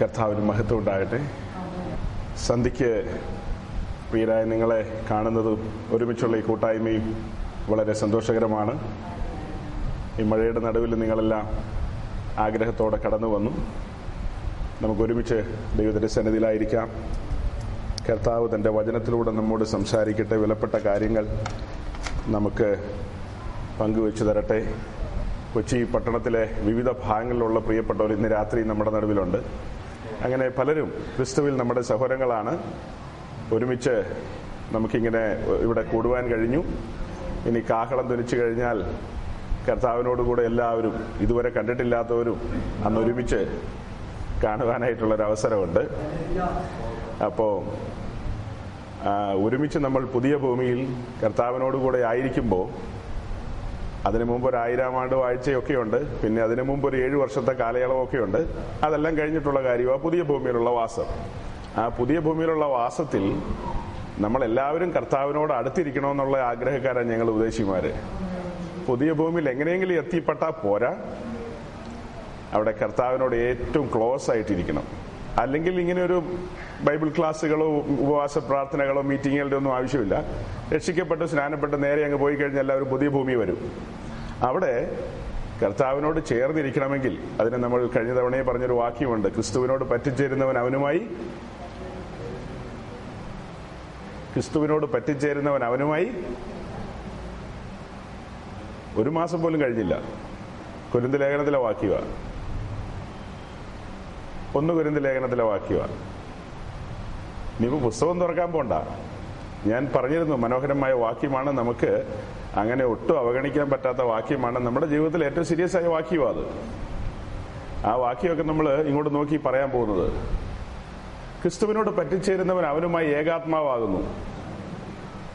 കർത്താവിന് മഹത്വം ഉണ്ടാകട്ടെ. സന്ധ്യയ്ക്ക് പ്രിയരായ നിങ്ങളെ കാണുന്നതും ഒരുമിച്ചുള്ള ഈ കൂട്ടായ്മയും വളരെ സന്തോഷകരമാണ്. ഈ മഴയുടെ നടുവിൽ നിങ്ങളെല്ലാം ആഗ്രഹത്തോടെ കടന്നു വന്നു. നമുക്കൊരുമിച്ച് ദൈവത്തിൻ്റെ സന്നിധിയിലായിരിക്കാം. കർത്താവ് തൻ്റെ വചനത്തിലൂടെ നമ്മോട് സംസാരിക്കട്ടെ. വിലപ്പെട്ട കാര്യങ്ങൾ നമുക്ക് പങ്കുവെച്ചു തരട്ടെ. കൊച്ചി പട്ടണത്തിലെ വിവിധ ഭാഗങ്ങളിലുള്ള പ്രിയപ്പെട്ടവർ ഇന്ന് രാത്രി നമ്മുടെ നടുവിലുണ്ട്. അങ്ങനെ പലരും ക്രിസ്തുവിൽ നമ്മുടെ സഹോദരങ്ങളാണ്. ഒരുമിച്ച് നമുക്കിങ്ങനെ ഇവിടെ കൂടുവാൻ കഴിഞ്ഞു. ഇനി കാഹളം ധ്വനിച്ചു കഴിഞ്ഞാൽ കർത്താവിനോടുകൂടെ എല്ലാവരും, ഇതുവരെ കണ്ടിട്ടില്ലാത്തവരും, അന്നൊരുമിച്ച് കാണുവാനായിട്ടുള്ളൊരവസരമുണ്ട്. അപ്പോൾ ഒരുമിച്ച് നമ്മൾ പുതിയ ഭൂമിയിൽ കർത്താവിനോടുകൂടെ ആയിരിക്കുമ്പോൾ, അതിനു മുമ്പ് ഒരു 1000 ആണ്ട് വാഴ്ചയൊക്കെയുണ്ട്, പിന്നെ അതിനു മുമ്പ് ഒരു 7 വർഷത്തെ കാലയളവൊക്കെയുണ്ട്. അതെല്ലാം കഴിഞ്ഞിട്ടുള്ള കാര്യമാണ് പുതിയ ഭൂമിയിലുള്ള വാസം. ആ പുതിയ ഭൂമിയിലുള്ള വാസത്തിൽ നമ്മളെല്ലാവരും കർത്താവിനോട് അടുത്തിരിക്കണമെന്നുള്ള ആഗ്രഹക്കാരാണ് ഞങ്ങൾ ഉദ്ദേശിമാർ. പുതിയ ഭൂമിയിൽ എങ്ങനെയെങ്കിലും എത്തിപ്പെട്ടാൽ പോരാ, അവിടെ കർത്താവിനോട് ഏറ്റവും ക്ലോസ് ആയിട്ടിരിക്കണം. അല്ലെങ്കിൽ ഇങ്ങനെയൊരു ബൈബിൾ ക്ലാസ്സുകളോ ഉപവാസ പ്രാർത്ഥനകളോ മീറ്റിങ്ങുകളുടെ ഒന്നും ആവശ്യമില്ല. രക്ഷിക്കപ്പെട്ട് സ്നാനപ്പെട്ട് നേരെ അങ്ങ് പോയി കഴിഞ്ഞാൽ എല്ലാവരും പുതിയ ഭൂമി വരും. അവിടെ കർത്താവിനോട് ചേർന്നിരിക്കണമെങ്കിൽ, അതിന് നമ്മൾ കഴിഞ്ഞ തവണയെ പറഞ്ഞൊരു വാക്യമുണ്ട്, ക്രിസ്തുവിനോട് പറ്റിച്ചേരുന്നവൻ അവനുമായി ഒരു മാസം പോലും കഴിഞ്ഞില്ല. കൊരിന്ത് ലേഖനത്തിലെ വാക്യമാണ്, 1 കൊരിന്ത് ലേഖനത്തിലെ വാക്യമാണ്. ഇനിയിപ്പോൾ പുസ്തകം തുറക്കാൻ പോണ്ട. ഞാൻ പറഞ്ഞിരുന്നു മനോഹരമായ വാക്യമാണ്. നമുക്ക് അങ്ങനെ ഒട്ടും അവഗണിക്കാൻ പറ്റാത്ത വാക്യമാണ്. നമ്മുടെ ജീവിതത്തിൽ ഏറ്റവും സീരിയസ് ആയ വാക്യമാണ് അത്. ആ വാക്യമൊക്കെ നമ്മൾ ഇങ്ങോട്ട് നോക്കി പറയാൻ പോകുന്നത്. ക്രിസ്തുവിനോട് പറ്റിച്ചേരുന്നവൻ അവനുമായി ഏകാത്മാവാകുന്നു,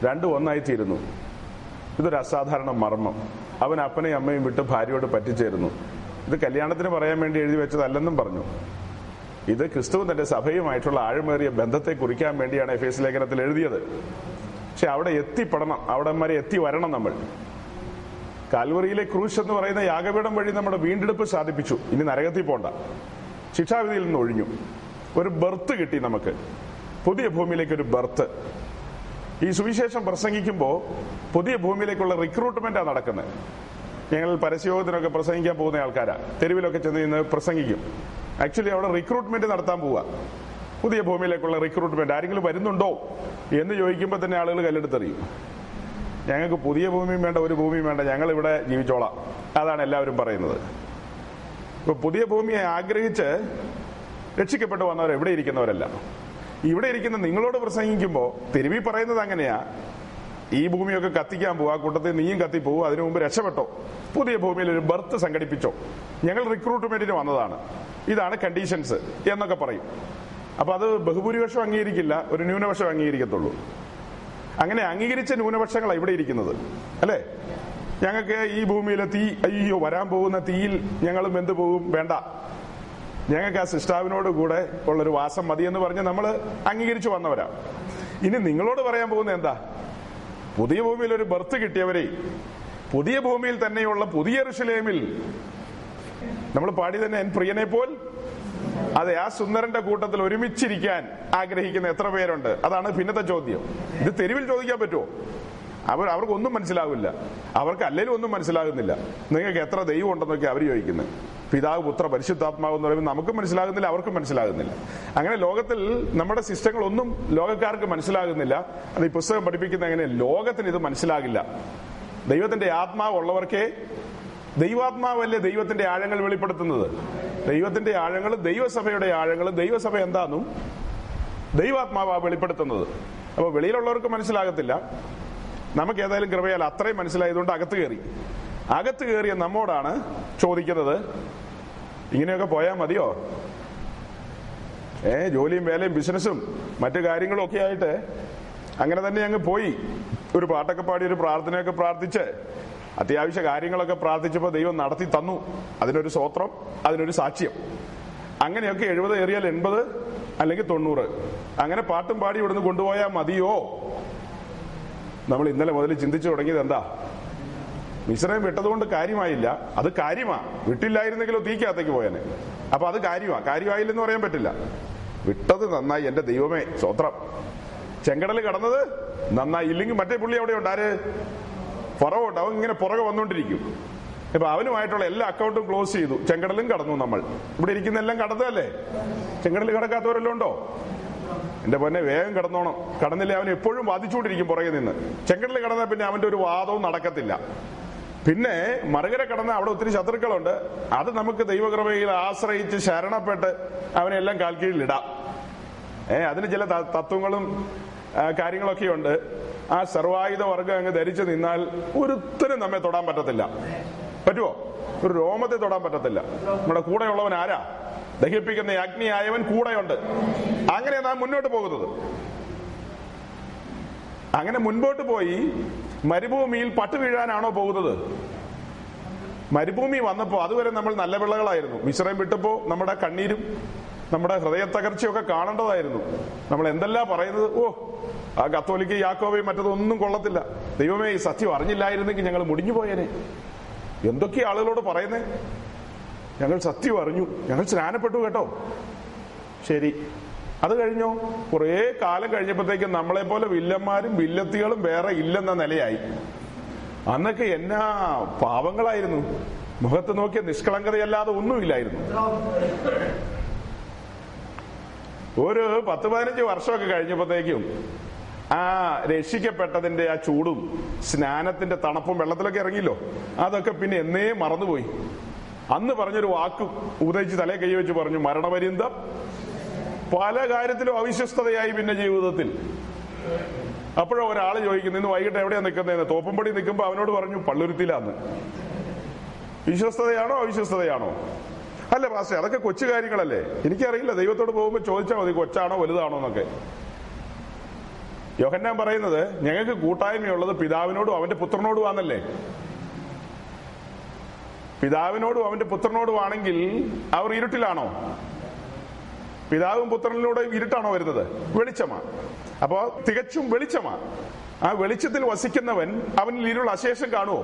രണ്ടും ഒന്നായിത്തീരുന്നു. ഇതൊരു അസാധാരണ മർമ്മം. അവൻ അപ്പനെയും അമ്മയും വിട്ട് ഭാര്യയോട് പറ്റിച്ചേരുന്നു. ഇത് കല്യാണത്തിന് പറയാൻ വേണ്ടി എഴുതി വെച്ചതല്ലെന്നും പറഞ്ഞു. ഇത് ക്രിസ്തുവും തന്റെ സഭയുമായിട്ടുള്ള ആഴമേറിയ ബന്ധത്തെ കുറിക്കാൻ വേണ്ടിയാണ് എഫേസ്യ ലേഖനത്തിൽ എഴുതിയത്. പക്ഷെ അവിടെ എത്തിപ്പെടണം, അവിടെ വരെ എത്തി വരണം. നമ്മൾ കാൽവറിയിലെ ക്രൂശ് എന്ന് പറയുന്ന യാഗപീഠം വഴി നമ്മുടെ വീണ്ടെടുപ്പ് സാധിപ്പിച്ചു. ഇനി നരകത്തിൽ പോണ്ട, ശിക്ഷാവിധിയിൽ നിന്ന് ഒഴിഞ്ഞു. ഒരു ബർത്ത് കിട്ടി നമുക്ക്, പുതിയ ഭൂമിയിലേക്ക് ഒരു ബർത്ത്. ഈ സുവിശേഷം പ്രസംഗിക്കുമ്പോൾ പുതിയ ഭൂമിയിലേക്കുള്ള റിക്രൂട്ട്മെന്റാണ് നടക്കുന്നത്. ഞങ്ങൾ പരസ്യയോഗത്തിനൊക്കെ പ്രസംഗിക്കാൻ പോകുന്ന ആൾക്കാരാണ്. തെരുവിലൊക്കെ ചെന്ന് ഇന്ന് പ്രസംഗിക്കും. ആക്ച്വലി അവിടെ റിക്രൂട്ട്മെന്റ് നടത്താൻ പോവുക, പുതിയ ഭൂമിയിലേക്കുള്ള റിക്രൂട്ട്മെന്റ്. ആരെങ്കിലും വരുന്നുണ്ടോ എന്ന് ചോദിക്കുമ്പോൾ തന്നെ ആളുകൾ കല്ലെടുത്തെറിയും. ഞങ്ങൾക്ക് പുതിയ ഭൂമിയും വേണ്ട, ഒരു ഭൂമിയും വേണ്ട, ഞങ്ങളിവിടെ ജീവിച്ചോളാം, അതാണ് എല്ലാവരും പറയുന്നത്. ഇപ്പൊ പുതിയ ഭൂമിയെ ആഗ്രഹിച്ച് രക്ഷിക്കപ്പെട്ടു വന്നവർ എവിടെ ഇരിക്കുന്നവരല്ല. ഇവിടെ ഇരിക്കുന്ന നിങ്ങളോട് പ്രസംഗിക്കുമ്പോൾ തിരുവി പറയുന്നത് അങ്ങനെയാ, ഈ ഭൂമിയൊക്കെ കത്തിക്കാൻ പോവാ, കൂട്ടത്തിൽ നീയും കത്തിപ്പോവും, അതിനു മുമ്പ് രക്ഷപ്പെട്ടോ, പുതിയ ഭൂമിയിൽ ഒരു ബർത്ത് സംഘടിപ്പിച്ചോ, ഞങ്ങൾ റിക്രൂട്ട്മെന്റിന് വന്നതാണ്, ഇതാണ് കണ്ടീഷൻസ് എന്നൊക്കെ പറയും. അപ്പൊ അത് ബഹുഭൂരിപക്ഷം അംഗീകരിക്കില്ല, ഒരു ന്യൂനപക്ഷം അംഗീകരിക്കത്തുള്ളൂ. അങ്ങനെ അംഗീകരിച്ച ന്യൂനപക്ഷങ്ങളാണ് ഇവിടെ ഇരിക്കുന്നത്, അല്ലേ? ഞങ്ങൾക്ക് ഈ ഭൂമിയിലെ തീ, അയ്യോ വരാൻ പോകുന്ന തീയിൽ ഞങ്ങളും എന്ത് പോകും, വേണ്ട, ഞങ്ങൾക്ക് ആ സിസ്റ്റാവിനോട് കൂടെ ഉള്ളൊരു വാസം മതി എന്ന് പറഞ്ഞ് നമ്മൾ അംഗീകരിച്ചു വന്നവരാ. ഇനി നിങ്ങളോട് പറയാൻ പോകുന്ന എന്താ, പുതിയ ഭൂമിയിൽ ഒരു ബർത്ത് കിട്ടിയവരെ, പുതിയ ഭൂമിയിൽ തന്നെയുള്ള പുതിയ യെരുശലേമിൽ, നമ്മൾ പാടി തന്നെ, എൻ പ്രിയനെ പോൽ, അതെ, ആ സുന്ദരന്റെ കൂട്ടത്തിൽ ഒരുമിച്ചിരിക്കാൻ ആഗ്രഹിക്കുന്ന എത്ര പേരുണ്ട്? അതാണ് പിന്നത്തെ ചോദ്യം. ഇത് തെരുവിൽ ചോദിക്കാൻ പറ്റുമോ? അവർക്കൊന്നും മനസ്സിലാവില്ല. അവർക്ക് അല്ലെങ്കിലും ഒന്നും മനസ്സിലാകുന്നില്ല. നിങ്ങൾക്ക് എത്ര ദൈവം ഉണ്ടെന്നൊക്കെ അവർ ചോദിക്കുന്നത്. പിതാവ്, പുത്ര, പരിശുദ്ധാത്മാവ് എന്ന് പറയുമ്പോൾ നമുക്കും മനസ്സിലാകുന്നില്ല, അവർക്കും മനസ്സിലാകുന്നില്ല. അങ്ങനെ ലോകത്തിൽ നമ്മുടെ സിസ്റ്റങ്ങളൊന്നും ലോകക്കാർക്ക് മനസ്സിലാകുന്നില്ല. അത് ഈ പുസ്തകം പഠിപ്പിക്കുന്ന അങ്ങനെ ലോകത്തിന് ഇത് മനസ്സിലാകില്ല. ദൈവത്തിന്റെ ആത്മാവ് ഉള്ളവർക്കേ, ദൈവാത്മാവല്ലേ ദൈവത്തിന്റെ ആഴങ്ങൾ വെളിപ്പെടുത്തുന്നത്. ദൈവത്തിന്റെ ആഴങ്ങൾ, ദൈവസഭയുടെ ആഴങ്ങൾ, ദൈവസഭ എന്താന്നും ദൈവാത്മാവാ വെളിപ്പെടുത്തുന്നത്. അപ്പൊ വെളിയിലുള്ളവർക്ക് മനസ്സിലാകത്തില്ല. നമുക്ക് ഏതായാലും കൃപയാൽ അത്രയും മനസ്സിലായതുകൊണ്ട് അകത്ത് കയറിയ നമ്മോടാണ് ചോദിക്കുന്നത്, ഇങ്ങനെയൊക്കെ പോയാൽ മതിയോ? ജോലിയും വേലയും ബിസിനസ്സും മറ്റു കാര്യങ്ങളും ഒക്കെ ആയിട്ട് അങ്ങനെ തന്നെ അങ്ങ് പോയി, ഒരു പാട്ടൊക്കെ പാടി, ഒരു പ്രാർത്ഥനയൊക്കെ പ്രാർത്ഥിച്ച്, അത്യാവശ്യ കാര്യങ്ങളൊക്കെ പ്രാർത്ഥിച്ചപ്പോൾ ദൈവം നടത്തി തന്നു. അതിനൊരു സ്തോത്രം, അതിനൊരു സാക്ഷ്യം. അങ്ങനെയൊക്കെ 70 ഏറിയാൽ 80 അല്ലെങ്കിൽ 90, അങ്ങനെ പാട്ടും പാടി ഇവിടുന്ന് കൊണ്ടുപോയാൽ മതിയോ? നമ്മൾ ഇന്നലെ മുതൽ ചിന്തിച്ചു തുടങ്ങിയത് എന്താ, മിശ്രം വിട്ടതുകൊണ്ട് കാര്യമായില്ല. അത് കാര്യമാ, വിട്ടില്ലായിരുന്നെങ്കിലോ തീക്കകത്തേക്ക് പോയാനെ. അപ്പൊ അത് കാര്യമാണ്, കാര്യമായില്ലെന്ന് പറയാൻ പറ്റില്ല. വിട്ടത് നന്നായി, എന്റെ ദൈവമേ സ്വത്രം. ചെങ്കടൽ കടന്നത് നന്നായി, ഇല്ലെങ്കിൽ മറ്റേ പുള്ളി എവിടെയുണ്ട്, ആര്? ഫറവോണ്ട്. അവൻ ഇങ്ങനെ പുറകെ വന്നുകൊണ്ടിരിക്കും. ഇപ്പൊ അവനുമായിട്ടുള്ള എല്ലാ അക്കൗണ്ടും ക്ലോസ് ചെയ്തു, ചെങ്കടലും കടന്നു. നമ്മൾ ഇവിടെ ഇരിക്കുന്നെല്ലാം കടന്നതല്ലേ, ചെങ്കടൽ കടക്കാത്തവരെല്ലാം ഉണ്ടോ? എന്റെ പൊന്നെ വേഗം കിടന്നോണം. കടന്നില്ല അവൻ എപ്പോഴും വാദിച്ചുകൊണ്ടിരിക്കും പുറകെ നിന്ന്. ചെങ്കടൽ കടന്നാൽ പിന്നെ അവന്റെ ഒരു വാദവും നടക്കത്തില്ല. പിന്നെ മറുകര കടന്ന അവിടെ ഒത്തിരി ശത്രുക്കളുണ്ട്. അത് നമുക്ക് ദൈവകൃപയിൽ ആശ്രയിച്ച് ശരണപ്പെട്ട് അവനെല്ലാം കാൽക്കീഴിലിടാം. അതിന് ചില തത്വങ്ങളും കാര്യങ്ങളൊക്കെ ഉണ്ട്. ആ സർവായുധ വർഗം അങ്ങ് ധരിച്ചു നിന്നാൽ ഒരുത്തരും നമ്മെ തൊടാൻ പറ്റത്തില്ല. പറ്റുമോ? ഒരു രോമത്തെ തൊടാൻ പറ്റത്തില്ല. നമ്മുടെ കൂടെയുള്ളവൻ ആരാ? ദഹിപ്പിക്കുന്ന അഗ്നിയായവൻ കൂടെയുണ്ട്. അങ്ങനെ നാം മുന്നോട്ട് പോകുന്നത്. അങ്ങനെ മുൻപോട്ട് പോയി മരുഭൂമിയിൽ പട്ടു വീഴാനാണോ പോകുന്നത്? മരുഭൂമി വന്നപ്പോ അതുവരെ നമ്മൾ നല്ല പിള്ളകളായിരുന്നു. മിശ്രം വിട്ടപ്പോ നമ്മുടെ കണ്ണീരും നമ്മുടെ ഹൃദയ തകർച്ചയൊക്കെ കാണേണ്ടതായിരുന്നു. നമ്മൾ എന്തെല്ലാം പറയുന്നത്, ഓ ആ കത്തോലിക്ക യാക്കോവയും മറ്റതൊന്നും കൊള്ളത്തില്ല, ദൈവമേ ഈ സത്യം അറിഞ്ഞില്ലായിരുന്നെങ്കിൽ ഞങ്ങൾ മുടിഞ്ഞു പോയേനെ, എന്തൊക്കെയാ ആളുകളോട് പറയുന്നേ, ഞങ്ങൾ സത്യം അറിഞ്ഞു, ഞങ്ങൾ സ്നാനപ്പെട്ടു കേട്ടോ. ശരി, അത് കഴിഞ്ഞോ? കുറേ കാലം കഴിഞ്ഞപ്പോഴത്തേക്കും നമ്മളെ പോലെ വില്ലന്മാരും വില്ലത്തികളും വേറെ ഇല്ലെന്ന നിലയായി. അന്നൊക്കെ എന്നാ പാവങ്ങളായിരുന്നു, മുഖത്ത് നോക്കിയ നിഷ്കളങ്കതയല്ലാതെ ഒന്നുമില്ലായിരുന്നു. ഒരു 10-15 വർഷമൊക്കെ കഴിഞ്ഞപ്പോഴത്തേക്കും ആ രക്ഷിക്കപ്പെട്ടതിന്റെ ആ ചൂടും സ്നാനത്തിന്റെ തണുപ്പും വെള്ളത്തിലൊക്കെ ഇറങ്ങില്ലോ, അതൊക്കെ പിന്നെ എന്നേ മറന്നുപോയി. അന്ന് പറഞ്ഞൊരു വാക്ക് ഉപദേശിച്ച് തലേ കൈ വെച്ച് പറഞ്ഞു, മരണപര്യന്തം പല കാര്യത്തിലും അവിശ്വസ്തതയായി പിന്നെ ജീവിതത്തിൽ. അപ്പോഴോ ഒരാള് ചോദിക്കുന്നു, ഇന്ന് വൈകിട്ട് എവിടെയാ നിൽക്കുന്നതെന്ന്. തോപ്പുംപടി നിൽക്കുമ്പോ അവനോട് പറഞ്ഞു പള്ളുരുത്തിലാന്ന്. വിശ്വസ്തതയാണോ അവിശ്വസ്തതയാണോ? അല്ല പാസ്റ്റർ, അതൊക്കെ കൊച്ചു കാര്യങ്ങളല്ലേ, എനിക്കറിയില്ല, ദൈവത്തോട് പോകുമ്പോൾ ചോദിച്ചാൽ മതി കൊച്ചാണോ വലുതാണോ എന്നൊക്കെ. യോഹന്നാൻ പറയുന്നത് ഞങ്ങൾക്ക് കൂട്ടായ്മയുള്ളത് പിതാവിനോടും അവന്റെ പുത്രനോടും ആണല്ലേ. പിതാവിനോടും അവന്റെ പുത്രനോടും ആണെങ്കിൽ അവർ ഇരുട്ടിലാണോ? പിതാവും പുത്രനിലൂടെ ഇരുട്ടാണോ വരുന്നത്? വെളിച്ചമാ. അപ്പോ തികച്ചും വെളിച്ചമാ. ആ വെളിച്ചത്തിൽ വസിക്കുന്നവൻ അവനിൽ ഇരുൾ അശേഷം കാണുവോ?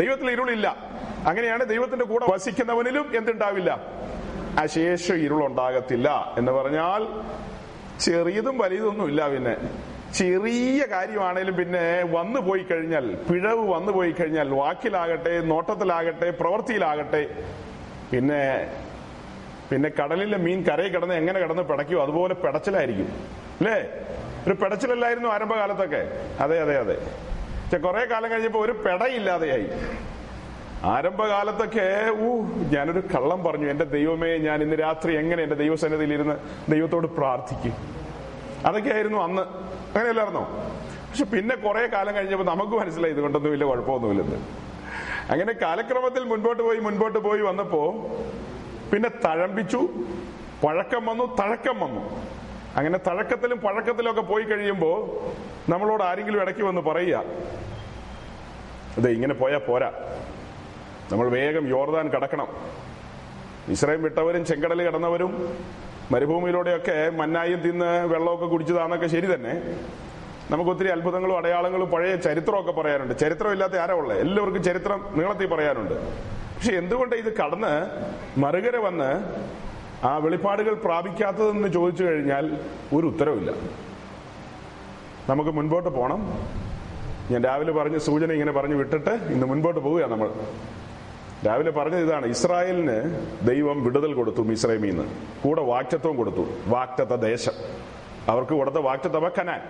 ദൈവത്തിൽ ഇരുളില്ല. അങ്ങനെയാണ് ദൈവത്തിന്റെ കൂടെ വസിക്കുന്നവനിലും എന്തുണ്ടാവില്ല, അശേഷം ഇരുളുണ്ടാകത്തില്ല എന്ന് പറഞ്ഞാൽ ചെറിയതും വലിയതൊന്നുമില്ല. പിന്നെ ചെറിയ കാര്യമാണേലും പിന്നെ വന്നു പോയി കഴിഞ്ഞാൽ, പിഴവ് വന്നു പോയി കഴിഞ്ഞാൽ, വാക്കിലാകട്ടെ നോട്ടത്തിലാകട്ടെ പ്രവൃത്തിയിലാകട്ടെ, പിന്നെ കടലിലെ മീൻ കരയിൽ കിടന്ന് എങ്ങനെ കിടന്ന് പിടയ്ക്കും അതുപോലെ പിടച്ചിലായിരിക്കും അല്ലേ. ഒരു പിടച്ചിലല്ലായിരുന്നു ആരംഭകാലത്തൊക്കെ? അതെ അതെ അതെ. പക്ഷെ കുറെ കാലം കഴിഞ്ഞപ്പോൾ ഒരു പിടയില്ലാതെയായി. ആരംഭകാലത്തൊക്കെ ഞാനൊരു കള്ളം പറഞ്ഞു, എന്റെ ദൈവമേ ഞാൻ ഇന്ന് രാത്രി എങ്ങനെ എന്റെ ദൈവസന്നിധിയിലിരുന്ന് ദൈവത്തോട് പ്രാർത്ഥിക്കും, അതൊക്കെ ആയിരുന്നു അന്ന്. അങ്ങനെയല്ലായിരുന്നോ? പക്ഷെ പിന്നെ കുറെ കാലം കഴിഞ്ഞപ്പോൾ നമുക്ക് മനസ്സിലായി ഇതുകൊണ്ടൊന്നും വലിയ കുഴപ്പമൊന്നുമില്ലെന്ന്. അങ്ങനെ കാലക്രമത്തിൽ മുൻപോട്ട് പോയി വന്നപ്പോ പിന്നെ തഴമ്പിച്ചു, പഴക്കം വന്നു. അങ്ങനെ പഴക്കത്തിലും ഒക്കെ പോയി കഴിയുമ്പോ നമ്മളോട് ആരെങ്കിലും ഇടയ്ക്ക് വന്ന് പറയുക, അതെ ഇങ്ങനെ പോയാ പോരാ, നമ്മൾ വേഗം യോർദാൻ കടക്കണം. ഇസ്രായേൽ വിട്ടവരും ചെങ്കടൽ കടന്നവരും മരുഭൂമിയിലൂടെയൊക്കെ മന്നായും തിന്ന് വെള്ളമൊക്കെ കുടിച്ചതാണെന്നൊക്കെ ശരി തന്നെ. നമുക്ക് ഒത്തിരി അത്ഭുതങ്ങളും അടയാളങ്ങളും പഴയ ചരിത്രമൊക്കെ പറയാനുണ്ട്. ചരിത്രമില്ലാത്ത ആരാ ഉള്ളത്? എല്ലാവർക്കും ചരിത്രം നീളത്തിൽ പറയാനുണ്ട്. പക്ഷെ എന്തുകൊണ്ട് ഇത് കടന്ന് മറുകര വന്ന് ആ വെളിപ്പാടുകൾ പ്രാപിക്കാത്തതെന്ന് ചോദിച്ചു കഴിഞ്ഞാൽ ഒരു ഉത്തരവില്ല. നമുക്ക് മുൻപോട്ട് പോകണം. ഞാൻ രാവിലെ പറഞ്ഞ സൂചന ഇങ്ങനെ പറഞ്ഞു വിട്ടിട്ട് ഇന്ന് മുൻപോട്ട് പോവുകയാണ് നമ്മൾ. രാവിലെ പറഞ്ഞത് ഇതാണ്, ഇസ്രായേലിന് ദൈവം വിടുതൽ കൊടുത്തു മിസ്രൈമിൽ നിന്ന്, കൂടെ വാഗ്ദത്തവും കൊടുത്തു. വാഗ്ദത്ത ദേശം അവർക്ക് കൊടുത്ത വാഗ്ദത്തം കനാൻ,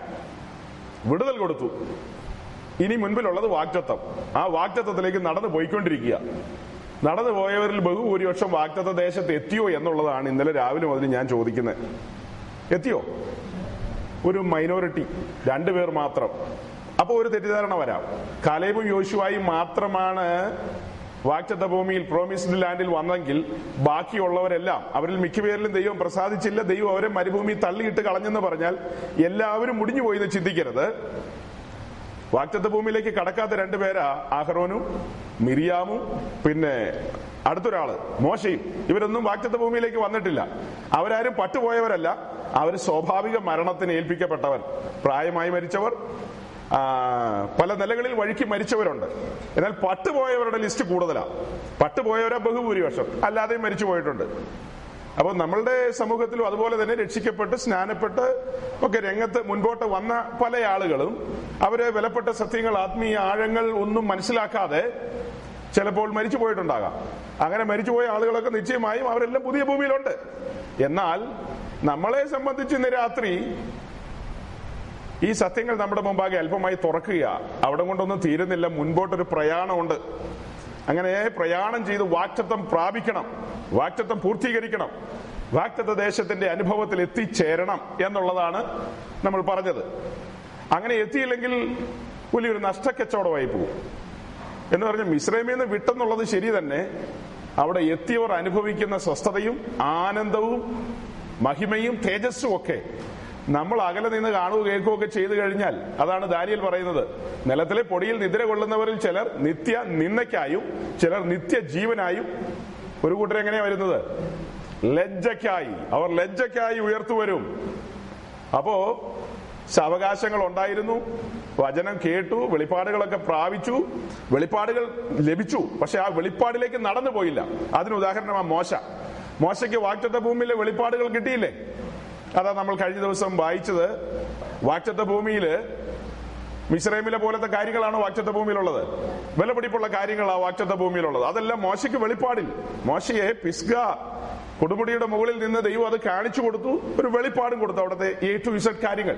വിടുതൽ കൊടുത്തു. ഇനി മുൻപിലുള്ളത് വാഗ്ദത്തം. ആ വാഗ്ദത്തത്തിലേക്ക് നടന്നു പോയിക്കൊണ്ടിരിക്കുക. നടന്നു പോയവരിൽ ബഹുഭൂരിപക്ഷം വാഗ്ദത്ത ദേശത്ത് എത്തിയോ എന്നുള്ളതാണ് ഇന്നലെ രാവിലെ മുതൽ ഞാൻ ചോദിക്കുന്നത്. എത്തിയോ? ഒരു മൈനോറിറ്റി, 2 പേർ മാത്രം. അപ്പോൾ ഒരു തെറ്റിദ്ധാരണ വരാം, കാലേബും യോശുവയും മാത്രമാണ് വാഗ്ദത്ത ഭൂമിയിൽ പ്രോമിസ്ഡ് ലാൻഡിൽ വന്നെങ്കിൽ ബാക്കിയുള്ളവരെല്ലാം, അവരിൽ മിക്കപേരിലും ദൈവം പ്രസാദിച്ചില്ല, ദൈവം അവരെ മരുഭൂമി തള്ളിയിട്ട് കളഞ്ഞെന്ന് പറഞ്ഞാൽ എല്ലാവരും മുടിഞ്ഞു പോയിന്ന് ചിന്തിക്കരുത്. വാഗ്ദത്ത ഭൂമിയിലേക്ക് കടക്കാത്ത 2 പേരാ അഹ്റോനും മിരിയാമും, പിന്നെ അടുത്തൊരാള് മോശയും. ഇവരൊന്നും വാഗ്ദത്ത ഭൂമിയിലേക്ക് വന്നിട്ടില്ല. അവരാരും പട്ടുപോയവരല്ല, അവർ സ്വാഭാവിക മരണത്തിന് ഏൽപ്പിക്കപ്പെട്ടവർ, പ്രായമായി മരിച്ചവർ, പല നിലകളിൽ വഴിക്ക് മരിച്ചവരുണ്ട്. എന്നാൽ പട്ടുപോയവരുടെ ലിസ്റ്റ് കൂടുതലാണ്. പട്ടുപോയവരാ ബഹുഭൂരിപക്ഷം, അല്ലാതെയും മരിച്ചു പോയിട്ടുണ്ട്. അപ്പോൾ നമ്മളുടെ സമൂഹത്തിലും അതുപോലെ തന്നെ രക്ഷിക്കപ്പെട്ട് സ്നാനപ്പെട്ട് ഒക്കെ രംഗത്ത് മുൻപോട്ട് വന്ന പല ആളുകളും അവരെ വിലപ്പെട്ട സത്യങ്ങൾ, ആത്മീയ ആഴങ്ങൾ ഒന്നും മനസ്സിലാക്കാതെ ചിലപ്പോൾ മരിച്ചു പോയിട്ടുണ്ടാകാം. അങ്ങനെ മരിച്ചുപോയ ആളുകളൊക്കെ നിശ്ചയമായും അവരെല്ലാം പുതിയ ഭൂമിയിലുണ്ട്. എന്നാൽ നമ്മളെ സംബന്ധിച്ച് ഇന്ന് രാത്രി ഈ സത്യങ്ങൾ നമ്മുടെ മുമ്പാകെ അല്പമായി തുറക്കുക. അവിടെ കൊണ്ടൊന്നും തീരുന്നില്ല, മുൻപോട്ടൊരു പ്രയാണമുണ്ട്. അങ്ങനെ പ്രയാണം ചെയ്ത് വാക്റ്റത്വം പ്രാപിക്കണം, വാക്റ്റത്വം പൂർത്തീകരിക്കണം, വാക്റ്റത്വ ദേശത്തിന്റെ അനുഭവത്തിൽ എത്തിച്ചേരണം എന്നുള്ളതാണ് നമ്മൾ പറഞ്ഞത്. അങ്ങനെ എത്തിയില്ലെങ്കിൽ വലിയൊരു നഷ്ടക്കച്ചവടമായി പോകും. എന്ന് പറഞ്ഞാൽ മിസ്രൈമിൽ നിന്ന് വിട്ടെന്നുള്ളത് ശരി തന്നെ, അവിടെ എത്തിയവർ അനുഭവിക്കുന്ന സ്വസ്ഥതയും ആനന്ദവും മഹിമയും തേജസ്സും ഒക്കെ നമ്മൾ അകലെ നിന്ന് കാണുക കേൾക്കുകയൊക്കെ ചെയ്തു കഴിഞ്ഞാൽ, അതാണ് ദാനിയേൽ പറയുന്നത്, നിലത്തിലെ പൊടിയിൽ നിദ്ര കൊള്ളുന്നവരിൽ ചിലർ നിത്യ നിന്ദയ്ക്കായും ചിലർ നിത്യ ജീവനായും, ഒരു കൂട്ടർ എങ്ങനെയാ വരുന്നത്, ലജ്ജയ്ക്കായി, അവർ ലജ്ജയ്ക്കായി ഉയർത്തുവരും. അപ്പോ അവകാശങ്ങൾ ഉണ്ടായിരുന്നു, വചനം കേട്ടു, വെളിപ്പാടുകളൊക്കെ പ്രാപിച്ചു, വെളിപ്പാടുകൾ ലഭിച്ചു, പക്ഷെ ആ വെളിപ്പാടിലേക്ക് നടന്നു പോയില്ല. അതിന് ഉദാഹരണമാണ് മോശയ്ക്ക് വാഗ്ദത്ത ഭൂമിയിലെ വെളിപ്പാടുകൾ കിട്ടിയില്ലേ? അതാ നമ്മൾ കഴിഞ്ഞ ദിവസം വായിച്ചത്. വാഗ്ദത്ത ഭൂമിയില് മിസ്രൈമിലെ പോലത്തെ കാര്യങ്ങളാണ് വാഗ്ദത്ത ഭൂമിയിലുള്ളത്, വിലപിടിപ്പുള്ള കാര്യങ്ങളാണ് വാഗ്ദത്ത ഭൂമിയിലുള്ളത്. അതെല്ലാം മോശയ്ക്ക് വെളിപ്പാടിൽ, മോശയെ പിസ്ഗ കൊടുമുടിയുടെ മുകളിൽ നിന്ന് ദൈവം അത് കാണിച്ചു കൊടുത്തു, ഒരു വെളിപ്പാടും കൊടുത്തു, അവിടുത്തെ എ ടു ഇസഡ് കാര്യങ്ങൾ.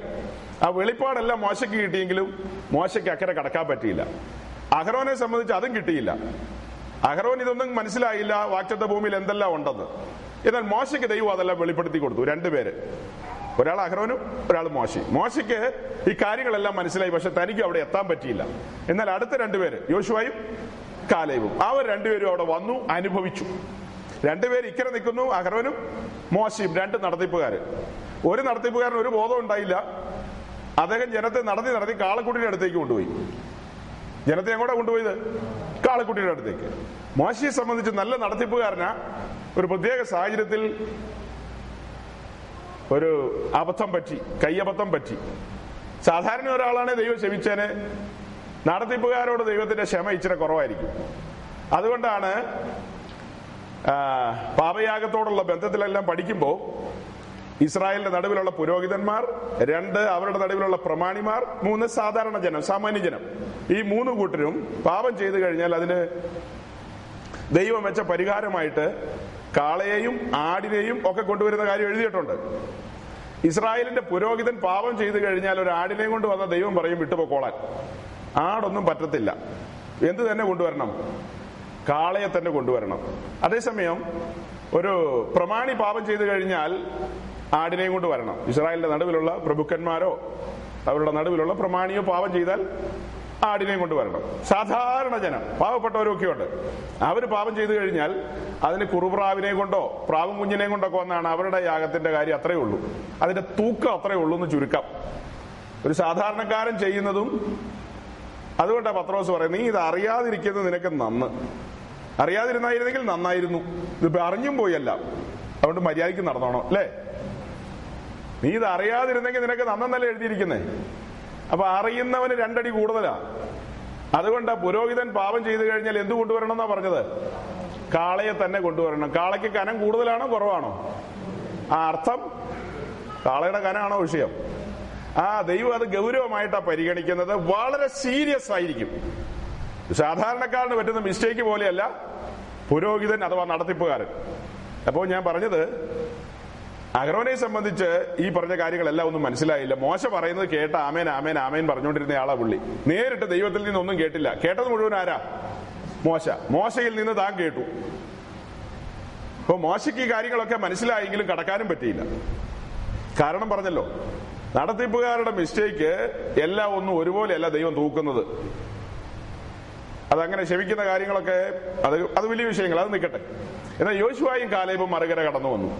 ആ വെളിപ്പാടെല്ലാം മോശയ്ക്ക് കിട്ടിയെങ്കിലും മോശയ്ക്ക് അക്കരെ കടക്കാൻ പറ്റിയില്ല. അഹ്റോനെ സംബന്ധിച്ച് അതും കിട്ടിയില്ല. അഹ്റോൻ ഇതൊന്നും മനസ്സിലായില്ല വാഗ്ദത്ത ഭൂമിയിൽ എന്തെല്ലാം ഉണ്ടെന്ന്. എന്നാൽ മോശയ്ക്ക് ദൈവം അതെല്ലാം വെളിപ്പെടുത്തി കൊടുത്തു. രണ്ടുപേര്, ഒരാൾ അഹ്റോനും ഒരാൾ മോശി. മോശയ്ക്ക് ഈ കാര്യങ്ങളെല്ലാം മനസ്സിലായി, പക്ഷെ തനിക്ക് അവിടെ എത്താൻ പറ്റിയില്ല. എന്നാൽ അടുത്ത രണ്ടുപേര് യോശുവയും കാലേബും, അവർ രണ്ടുപേരും അവിടെ വന്നു അനുഭവിച്ചു. രണ്ടുപേര് ഇക്കരെ നിൽക്കുന്നു, അഹ്റോനും മോശയും, രണ്ട് നടത്തിപ്പുകാര്. ഒരു നടത്തിപ്പുകാരന് ഒരു ബോധം ഉണ്ടായില്ല. അദ്ദേഹം ജനത്തെ നടത്തി കാളക്കുട്ടിയുടെ അടുത്തേക്ക് കൊണ്ടുപോയി. ജനത്തെ എങ്ങോട്ടാ കൊണ്ടുപോയത്? കാളക്കുട്ടിയുടെ അടുത്തേക്ക്. മോശയെ സംബന്ധിച്ച് നല്ല നടത്തിപ്പുകാരനാ. ഒരു പ്രത്യേക സാഹചര്യത്തിൽ ഒരു അബദ്ധം പറ്റി, കയ്യബദ്ധം പറ്റി. സാധാരണ ഒരാളാണ് ദൈവം ക്ഷമിച്ചേനെ, നടത്തിപ്പുകാരോട് ദൈവത്തിന്റെ ക്ഷമ ഇച്ചിരി കുറവായിരിക്കും. അതുകൊണ്ടാണ് പാപയാഗത്തോടുള്ള ബന്ധത്തിലെല്ലാം പഠിക്കുമ്പോൾ ഇസ്രായേലിന്റെ നടുവിലുള്ള പുരോഹിതന്മാർ, രണ്ട് അവരുടെ നടുവിലുള്ള പ്രമാണിമാർ, മൂന്ന് സാധാരണ ജനം, സാമാന്യ ജനം, ഈ മൂന്ന് കൂട്ടരും പാപം ചെയ്തു കഴിഞ്ഞാൽ അതിന് ദൈവം വെച്ച പരിഹാരമായിട്ട് കാളയെയും ആടിനെയും ഒക്കെ കൊണ്ടുവരുന്ന കാര്യം എഴുതിയിട്ടുണ്ട്. ഇസ്രായേലിന്റെ പുരോഹിതൻ പാപം ചെയ്തു കഴിഞ്ഞാൽ ഒരു ആടിനെ കൊണ്ട് വന്ന ദൈവം പറയും വിട്ടുപോക്കോളാൻ, ആടൊന്നും പറ്റത്തില്ല, എന്ത് തന്നെ കൊണ്ടുവരണം, കാളയെ തന്നെ കൊണ്ടുവരണം. അതേസമയം ഒരു പ്രമാണി പാപം ചെയ്തു കഴിഞ്ഞാൽ ആടിനെയും കൊണ്ട് വരണം. ഇസ്രായേലിന്റെ നടുവിലുള്ള പ്രഭുക്കന്മാരോ അവരുടെ നടുവിലുള്ള പ്രമാണിയോ പാപം ചെയ്താൽ ആടിനെയും കൊണ്ടുവരണം. സാധാരണ ജനം, പാവപ്പെട്ടവരൊക്കെ ഉണ്ട്, അവർ പാപം ചെയ്തു കഴിഞ്ഞാൽ അതിന് കുറുപ്രാവിനെ കൊണ്ടോ പ്രാവും കുഞ്ഞിനെ കൊണ്ടൊക്കെ വന്നാണ് അവരുടെ യാഗത്തിന്റെ കാര്യം. അത്രയേ ഉള്ളൂ, അതിന്റെ തൂക്കം അത്രയേ ഉള്ളൂ എന്ന് ചുരുക്കം. ഒരു സാധാരണക്കാരൻ ചെയ്യുന്നതും. അതുകൊണ്ടാണ് പത്രോസ് പറയുന്നത്, നീ ഇത് അറിയാതിരിക്കുന്നത് നിനക്ക് നന്ന്, അറിയാതിരുന്നായിരുന്നെങ്കിൽ നന്നായിരുന്നു, ഇതിപ്പോ അറിഞ്ഞും പോയല്ല, അതുകൊണ്ട് മര്യാദയ്ക്ക് നടന്നോണം അല്ലേ. നീ ഇത് അറിയാതിരുന്നെങ്കിൽ നിനക്ക് നന്നല്ല എഴുതിയിരിക്കുന്നേ. അപ്പൊ അറിയുന്നവന് രണ്ടടി കൂടുതലാ. അതുകൊണ്ട് പുരോഹിതൻ പാപം ചെയ്തു കഴിഞ്ഞാൽ എന്ത് കൊണ്ടുവരണം എന്നാ പറഞ്ഞത്? കാളയെ തന്നെ കൊണ്ടുവരണം. കാളയ്ക്ക് കനം കൂടുതലാണോ കുറവാണോ? ആ അർത്ഥം കാളയുടെ കനമാണോ വിഷയം? ആ ദൈവം അത് ഗൗരവമായിട്ടാണ് പരിഗണിക്കുന്നത്, വളരെ സീരിയസ് ആയിരിക്കും. സാധാരണക്കാരന് പറ്റുന്ന മിസ്റ്റേക്ക് പോലെയല്ല പുരോഹിതൻ അഥവാ നടത്തിപ്പുകാരൻ. അപ്പോൾ ഞാൻ പറഞ്ഞത്, അഹ്റോനെ സംബന്ധിച്ച് ഈ പറഞ്ഞ കാര്യങ്ങളെല്ലാം ഒന്നും മനസ്സിലായില്ല. മോശ പറയുന്നത് കേട്ട ആമേൻ ആമേൻ ആമേൻ പറഞ്ഞുകൊണ്ടിരുന്ന ആളാ പുള്ളി. നേരിട്ട് ദൈവത്തിൽ നിന്നൊന്നും കേട്ടില്ല. കേട്ടത് മുഴുവൻ ആരാ? മോശ. മോശയിൽ നിന്ന് താൻ കേട്ടു. അപ്പൊ മോശയ്ക്ക് ഈ കാര്യങ്ങളൊക്കെ മനസ്സിലായെങ്കിലും കടക്കാനും പറ്റിയില്ല. കാരണം പറഞ്ഞല്ലോ, നടത്തിപ്പുകാരുടെ മിസ്റ്റേക്ക് എല്ലാം ഒന്നും ഒരുപോലെയല്ല ദൈവം തൂക്കുന്നത്. അതങ്ങനെ ക്ഷമിക്കുന്ന കാര്യങ്ങളൊക്കെ അത് വലിയ വിഷയങ്ങൾ, അത് നിൽക്കട്ടെ. എന്നാൽ യോശുവയും കാലേബും മറുകര കടന്നു വന്നു,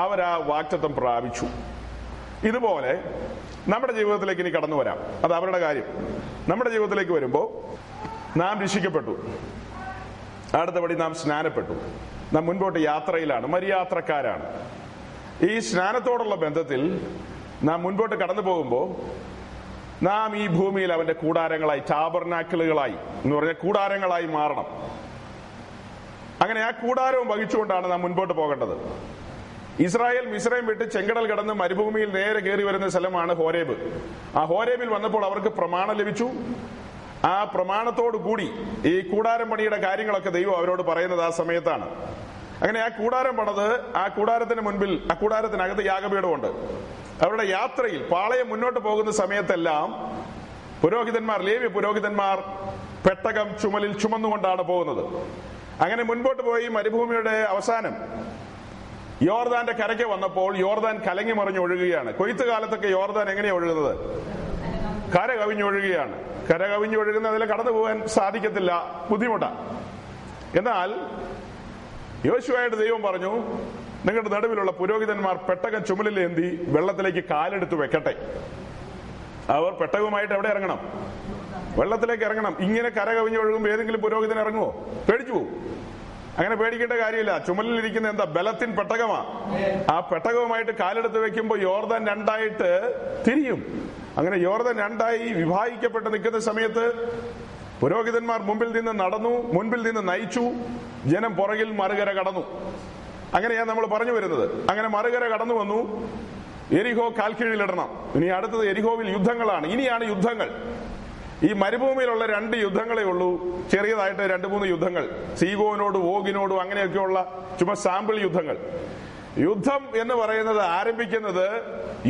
അവരാ വാഗ്ദത്തം പ്രാപിച്ചു. ഇതുപോലെ നമ്മുടെ ജീവിതത്തിലേക്ക് ഇനി കടന്നു വരാം. അത് അവരുടെ കാര്യം. നമ്മുടെ ജീവിതത്തിലേക്ക് വരുമ്പോൾ നാം രക്ഷിക്കപ്പെട്ടു, അടുത്തപടി നാം സ്നാനപ്പെട്ടു, നാം മുൻപോട്ട് യാത്രയിലാണ്, മരിയാത്രക്കാരാണ്. ഈ സ്നാനത്തോടുള്ള ബന്ധത്തിൽ നാം മുൻപോട്ട് കടന്നു പോകുമ്പോൾ നാം ഈ ഭൂമിയിൽ അവന്റെ കൂടാരങ്ങളായി, ടാബർനാക്കിളുകളായി എന്ന് പറഞ്ഞ കൂടാരങ്ങളായി മാറണം. അങ്ങനെ ആ കൂടാരവും വഹിച്ചുകൊണ്ടാണ് നാം മുൻപോട്ട് പോകേണ്ടത്. ഇസ്രായേൽ മിസ്രൈം വിട്ട് ചെങ്കടൽ കടന്ന് മരുഭൂമിയിൽ നേരെ കയറി വരുന്ന സ്ഥലമാണ് ഹോരേബ്. ആ ഹോരേബിൽ വന്നപ്പോൾ അവർക്ക് പ്രമാണം ലഭിച്ചു. ആ പ്രമാണത്തോടു കൂടി ഈ കൂടാരം പണിയുടെ കാര്യങ്ങളൊക്കെ ദൈവം അവരോട് പറയുന്നത് ആ സമയത്താണ്. അങ്ങനെ ആ കൂടാരം പണിത് ആ കൂടാരത്തിന് മുൻപിൽ ആ കൂടാരത്തിനകത്ത് യാഗപീഠമുണ്ട്. അവരുടെ യാത്രയിൽ പാളയം മുന്നോട്ട് പോകുന്ന സമയത്തെല്ലാം പുരോഹിതന്മാർ, ലേവ്യ പുരോഹിതന്മാർ പെട്ടകം ചുമലിൽ ചുമന്നുകൊണ്ടാണ് പോകുന്നത്. അങ്ങനെ മുൻപോട്ട് പോയി മരുഭൂമിയുടെ അവസാനം യോർദാന്റെ കരയ്ക്ക് വന്നപ്പോൾ യോർദാൻ കലങ്ങി മറിഞ്ഞ് ഒഴുകുകയാണ്. കൊയ്ത്ത് കാലത്തൊക്കെ യോർദാൻ എങ്ങനെയാണ് ഒഴുകുന്നത്? കര കവിഞ്ഞൊഴുകുകയാണ്. കര കവിഞ്ഞൊഴുകുന്ന അതിൽ കടന്നു പോകാൻ സാധിക്കത്തില്ല, ബുദ്ധിമുട്ടാണ്. എന്നാൽ യോശുവയോട് ദൈവം പറഞ്ഞു, നിങ്ങളുടെ നടുവിലുള്ള പുരോഹിതന്മാർ പെട്ടകം ചുമലിലേന്തി വെള്ളത്തിലേക്ക് കാലെടുത്ത് വെക്കട്ടെ. അവർ പെട്ടകവുമായിട്ട് എവിടെ ഇറങ്ങണം? വെള്ളത്തിലേക്ക് ഇറങ്ങണം. ഇങ്ങനെ കര കവിഞ്ഞൊഴുകുമ്പോൾ ഏതെങ്കിലും പുരോഹിതൻ ഇറങ്ങുമോ? പേടിച്ചു പോകും. അങ്ങനെ പേടിക്കേണ്ട കാര്യമില്ല. ചുമലിലിരിക്കുന്ന എന്താ? ബലത്തിൻ പെട്ടകമാ. ആ പെട്ടകവുമായിട്ട് കാലെടുത്ത് വെക്കുമ്പോൾ യോർദാൻ രണ്ടായിട്ട് തിരിയും. അങ്ങനെ യോർദാൻ രണ്ടായി വിഭാഗിക്കപ്പെട്ട് നിൽക്കുന്ന സമയത്ത് പുരോഹിതന്മാർ മുമ്പിൽ നിന്ന് നടന്നു, മുൻപിൽ നിന്ന് നയിച്ചു, ജനം പുറകിൽ മറുകര കടന്നു. അങ്ങനെയാണ് നമ്മൾ പറഞ്ഞു വരുന്നത്. അങ്ങനെ മറുകര കടന്നു വന്നു. എരിഹോ കാൽക്കീഴിലിടണം. ഇനി അടുത്തത് എരിഹോവിൽ യുദ്ധങ്ങളാണ്. ഇനിയാണ് യുദ്ധങ്ങൾ. ഈ മരുഭൂമിയിലുള്ള രണ്ട് യുദ്ധങ്ങളേ ഉള്ളൂ, ചെറിയതായിട്ട് രണ്ട് മൂന്ന് യുദ്ധങ്ങൾ. സീഗോനോടും ഓഗിനോടും അങ്ങനെയൊക്കെയുള്ള ചുമ്മാ സാമ്പിൾ യുദ്ധങ്ങൾ. യുദ്ധം എന്ന് പറയുന്നത് ആരംഭിക്കുന്നത്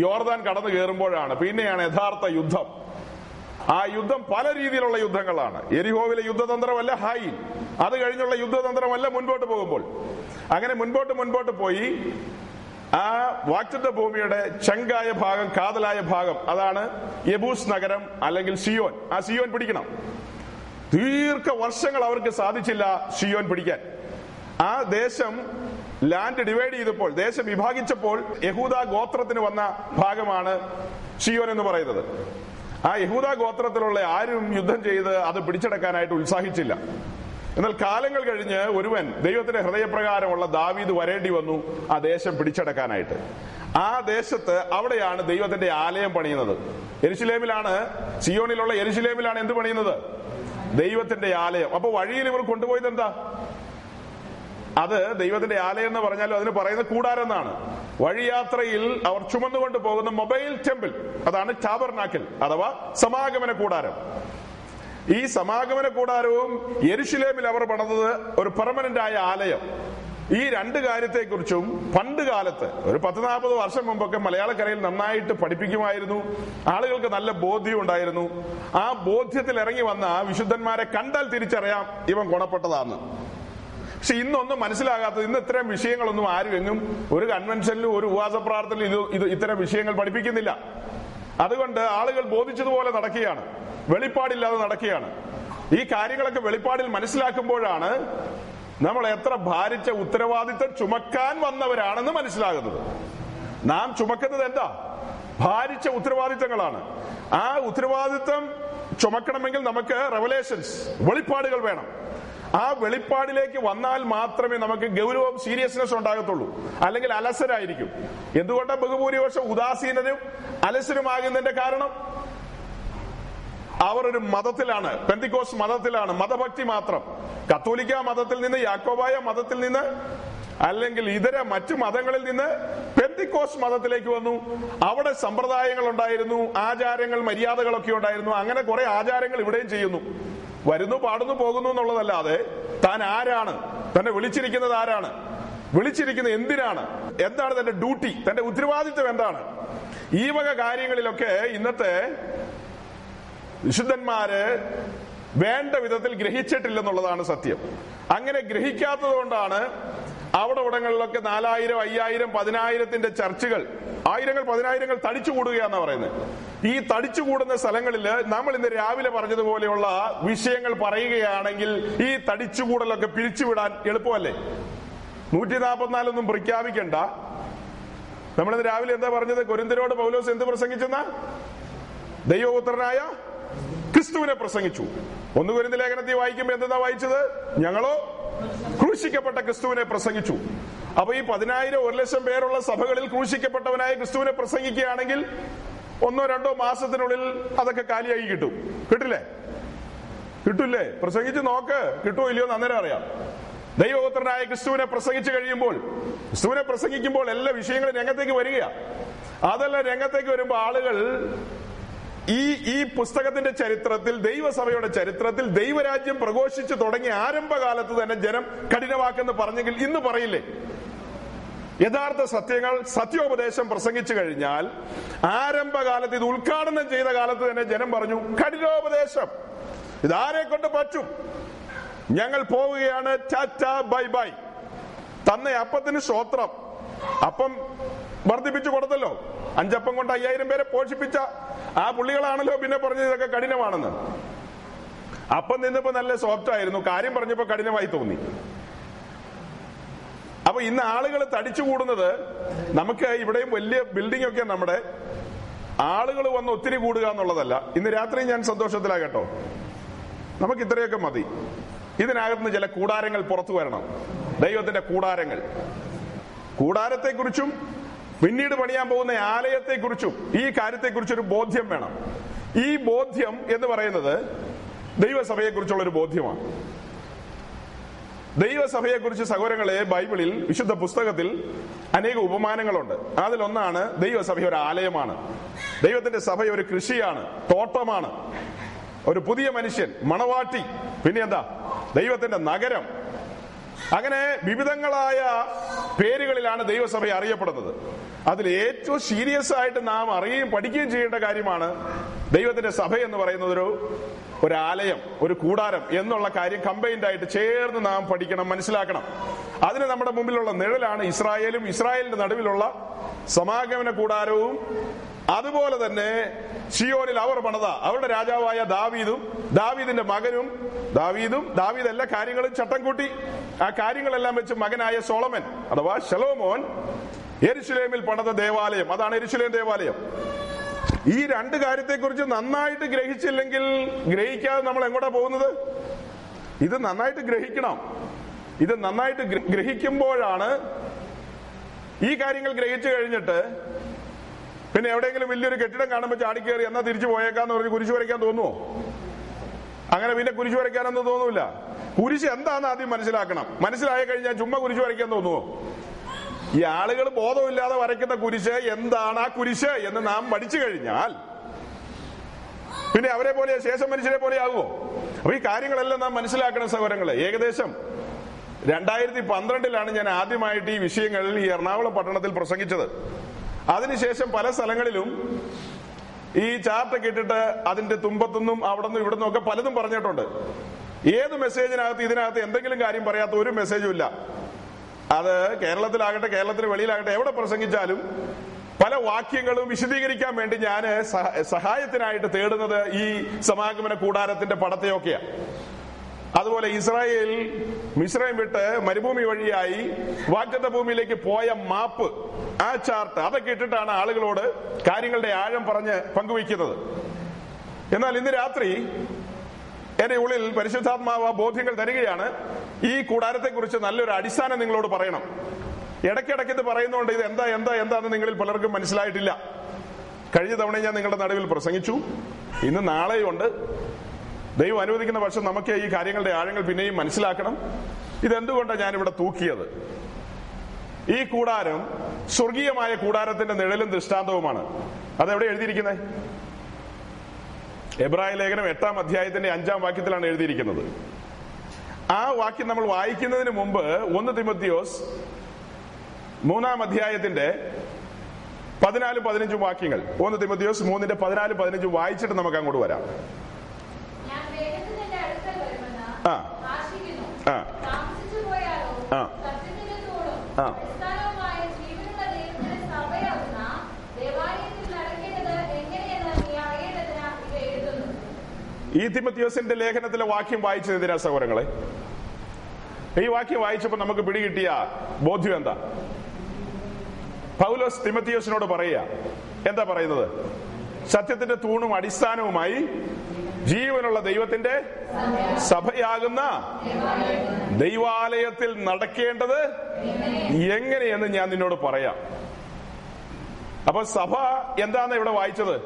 യോർദാൻ കടന്നു കയറുമ്പോഴാണ്. പിന്നെയാണ് യഥാർത്ഥ യുദ്ധം. ആ യുദ്ധം പല രീതിയിലുള്ള യുദ്ധങ്ങളാണ്. എരിഹോവിലെ യുദ്ധതന്ത്രമല്ല ഹായിൽ, അത് കഴിഞ്ഞുള്ള യുദ്ധതന്ത്രമല്ല മുൻപോട്ട് പോകുമ്പോൾ. അങ്ങനെ മുൻപോട്ട് പോയി ആ വാഗ്ദത്ത ഭൂമിയുടെ ചങ്കായ ഭാഗം, കാതലായ ഭാഗം, അതാണ് യെബൂസ് നഗരം അല്ലെങ്കിൽ സിയോൻ. ആ സിയോൻ പിടിക്കണം. ദീർഘ വർഷങ്ങൾ അവർക്ക് സാധിച്ചില്ല സിയോൻ പിടിക്കാൻ. ആ ദേശം ലാൻഡ് ഡിവൈഡ് ചെയ്തപ്പോൾ, ദേശം വിഭാഗിച്ചപ്പോൾ യഹൂദ ഗോത്രത്തിന് വന്ന ഭാഗമാണ് സിയോൻ എന്ന് പറയുന്നത്. ആ യഹൂദ ഗോത്രത്തിലുള്ള ആരും യുദ്ധം ചെയ്ത് അത് പിടിച്ചെടുക്കാനായിട്ട് ഉത്സാഹിച്ചില്ല. എന്നാൽ കാലങ്ങൾ കഴിഞ്ഞ് ഒരുവൻ, ദൈവത്തിന്റെ ഹൃദയപ്രകാരമുള്ള ദാവീദ്, വരേണ്ടി വന്നു ആ ദേശം പിടിച്ചെടുക്കാനായിട്ട്. ആ ദേശത്ത് അവിടെയാണ് ദൈവത്തിന്റെ ആലയം പണിയുന്നത്. യെരുശലേമിലാണ്, സിയോണിലുള്ള യെരുശലേമിലാണ് എന്ത് പണിയുന്നത്? ദൈവത്തിന്റെ ആലയം. അപ്പൊ വഴിയിൽ ഇവർ കൊണ്ടുപോയത് എന്താ? അത് ദൈവത്തിന്റെ ആലയം എന്ന് പറഞ്ഞാലും അതിന് പറയുന്ന കൂടാരം എന്നാണ്. വഴിയാത്രയിൽ അവർ ചുമന്നുകൊണ്ട് പോകുന്ന മൊബൈൽ ടെമ്പിൾ, അതാണ് ടാബർനാക്കിൾ അഥവാ സമാഗമന കൂടാരം. ഈ സമാഗമന കൂടാരവും യെരുശലേമിൽ അവർ പണിതത് ഒരു പെർമനന്റ് ആയ ആലയം. ഈ രണ്ട് കാര്യത്തെക്കുറിച്ചും പണ്ട് കാലത്ത് ഒരു 10-40 വർഷം മുമ്പൊക്കെ മലയാളക്കരയിൽ നന്നായിട്ട് പഠിപ്പിക്കുമായിരുന്നു. ആളുകൾക്ക് നല്ല ബോധ്യം ഉണ്ടായിരുന്നു. ആ ബോധ്യത്തിൽ ഇറങ്ങി വന്ന വിശുദ്ധന്മാരെ കണ്ടാൽ തിരിച്ചറിയാം ഇവൻ ഗുണപ്പെട്ടതാന്ന്. പക്ഷെ ഇന്നൊന്നും മനസ്സിലാകാത്തത്, ഇന്ന് ഇത്തരം വിഷയങ്ങളൊന്നും ആരും എങ്ങും ഒരു കൺവെൻഷനിലും ഒരു ഉപവാസ പ്രാർത്ഥനയിലും ഇത് ഇത്തരം വിഷയങ്ങൾ പഠിപ്പിക്കുന്നില്ല. അതുകൊണ്ട് ആളുകൾ ബോധിച്ചതുപോലെ നടക്കുകയാണ്, വെളിപ്പാടില്ലാതെ നടക്കുകയാണ്. ഈ കാര്യങ്ങളൊക്കെ വെളിപ്പാടിൽ മനസ്സിലാക്കുമ്പോഴാണ് നമ്മൾ എത്ര ഭാരിച്ച ഉത്തരവാദിത്തം ചുമക്കാൻ വന്നവരാണെന്ന് മനസ്സിലാകുന്നത്. നാം ചുമക്കുന്നത് എന്താ? ഭാരിച്ച ഉത്തരവാദിത്തങ്ങളാണ്. ആ ഉത്തരവാദിത്തം ചുമക്കണമെങ്കിൽ നമുക്ക് റെവലേഷൻസ്, വെളിപ്പാടുകൾ വേണം. ആ വെളിപ്പാടിലേക്ക് വന്നാൽ മാത്രമേ നമുക്ക് ഗൗരവം, സീരിയസ്നെസ് ഉണ്ടാകത്തുള്ളൂ. അല്ലെങ്കിൽ അലസരായിരിക്കും. എന്തുകൊണ്ടാണ് ബഹുഭൂരിപക്ഷം ഉദാസീനരും അലസരുമാകുന്നതിന്റെ കാരണം? അവർ ഒരു മതത്തിലാണ്, പെന്തിക്കോസ് മതത്തിലാണ്, മതഭക്തി മാത്രം. കത്തോലിക്ക മതത്തിൽ നിന്ന്, യാക്കോബായ മതത്തിൽ നിന്ന്, അല്ലെങ്കിൽ ഇതര മറ്റു മതങ്ങളിൽ നിന്ന് പെന്തിക്കോസ് മതത്തിലേക്ക് വന്നു. അവിടെ സമ്പ്രദായങ്ങൾ ഉണ്ടായിരുന്നു, ആചാരങ്ങൾ, മര്യാദകളൊക്കെ ഉണ്ടായിരുന്നു. അങ്ങനെ കുറെ ആചാരങ്ങൾ ഇവിടെയും ചെയ്യുന്നു. വരുന്നു, പാടുന്നു, പോകുന്നു എന്നുള്ളതല്ലാതെ താൻ ആരാണ്, തന്നെ വിളിച്ചിരിക്കുന്നത് ആരാണ്, വിളിച്ചിരിക്കുന്നത് എന്തിനാണ്, എന്താണ് തന്റെ ഡ്യൂട്ടി, തന്റെ ഉത്തരവാദിത്വം എന്താണ്, ഈ വക കാര്യങ്ങളിലൊക്കെ ഇന്നത്തെ വിശുദ്ധന്മാര് വേണ്ട വിധത്തിൽ ഗ്രഹിച്ചിട്ടില്ലെന്നുള്ളതാണ് സത്യം. അങ്ങനെ ഗ്രഹിക്കാത്തത് കൊണ്ടാണ് അവിടെ ഇവിടങ്ങളിലൊക്കെ 4000, 5000, 10000ത്തിന്റെ ചർച്ചകൾ, 1000ങ്ങൾ, 10000ങ്ങൾ തടിച്ചുകൂടുകയാണെന്നാണ് പറയുന്നത്. ഈ തടിച്ചുകൂടുന്ന സ്ഥലങ്ങളിൽ നമ്മൾ ഇന്ന് രാവിലെ പറഞ്ഞതുപോലെയുള്ള വിഷയങ്ങൾ പറയുകയാണെങ്കിൽ ഈ തടിച്ചുകൂടലൊക്കെ പിരിച്ചുവിടാൻ എളുപ്പമല്ലേ? 144 പ്രഖ്യാപിക്കണ്ട. നമ്മളിന്ന് രാവിലെ എന്താ പറഞ്ഞത്? കൊരിന്ത്യരോട് പൗലോസ് എന്ത് പ്രസംഗിച്ചെന്ന? ദൈവപുത്രനായ ക്രിസ്തുവിനെ പ്രസംഗിച്ചു. 1 കൊരിന്ത്യർ ലേഖനത്തിൽ വായിക്കുമ്പോൾ എന്താ വായിച്ചത്? ഞങ്ങളോ ക്രൂശിക്കപ്പെട്ട ക്രിസ്തുവിനെ പ്രസംഗിച്ചു. അപ്പൊ ഈ 10,000, 1,00,000 പേരുള്ള സഭകളിൽ ക്രൂശിക്കപ്പെട്ടവനായ ക്രിസ്തുവിനെ പ്രസംഗിക്കുകയാണെങ്കിൽ 1-2 മാസത്തിനുള്ളിൽ അതൊക്കെ കാലിയായി കിട്ടും. കിട്ടില്ലേ? പ്രസംഗിച്ച് നോക്ക്, കിട്ടുമോ ഇല്ലയോ അന്നേരം അറിയാം. ദൈവപുത്രനായ ക്രിസ്തുവിനെ പ്രസംഗിച്ചു കഴിയുമ്പോൾ, ക്രിസ്തുവിനെ പ്രസംഗിക്കുമ്പോൾ എല്ലാ വിഷയങ്ങളും രംഗത്തേക്ക് വരിക. അതെല്ലാം രംഗത്തേക്ക് വരുമ്പോൾ ആളുകൾ ഈ പുസ്തകത്തിന്റെ ചരിത്രത്തിൽ, ദൈവസഭയുടെ ചരിത്രത്തിൽ, ദൈവരാജ്യം പ്രഘോഷിച്ചു തുടങ്ങിയ ആരംഭകാലത്ത് തന്നെ ജനം കഠിനവാക്കെന്ന് പറഞ്ഞെങ്കിൽ ഇന്ന് പറയില്ലേ? യഥാർത്ഥ സത്യങ്ങൾ സത്യോപദേശം പ്രസംഗിച്ചു കഴിഞ്ഞാൽ ആരംഭകാലത്ത്, ഇത് ഉദ്ഘാടനം ചെയ്ത കാലത്ത് തന്നെ ജനം പറഞ്ഞു, കഠിനോപദേശം, ഇതാരെ കൊണ്ട് പറ്റും, ഞങ്ങൾ പോവുകയാണ്, ടാറ്റ ബൈ ബൈ. തന്നെ അപ്പത്തിന് സ്തോത്രം. അപ്പം വർദ്ധിപ്പിച്ചു കൊടുത്തല്ലോ, 5 അപ്പം കൊണ്ട് 5000 പേരെ പോഷിപ്പിച്ച ആ പുള്ളികളാണല്ലോ പിന്നെ പറഞ്ഞത് ഇതൊക്കെ കഠിനമാണെന്ന്. അപ്പം നിന്നിപ്പോ നല്ല സോഫ്റ്റ് ആയിരുന്നു, കാര്യം പറഞ്ഞപ്പോ കഠിനമായി തോന്നി. അപ്പൊ ഇന്ന് ആളുകൾ തടിച്ചുകൂടുന്നത്, നമുക്ക് ഇവിടെയും വലിയ ബിൽഡിംഗ് ഒക്കെ, നമ്മുടെ ആളുകൾ വന്ന് ഒത്തിരി കൂടുക എന്നുള്ളതല്ല. ഇന്ന് രാത്രി ഞാൻ സന്തോഷത്തിലാകട്ടോ, നമുക്ക് ഇത്രയൊക്കെ മതി. ഇതിനകത്തുനിന്ന് ചില കൂടാരങ്ങൾ പുറത്തു വരണം, ദൈവത്തിന്റെ കൂടാരങ്ങൾ. കൂടാരത്തെക്കുറിച്ചും പിന്നീട് പണിയാൻ പോകുന്ന ആലയത്തെക്കുറിച്ചും ഈ കാര്യത്തെക്കുറിച്ചൊരു ബോധ്യം വേണം. ഈ ബോധ്യം എന്ന് പറയുന്നത് ദൈവസഭയെക്കുറിച്ചുള്ള ഒരു ബോധ്യമാണ്. ദൈവസഭയെക്കുറിച്ച് സഹോദരങ്ങളെ, ബൈബിളിൽ, വിശുദ്ധ പുസ്തകത്തിൽ അനേക ഉപമാനങ്ങളുണ്ട്. അതിലൊന്നാണ് ദൈവസഭ ഒരു ആലയമാണ്, ദൈവത്തിന്റെ സഭ ഒരു കൃഷിയാണ്, തോട്ടമാണ്, ഒരു പുതിയ മനുഷ്യൻ, മണവാട്ടി, പിന്നെ എന്താ ദൈവത്തിന്റെ നഗരം. അങ്ങനെ വിവിധങ്ങളായ പേരുകളിലാണ് ദൈവസഭ അറിയപ്പെടുന്നത്. അതിൽ ഏറ്റവും സീരിയസ് ആയിട്ട് നാം അറിയുകയും പഠിക്കുകയും ചെയ്യേണ്ട കാര്യമാണ് ദൈവത്തിന്റെ സഭ എന്ന് പറയുന്നത് ഒരു ആലയം, ഒരു കൂടാരം എന്നുള്ള കാര്യം കമ്പൈൻഡ് ആയിട്ട് ചേർന്ന് നാം പഠിക്കണം, മനസ്സിലാക്കണം. അതിന് നമ്മുടെ മുമ്പിലുള്ള നിഴലാണ് ഇസ്രായേലും ഇസ്രായേലിന്റെ നടുവിലുള്ള സമാഗമന കൂടാരവും, അതുപോലെ തന്നെ സിയോനിൽ അവർ പണിത അവരുടെ രാജാവായ ദാവീദും ദാവീദിന്റെ മകനും, ദാവീദ് എല്ലാ കാര്യങ്ങളും ചട്ടം കൂട്ടി ആ കാര്യങ്ങളെല്ലാം വെച്ച് മകനായ സോളമൻ അഥവാ ശലോമോൻ യെരുശലേമിൽ പണിത ദേവാലയം, അതാണ് യെരുശലേം ദേവാലയം. ഈ രണ്ട് കാര്യത്തെക്കുറിച്ച് നന്നായിട്ട് ഗ്രഹിച്ചില്ലെങ്കിൽ, ഗ്രഹിക്കാതെ നമ്മൾ എങ്ങോട്ടാ പോകുന്നത്? ഇത് നന്നായിട്ട് ഗ്രഹിക്കണം. ഇത് നന്നായിട്ട് ഗ്രഹിക്കുമ്പോഴാണ്, ഈ കാര്യങ്ങൾ ഗ്രഹിച്ചു കഴിഞ്ഞിട്ട് പിന്നെ എവിടെയെങ്കിലും വലിയൊരു കെട്ടിടം കാണുമ്പോൾ ചാടിക്കേറി എന്നാ തിരിച്ചു പോയേക്കാന്ന് പറഞ്ഞ് കുരിശു വരയ്ക്കാൻ തോന്നുമോ? അങ്ങനെ പിന്നെ കുരിശു വരയ്ക്കാനൊന്നും തോന്നൂല. കുരിശ് എന്താണെന്ന് ആദ്യം മനസ്സിലാക്കണം. മനസ്സിലായി കഴിഞ്ഞാൽ ചുമ്മാ കുരിശു വരയ്ക്കാൻ തോന്നുമോ? ഈ ആളുകൾ ബോധമില്ലാതെ വരയ്ക്കുന്ന കുരിശ് എന്താണ്, ആ കുരിശ് എന്ന് നാം പഠിച്ചു കഴിഞ്ഞാൽ പിന്നെ അവരെ പോലെ, ശേഷം മനുഷ്യരെ പോലെ ആകുമോ? അപ്പൊ ഈ കാര്യങ്ങളെല്ലാം നാം മനസ്സിലാക്കണം സഹോദരങ്ങളെ. ഏകദേശം 2012 ഞാൻ ആദ്യമായിട്ട് ഈ വിഷയങ്ങളിൽ ഈ എറണാകുളം പട്ടണത്തിൽ പ്രസംഗിച്ചത്. അതിനുശേഷം പല സ്ഥലങ്ങളിലും ഈ ചാർട്ടൊക്കെ ഇട്ടിട്ട് അതിന്റെ തുമ്പത്തുനിന്നും അവിടെ നിന്നും ഇവിടെ നിന്നും ഒക്കെ പലതും പറഞ്ഞിട്ടുണ്ട്. ഏത് മെസ്സേജിനകത്ത് ഇതിനകത്ത് എന്തെങ്കിലും കാര്യം പറയാത്ത ഒരു മെസ്സേജും ഇല്ല. അത് കേരളത്തിലാകട്ടെ, കേരളത്തിന് വെളിയിലാകട്ടെ, എവിടെ പ്രസംഗിച്ചാലും പല വാക്യങ്ങളും വിശദീകരിക്കാൻ വേണ്ടി ഞാൻ സഹായത്തിനായിട്ട് തേടുന്നത് ഈ സമാഗമന കൂടാരത്തിന്റെ പടത്തെയൊക്കെയാണ്. അതുപോലെ ഇസ്രായേൽ മിസ്രൈം വിട്ട് മരുഭൂമി വഴിയായി വാഗ്ദത്ത ഭൂമിയിലേക്ക് പോയ മാപ്പ്, ആ ചാർട്ട്, അതൊക്കെ ഇട്ടിട്ടാണ് ആളുകളോട് കാര്യങ്ങളുടെ ആഴം പറഞ്ഞ് പങ്കുവയ്ക്കുന്നത്. എന്നാൽ ഇന്ന് രാത്രി എന്റെ ഉള്ളിൽ പരിശുദ്ധാത്മാവ് ബോധ്യങ്ങൾ തരികയാണ്, ഈ കൂടാരത്തെക്കുറിച്ച് നല്ലൊരു അടിസ്ഥാനം നിങ്ങളോട് പറയണം. ഇടയ്ക്കിടയ്ക്ക് ഇത് പറയുന്നതുകൊണ്ട് ഇത് എന്താ എന്താ എന്താന്ന് നിങ്ങളിൽ പലർക്കും മനസ്സിലായിട്ടില്ല. കഴിഞ്ഞ തവണ ഞാൻ നിങ്ങളുടെ നടുവിൽ പ്രസംഗിച്ചു, ഇന്ന് നാളെയുണ്ട്. ദൈവം അനുവദിക്കുന്ന പക്ഷം നമുക്ക് ഈ കാര്യങ്ങളുടെ ആഴങ്ങൾ പിന്നെയും മനസ്സിലാക്കണം. ഇതെന്തുകൊണ്ടാണ് ഞാനിവിടെ തൂക്കിയത്? ഈ കൂടാരം സ്വർഗീയമായ കൂടാരത്തിന്റെ നിഴലും ദൃഷ്ടാന്തവുമാണ്. അതെവിടെ എഴുതിയിരിക്കുന്നത്? എബ്രായ ലേഖനം 8-ാം അധ്യായത്തിന്റെ 5-ാം വാക്യത്തിലാണ് എഴുതിയിരിക്കുന്നത്. ആ വാക്യം നമ്മൾ വായിക്കുന്നതിന് മുമ്പ് 1 തിമോഥെയൂസ് 3-ാം അധ്യായത്തിന്റെ 14-15 വാക്യങ്ങൾ 1 തിമോഥെയൂസ് 3:14-15 വായിച്ചിട്ട് നമുക്ക് അങ്ങോട്ട് വരാം. ആ ആ ആ ആ ഈ തിമോഥെയൂസിന്റെ ലേഖനത്തിലെ വാക്യം വായിച്ചത് എന്തിനാ സഹോദരങ്ങളെ? ഈ വാക്യം വായിച്ചപ്പോൾ നമുക്ക് പിടികിട്ടിയ ബോധ്യം എന്താ? പൗലോസ് തിമോഥെയൂസിനോട് പറയുക, എന്താ പറയുന്നത്? സത്യത്തിന്റെ തൂണും അടിസ്ഥാനവുമായി ജീവനുള്ള ദൈവത്തിന്റെ സഭയാകുന്ന ദൈവാലയത്തിൽ നടക്കേണ്ടത് എങ്ങനെയെന്ന് ഞാൻ നിന്നോട് പറയാം. അപ്പൊ സഭ എന്താന്ന് ഇവിടെ വായിച്ചത്?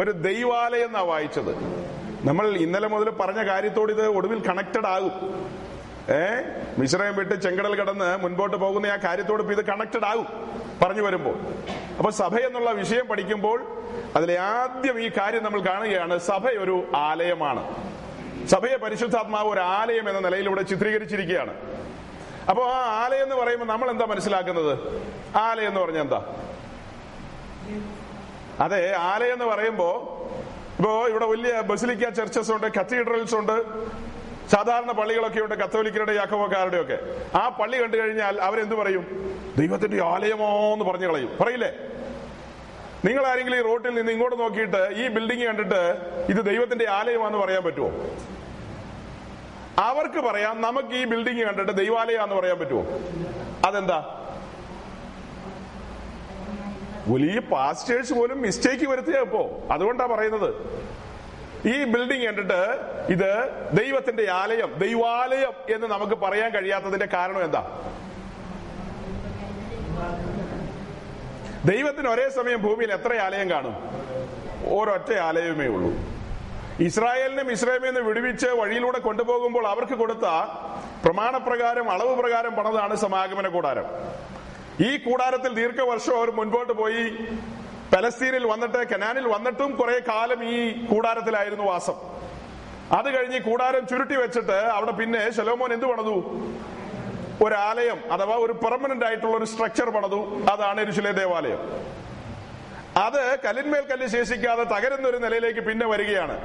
ഒരു ദൈവാലയം എന്നാ വായിച്ചത്. നമ്മൾ ഇന്നലെ മുതൽ പറഞ്ഞ കാര്യത്തോട് ഇത് ഒടുവിൽ കണക്റ്റഡ് ആകും. മിശ്രയം വിട്ട് ചെങ്കടൽ കടന്ന് മുൻപോട്ട് പോകുന്ന ആ കാര്യത്തോട് ഇത് കണക്റ്റഡ് ആകും പറഞ്ഞു വരുമ്പോൾ. അപ്പൊ സഭ എന്നുള്ള വിഷയം പഠിക്കുമ്പോൾ അതിലെ ആദ്യം ഈ കാര്യം നമ്മൾ കാണുകയാണ്, സഭ ഒരു ആലയമാണ്. സഭയെ പരിശുദ്ധാത്മാവ് ഒരു ആലയം എന്ന നിലയിലൂടെ ചിത്രീകരിച്ചിരിക്കുകയാണ്. അപ്പൊ ആ ആലയം എന്ന് പറയുമ്പോൾ നമ്മൾ എന്താ മനസ്സിലാക്കുന്നത്? ആലയം എന്ന് പറഞ്ഞാൽ എന്താ? അതെ, ആലയം എന്ന് പറയുമ്പോ ഇപ്പോ ഇവിടെ വലിയ ബസിലിക്ക ചർച്ചസ് ഉണ്ട്, കത്തീഡ്രൽസ് ഉണ്ട്, സാധാരണ പള്ളികളൊക്കെ ഉണ്ട്, കത്തോലിക്കരുടെ യാക്കോബക്കാരുടെ ഒക്കെ. ആ പള്ളി കണ്ടു കഴിഞ്ഞാൽ അവരെന്തു പറയും? ദൈവത്തിന്റെ ആലയമോ എന്ന് പറഞ്ഞു കളയും, പറയില്ലേ? നിങ്ങൾ ആരെങ്കിലും ഈ റോട്ടിൽ നിന്ന് ഇങ്ങോട്ട് നോക്കിയിട്ട് ഈ ബിൽഡിംഗ് കണ്ടിട്ട് ഇത് ദൈവത്തിന്റെ ആലയമാണെന്ന് പറയാൻ പറ്റുമോ? അവർക്ക് പറയാം. നമുക്ക് ഈ ബിൽഡിംഗ് കണ്ടിട്ട് ദൈവാലയാന്ന് പറയാൻ പറ്റുമോ? അതെന്താ? വലിയ പാസ്റ്റേഴ്സ് പോലും മിസ്റ്റേക്ക് വരുത്തിയ ഇപ്പോ, അതുകൊണ്ടാ പറയുന്നത്. ഈ ബിൽഡിംഗ് കണ്ടിട്ട് ഇത് ദൈവത്തിന്റെ ആലയം, ദൈവാലയം എന്ന് നമുക്ക് പറയാൻ കഴിയാത്തതിന്റെ കാരണം എന്താ? ദൈവത്തിന് ഒരേ സമയം ഭൂമിയിൽ എത്ര ആലയം കാണും? ഒരൊറ്റ ആലയമേ ഉള്ളൂ. ഇസ്രായേലിനും ഇസ്രായേലിൽ നിന്ന് വിടുവിച്ച് വഴിയിലൂടെ കൊണ്ടുപോകുമ്പോൾ അവർക്ക് കൊടുത്ത പ്രമാണപ്രകാരം അളവ് പ്രകാരം പണിതാണ് സമാഗമന കൂടാരം. ഈ കൂടാരത്തിൽ ദീർഘവർഷം അവർ മുൻപോട്ട് പോയി പലസ്തീനിൽ വന്നിട്ട് കനാനിൽ വന്നിട്ടും കുറെ കാലം ഈ കൂടാരത്തിലായിരുന്നു വാസം. അത് കഴിഞ്ഞ് കൂടാരം ചുരുട്ടി വെച്ചിട്ട് അവിടെ പിന്നെ ശലോമോൻ എന്ത് പണിതു? ഒരാലയം, അഥവാ ഒരു പെർമനന്റ് ആയിട്ടുള്ള ഒരു സ്ട്രക്ചർ പണിതു. അതാണ് യെരുശലേം ദേവാലയം. അത് കല്ലിന്മേൽ കല്ല് ശേഷിക്കാതെ തകരുന്ന ഒരു നിലയിലേക്ക് പിന്നെ വരികയാണ്.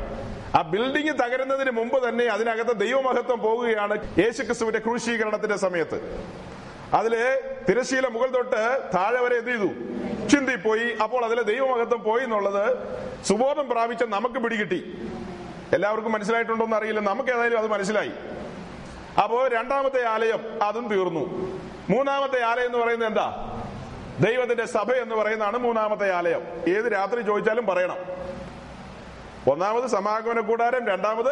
ആ ബിൽഡിംഗ് തകരുന്നതിന് മുമ്പ് തന്നെ അതിനകത്ത് ദൈവമഹത്വം പോകുകയാണ് യേശുക്രിസ്തുവിന്റെ ക്രൂശീകരണത്തിന്റെ സമയത്ത്. അതിലെ തിരശ്ശീല മുകൾ തൊട്ട് താഴെ വരെ എന്ത് ചെയ്തു? ചിന്തിപ്പോയി. അപ്പോൾ അതിലെ ദൈവമഹത്വം പോയി എന്നുള്ളത് സുബോധം പ്രാപിച്ച നമുക്ക് പിടികിട്ടി. എല്ലാവർക്കും മനസ്സിലായിട്ടുണ്ടോന്ന് അറിയില്ല, നമുക്ക് ഏതായാലും അത് മനസ്സിലായി. അപ്പോ രണ്ടാമത്തെ ആലയം അതും തീർന്നു. മൂന്നാമത്തെ ആലയം എന്ന് പറയുന്നത് എന്താ? ദൈവത്തിന്റെ സഭ എന്ന് പറയുന്നതാണ് മൂന്നാമത്തെ ആലയം. ഏത് രാത്രി ചോദിച്ചാലും പറയണം. ഒന്നാമത് സമാഗമന കൂടാരം, രണ്ടാമത്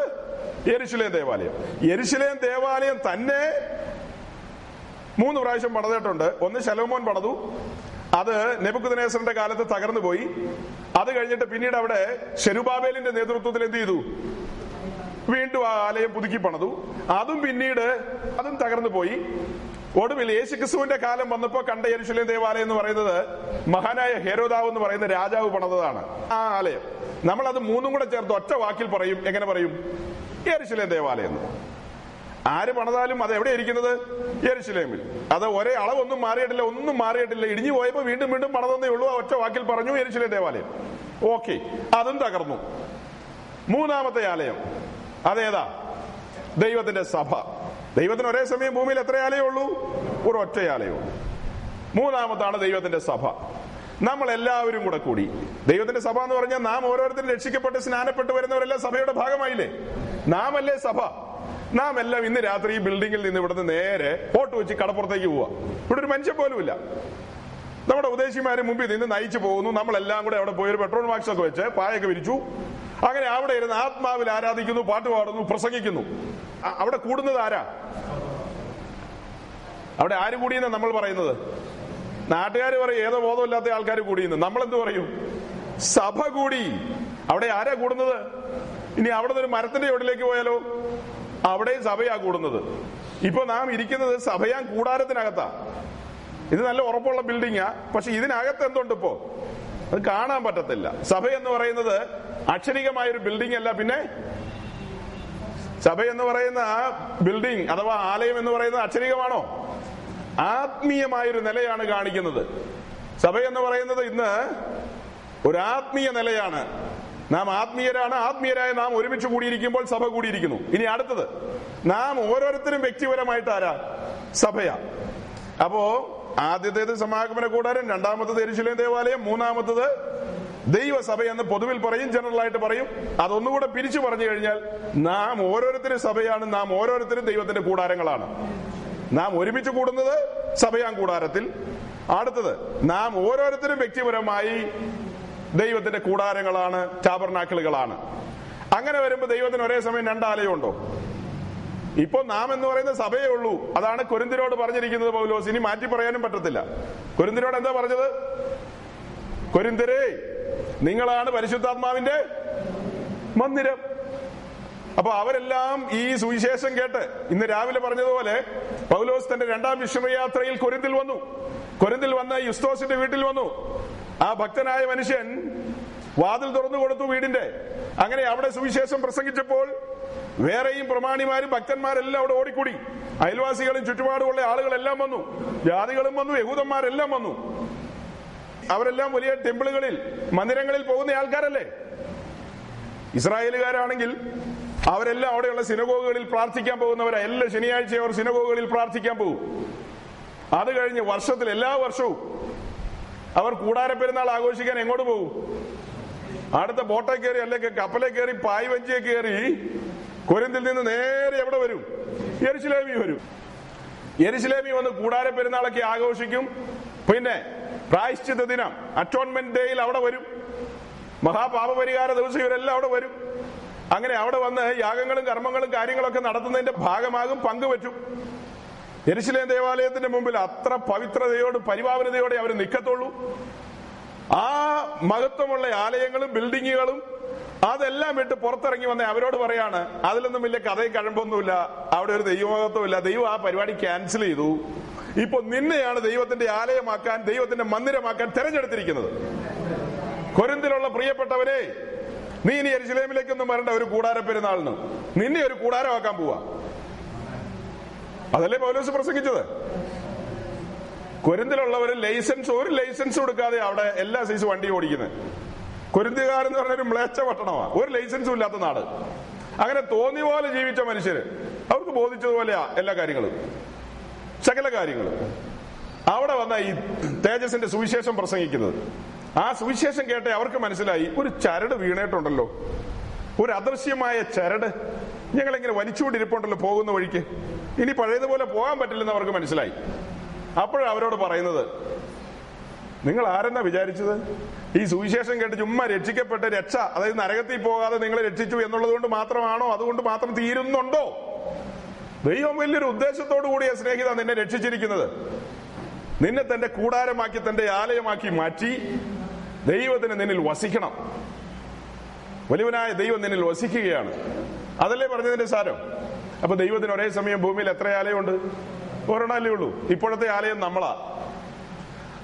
യെരുശലേം ദേവാലയം. യെരുശലേം ദേവാലയം തന്നെ 3 പ്രാവശ്യം പണിതിട്ടുണ്ട്. ഒന്ന് ശലോമോൻ പണിതു, അത് നെബൂഖദ്നേസറിന്റെ കാലത്ത് തകർന്നു പോയി. അത് കഴിഞ്ഞിട്ട് പിന്നീട് അവിടെ ശെരുബാബേലിന്റെ നേതൃത്വത്തിൽ എന്ത് ചെയ്തു? വീണ്ടും ആ ആലയം പുതുക്കി പണിതു. അതും പിന്നീട് അതും തകർന്നു പോയി. ഒടുവിൽ യേശുക്രിസ്തുവിന്റെ കാലം വന്നപ്പോൾ കണ്ട യെരുശലേം ദേവാലയം എന്ന് പറയുന്നത് മഹാനായ ഹെരോദാവ് എന്ന് പറയുന്ന രാജാവ് പണിതതാണ് ആ ആലയം. നമ്മളത് 3 കൂടെ ചേർത്ത് ഒറ്റ വാക്കിൽ പറയും. എങ്ങനെ പറയും? യെരുശലേം ദേവാലയം. ആര് പണിതാലും അത് എവിടെ ഇരിക്കുന്നത്? യെരുശലേമിൽ. അത് ഒരേ അളവൊന്നും മാറിയിട്ടില്ല, ഒന്നും മാറിയിട്ടില്ല. ഇടിഞ്ഞു പോയപ്പോൾ വീണ്ടും വീണ്ടും പണിതന്നേ ഉള്ളൂ. ഒറ്റ വാക്കിൽ പറഞ്ഞു യെരുശലേം ദേവാലയം. ഓക്കെ, അതും തകർന്നു. മൂന്നാമത്തെ ആലയം അതേതാ? ദൈവത്തിന്റെ സഭ. ദൈവത്തിന് ഒരേ സമയം ഭൂമിയിൽ എത്ര ആലയേ ഉള്ളൂ? ഒരൊറ്റ ആലയേ ഉള്ളൂ. മൂന്നാമത്താണ് ദൈവത്തിന്റെ സഭ. നമ്മൾ എല്ലാവരും കൂടെ കൂടി. ദൈവത്തിന്റെ സഭ എന്ന് പറഞ്ഞാൽ നാം ഓരോരുത്തരും രക്ഷിക്കപ്പെട്ട് സ്നാനപ്പെട്ട് വരുന്നവരെല്ലാം സഭയുടെ ഭാഗമായില്ലേ? നാം അല്ലേ സഭ? നാം എല്ലാം ഇന്ന് രാത്രി ഈ ബിൽഡിംഗിൽ നിന്ന് ഇവിടുന്ന് നേരെ ഫോട്ടോ വെച്ച് കടപ്പുറത്തേക്ക് പോവാ. ഇവിടെ ഒരു മനുഷ്യൻ പോലും ഇല്ല. നമ്മുടെ ഉദ്ദേശിമാരെ മുമ്പിൽ നിന്ന് നയിച്ചു പോകുന്നു. നമ്മളെല്ലാം കൂടെ അവിടെ പോയി ഒരു പെട്രോൾ മാക്സൊക്കെ വെച്ച് പായൊക്കെ വിരിച്ചു. അങ്ങനെ അവിടെ ഇരുന്ന് ആത്മാവിൽ ആരാധിക്കുന്നു, പാട്ടുപാടുന്നു, പ്രസംഗിക്കുന്നു. അവിടെ കൂടുന്നത് ആരാ? അവിടെ ആര് കൂടിയെന്ന് നമ്മൾ പറയുന്നത്? നാട്ടുകാർ പറയും ഏതോ ബോധമില്ലാത്ത ആൾക്കാർ കൂടിയെന്ന്. നമ്മളെന്ത് പറയും? സഭ കൂടി. അവിടെ ആരാ കൂടുന്നത്? ഇനി അവിടെ നിന്ന് ഒരു മരത്തിന്റെ ചുവട്ടിലേക്ക് പോയാലോ? അവിടെയും സഭയാ കൂടുന്നത്. ഇപ്പൊ നാം ഇരിക്കുന്നത് സഭയാൻ കൂടാരത്തിനകത്താ. ഇത് നല്ല ഉറപ്പുള്ള ബിൽഡിംഗാ, പക്ഷെ ഇതിനകത്ത് എന്തുണ്ട് ഇപ്പോ? അത് കാണാൻ പറ്റത്തില്ല. സഭ എന്ന് പറയുന്നത് അക്ഷരികമായൊരു ബിൽഡിംഗ് അല്ല. പിന്നെ സഭ എന്ന് പറയുന്ന ആ ബിൽഡിംഗ് അഥവാ ആലയം എന്ന് പറയുന്നത് അക്ഷരികമാണോ? ആത്മീയമായൊരു നിലയാണ് കാണിക്കുന്നത്. സഭ എന്ന് പറയുന്നത് ഇന്ന് ഒരു ആത്മീയ നിലയാണ്. നാം ആത്മീയരാണ്. ആത്മീയരായ നാം ഒരുമിച്ച് കൂടിയിരിക്കുമ്പോൾ സഭ കൂടിയിരിക്കുന്നു. ഇനി അടുത്തത്, നാം ഓരോരുത്തരും വ്യക്തിപരമായിട്ട് ആരാ? സഭയാ. അപ്പോ ആദ്യത്തേത് സമാഗമന കൂടാരം, രണ്ടാമത്തേത് യെരുശലേം ദേവാലയം, മൂന്നാമത്തേത് ദൈവസഭ എന്ന് പൊതുവിൽ പറയും, ജനറൽ ആയിട്ട് പറയും. അതൊന്നുകൂടെ പിരിച്ചു പറഞ്ഞു കഴിഞ്ഞാൽ നാം ഓരോരുത്തരും സഭയാണ്, നാം ഓരോരുത്തരും ദൈവത്തിന്റെ കൂടാരങ്ങളാണ്. നാം ഒരുമിച്ച് കൂടുന്നത് സഭയാൻ കൂടാരത്തിൽ. അടുത്തത്, നാം ഓരോരുത്തരും വ്യക്തിപരമായി ദൈവത്തിന്റെ കൂടാരങ്ങളാണ്, ടാബർനാക്കിളുകളാണ്. അങ്ങനെ വരുമ്പോ ദൈവത്തിന് ഒരേ സമയം 2 ആലയം ഉണ്ടോ? ഇപ്പൊ നാം എന്ന് പറയുന്ന സഭയേ ഉള്ളൂ. അതാണ് കൊരിന്ത്യരോട് പറഞ്ഞിരിക്കുന്നത് പൗലോസ്. ഇനി മാറ്റി പറയാനും പറ്റത്തില്ല. കൊരിന്ത്യരോട് എന്താ പറഞ്ഞത്? കൊരിന്ത്യരേ, നിങ്ങളാണ് പരിശുദ്ധാത്മാവിന്റെ മന്ദിരം. അപ്പൊ അവരെല്ലാം ഈ സുവിശേഷം കേട്ട്, ഇന്ന് രാവിലെ പറഞ്ഞതുപോലെ പൗലോസ് തന്റെ രണ്ടാം വിശ്രമയാത്രയിൽ കൊരിന്തിൽ വന്ന് യുസ്തോസിന്റെ വീട്ടിൽ വന്നു. ആ ഭക്തനായ മനുഷ്യൻ വാതിൽ തുറന്നു കൊടുത്തു വീടിന്റെ. അങ്ങനെ അവിടെ സുവിശേഷം പ്രസംഗിച്ചപ്പോൾ വേറെയും പ്രമാണിമാരും ഭക്തന്മാരെല്ലാം അവിടെ ഓടിക്കൂടി. അയൽവാസികളും ചുറ്റുപാടുമുള്ള ആളുകളെല്ലാം വന്നു, ജാതികളും വന്നു, യഹൂദന്മാരെല്ലാം വന്നു. അവരെല്ലാം വലിയ ടെമ്പിളുകളിൽ, മന്ദിരങ്ങളിൽ പോകുന്ന ആൾക്കാരല്ലേ. ഇസ്രായേലുകാരാണെങ്കിൽ അവരെല്ലാം അവിടെയുള്ള സിനഗോഗുകളിൽ പ്രാർത്ഥിക്കാൻ പോകുന്നവരാ. എല്ലാ ശനിയാഴ്ച അവർ സിനഗോഗുകളിൽ പ്രാർത്ഥിക്കാൻ പോകും. അത് കഴിഞ്ഞ് വർഷത്തിൽ, എല്ലാ വർഷവും അവർ കൂടാര പെരുന്നാൾ ആഘോഷിക്കാൻ എങ്ങോട്ട് പോകും? അടുത്ത ബോട്ടെ കയറി, അല്ലെങ്കിൽ കപ്പലെ കയറി, പായ് വഞ്ചിയെ കയറി കൊരിന്തിൽ നിന്ന് നേരെ എവിടെ വരും? യെരുശലേമി വരും. യെരുശലേമി വന്ന് കൂടാര പെരുന്നാളൊക്കെ ആഘോഷിക്കും. പിന്നെ പ്രായശ്ചിത്ത ദിനം, അറ്റോൺമെന്റ് ഡേയിൽ അവിടെ വരും. മഹാപാപപരിഹാര ദിവസം ഇവരെല്ലാം അവിടെ വരും. അങ്ങനെ അവിടെ വന്ന് യാഗങ്ങളും കർമ്മങ്ങളും കാര്യങ്ങളൊക്കെ നടത്തുന്നതിന്റെ ഭാഗമാകും, പങ്കുവറ്റും. യെരുശലേം ദേവാലയത്തിന്റെ മുമ്പിൽ അത്ര പവിത്രതയോടും പരിപാവനതയോടെ അവർ നിൽക്കത്തുള്ളൂ. ആ മഹത്വമുള്ള ആലയങ്ങളും ബിൽഡിങ്ങുകളും അതെല്ലാം വിട്ട് പുറത്തിറങ്ങി വന്ന അവരോട് പറയാണ്, അതിലൊന്നും വലിയ കഥയും കഴമ്പൊന്നുമില്ല, അവിടെ ഒരു ദൈവമഹത്വമില്ല, ദൈവം ആ പരിപാടി ക്യാൻസൽ ചെയ്തു. ഇപ്പൊ നിന്നെയാണ് ദൈവത്തിന്റെ ആലയമാക്കാൻ, ദൈവത്തിന്റെ മന്ദിരമാക്കാൻ തെരഞ്ഞെടുത്തിരിക്കുന്നത്. കൊരിന്തിലുള്ള പ്രിയപ്പെട്ടവരെ, നീ ഇനി യെരുശലേമിലേക്കൊന്നും വരണ്ട ഒരു കൂടാര പെരുന്നാളിന്. നിന്നെ ഒരു കൂടാരമാക്കാൻ പോവാ. അതല്ലേ പൗലോസ് പ്രസംഗിച്ചത്. കൊരിന്തിലുള്ളവര് ലൈസൻസ്, ഒരു ലൈസൻസ് കൊടുക്കാതെ അവിടെ എല്ലാ സൈസ് വണ്ടി ഓടിക്കുന്നത്. കൊരിന്തുകാരെന്ന് പറഞ്ഞൊരു മ്ലേച്ഛ പട്ടണമാ, ഒരു ലൈസൻസും ഇല്ലാത്ത നാട്. അങ്ങനെ തോന്നിയ പോലെ ജീവിച്ച മനുഷ്യര്, അവർക്ക് ബോധിച്ചതുപോലെയാ എല്ലാ കാര്യങ്ങളും, സകല കാര്യങ്ങളും. അവിടെ വന്ന ഈ തേജസിന്റെ സുവിശേഷം പ്രസംഗിക്കുന്നത്, ആ സുവിശേഷം കേട്ടേ അവർക്ക് മനസ്സിലായി, ഒരു ചരട് വീണേട്ടുണ്ടല്ലോ, ഒരു അദൃശ്യമായ ചരട് ഞങ്ങളിങ്ങനെ വലിച്ചുകൊണ്ടിരിപ്പുണ്ടല്ലോ പോകുന്ന വഴിക്ക്, ഇനി പഴയതുപോലെ പോകാൻ പറ്റില്ലെന്ന് അവർക്ക് മനസ്സിലായി. അപ്പോഴവരോട് പറയുന്നത്, നിങ്ങൾ ആരെന്നാ വിചാരിച്ചത്? ഈ സുവിശേഷം കേട്ട് ചുമ്മാ രക്ഷിക്കപ്പെട്ട് രക്ഷ, അതായത് നരകത്തിൽ പോകാതെ നിങ്ങളെ രക്ഷിച്ചു എന്നുള്ളത് കൊണ്ട് മാത്രമാണോ? അതുകൊണ്ട് മാത്രം തീരുന്നുണ്ടോ? ദൈവം വലിയൊരു ഉദ്ദേശത്തോടു കൂടിയ സ്നേഹിത നിന്നെ രക്ഷിച്ചിരിക്കുന്നത്. നിന്നെ തന്റെ കൂടാരമാക്കി, തന്റെ ആലയമാക്കി മാറ്റി ദൈവത്തിന് നിന്നിൽ വസിക്കണം. വലിയവനായ ദൈവം നിന്നിൽ വസിക്കുകയാണ്. അതല്ലേ പറഞ്ഞതിന്റെ സാരം. അപ്പൊ ദൈവത്തിന് ഒരേ സമയം ഭൂമിയിൽ എത്ര ആലയമുണ്ട്? ഒരെണ്ണല്ലേ ഉള്ളൂ. ഇപ്പോഴത്തെ ആലയം നമ്മളാ.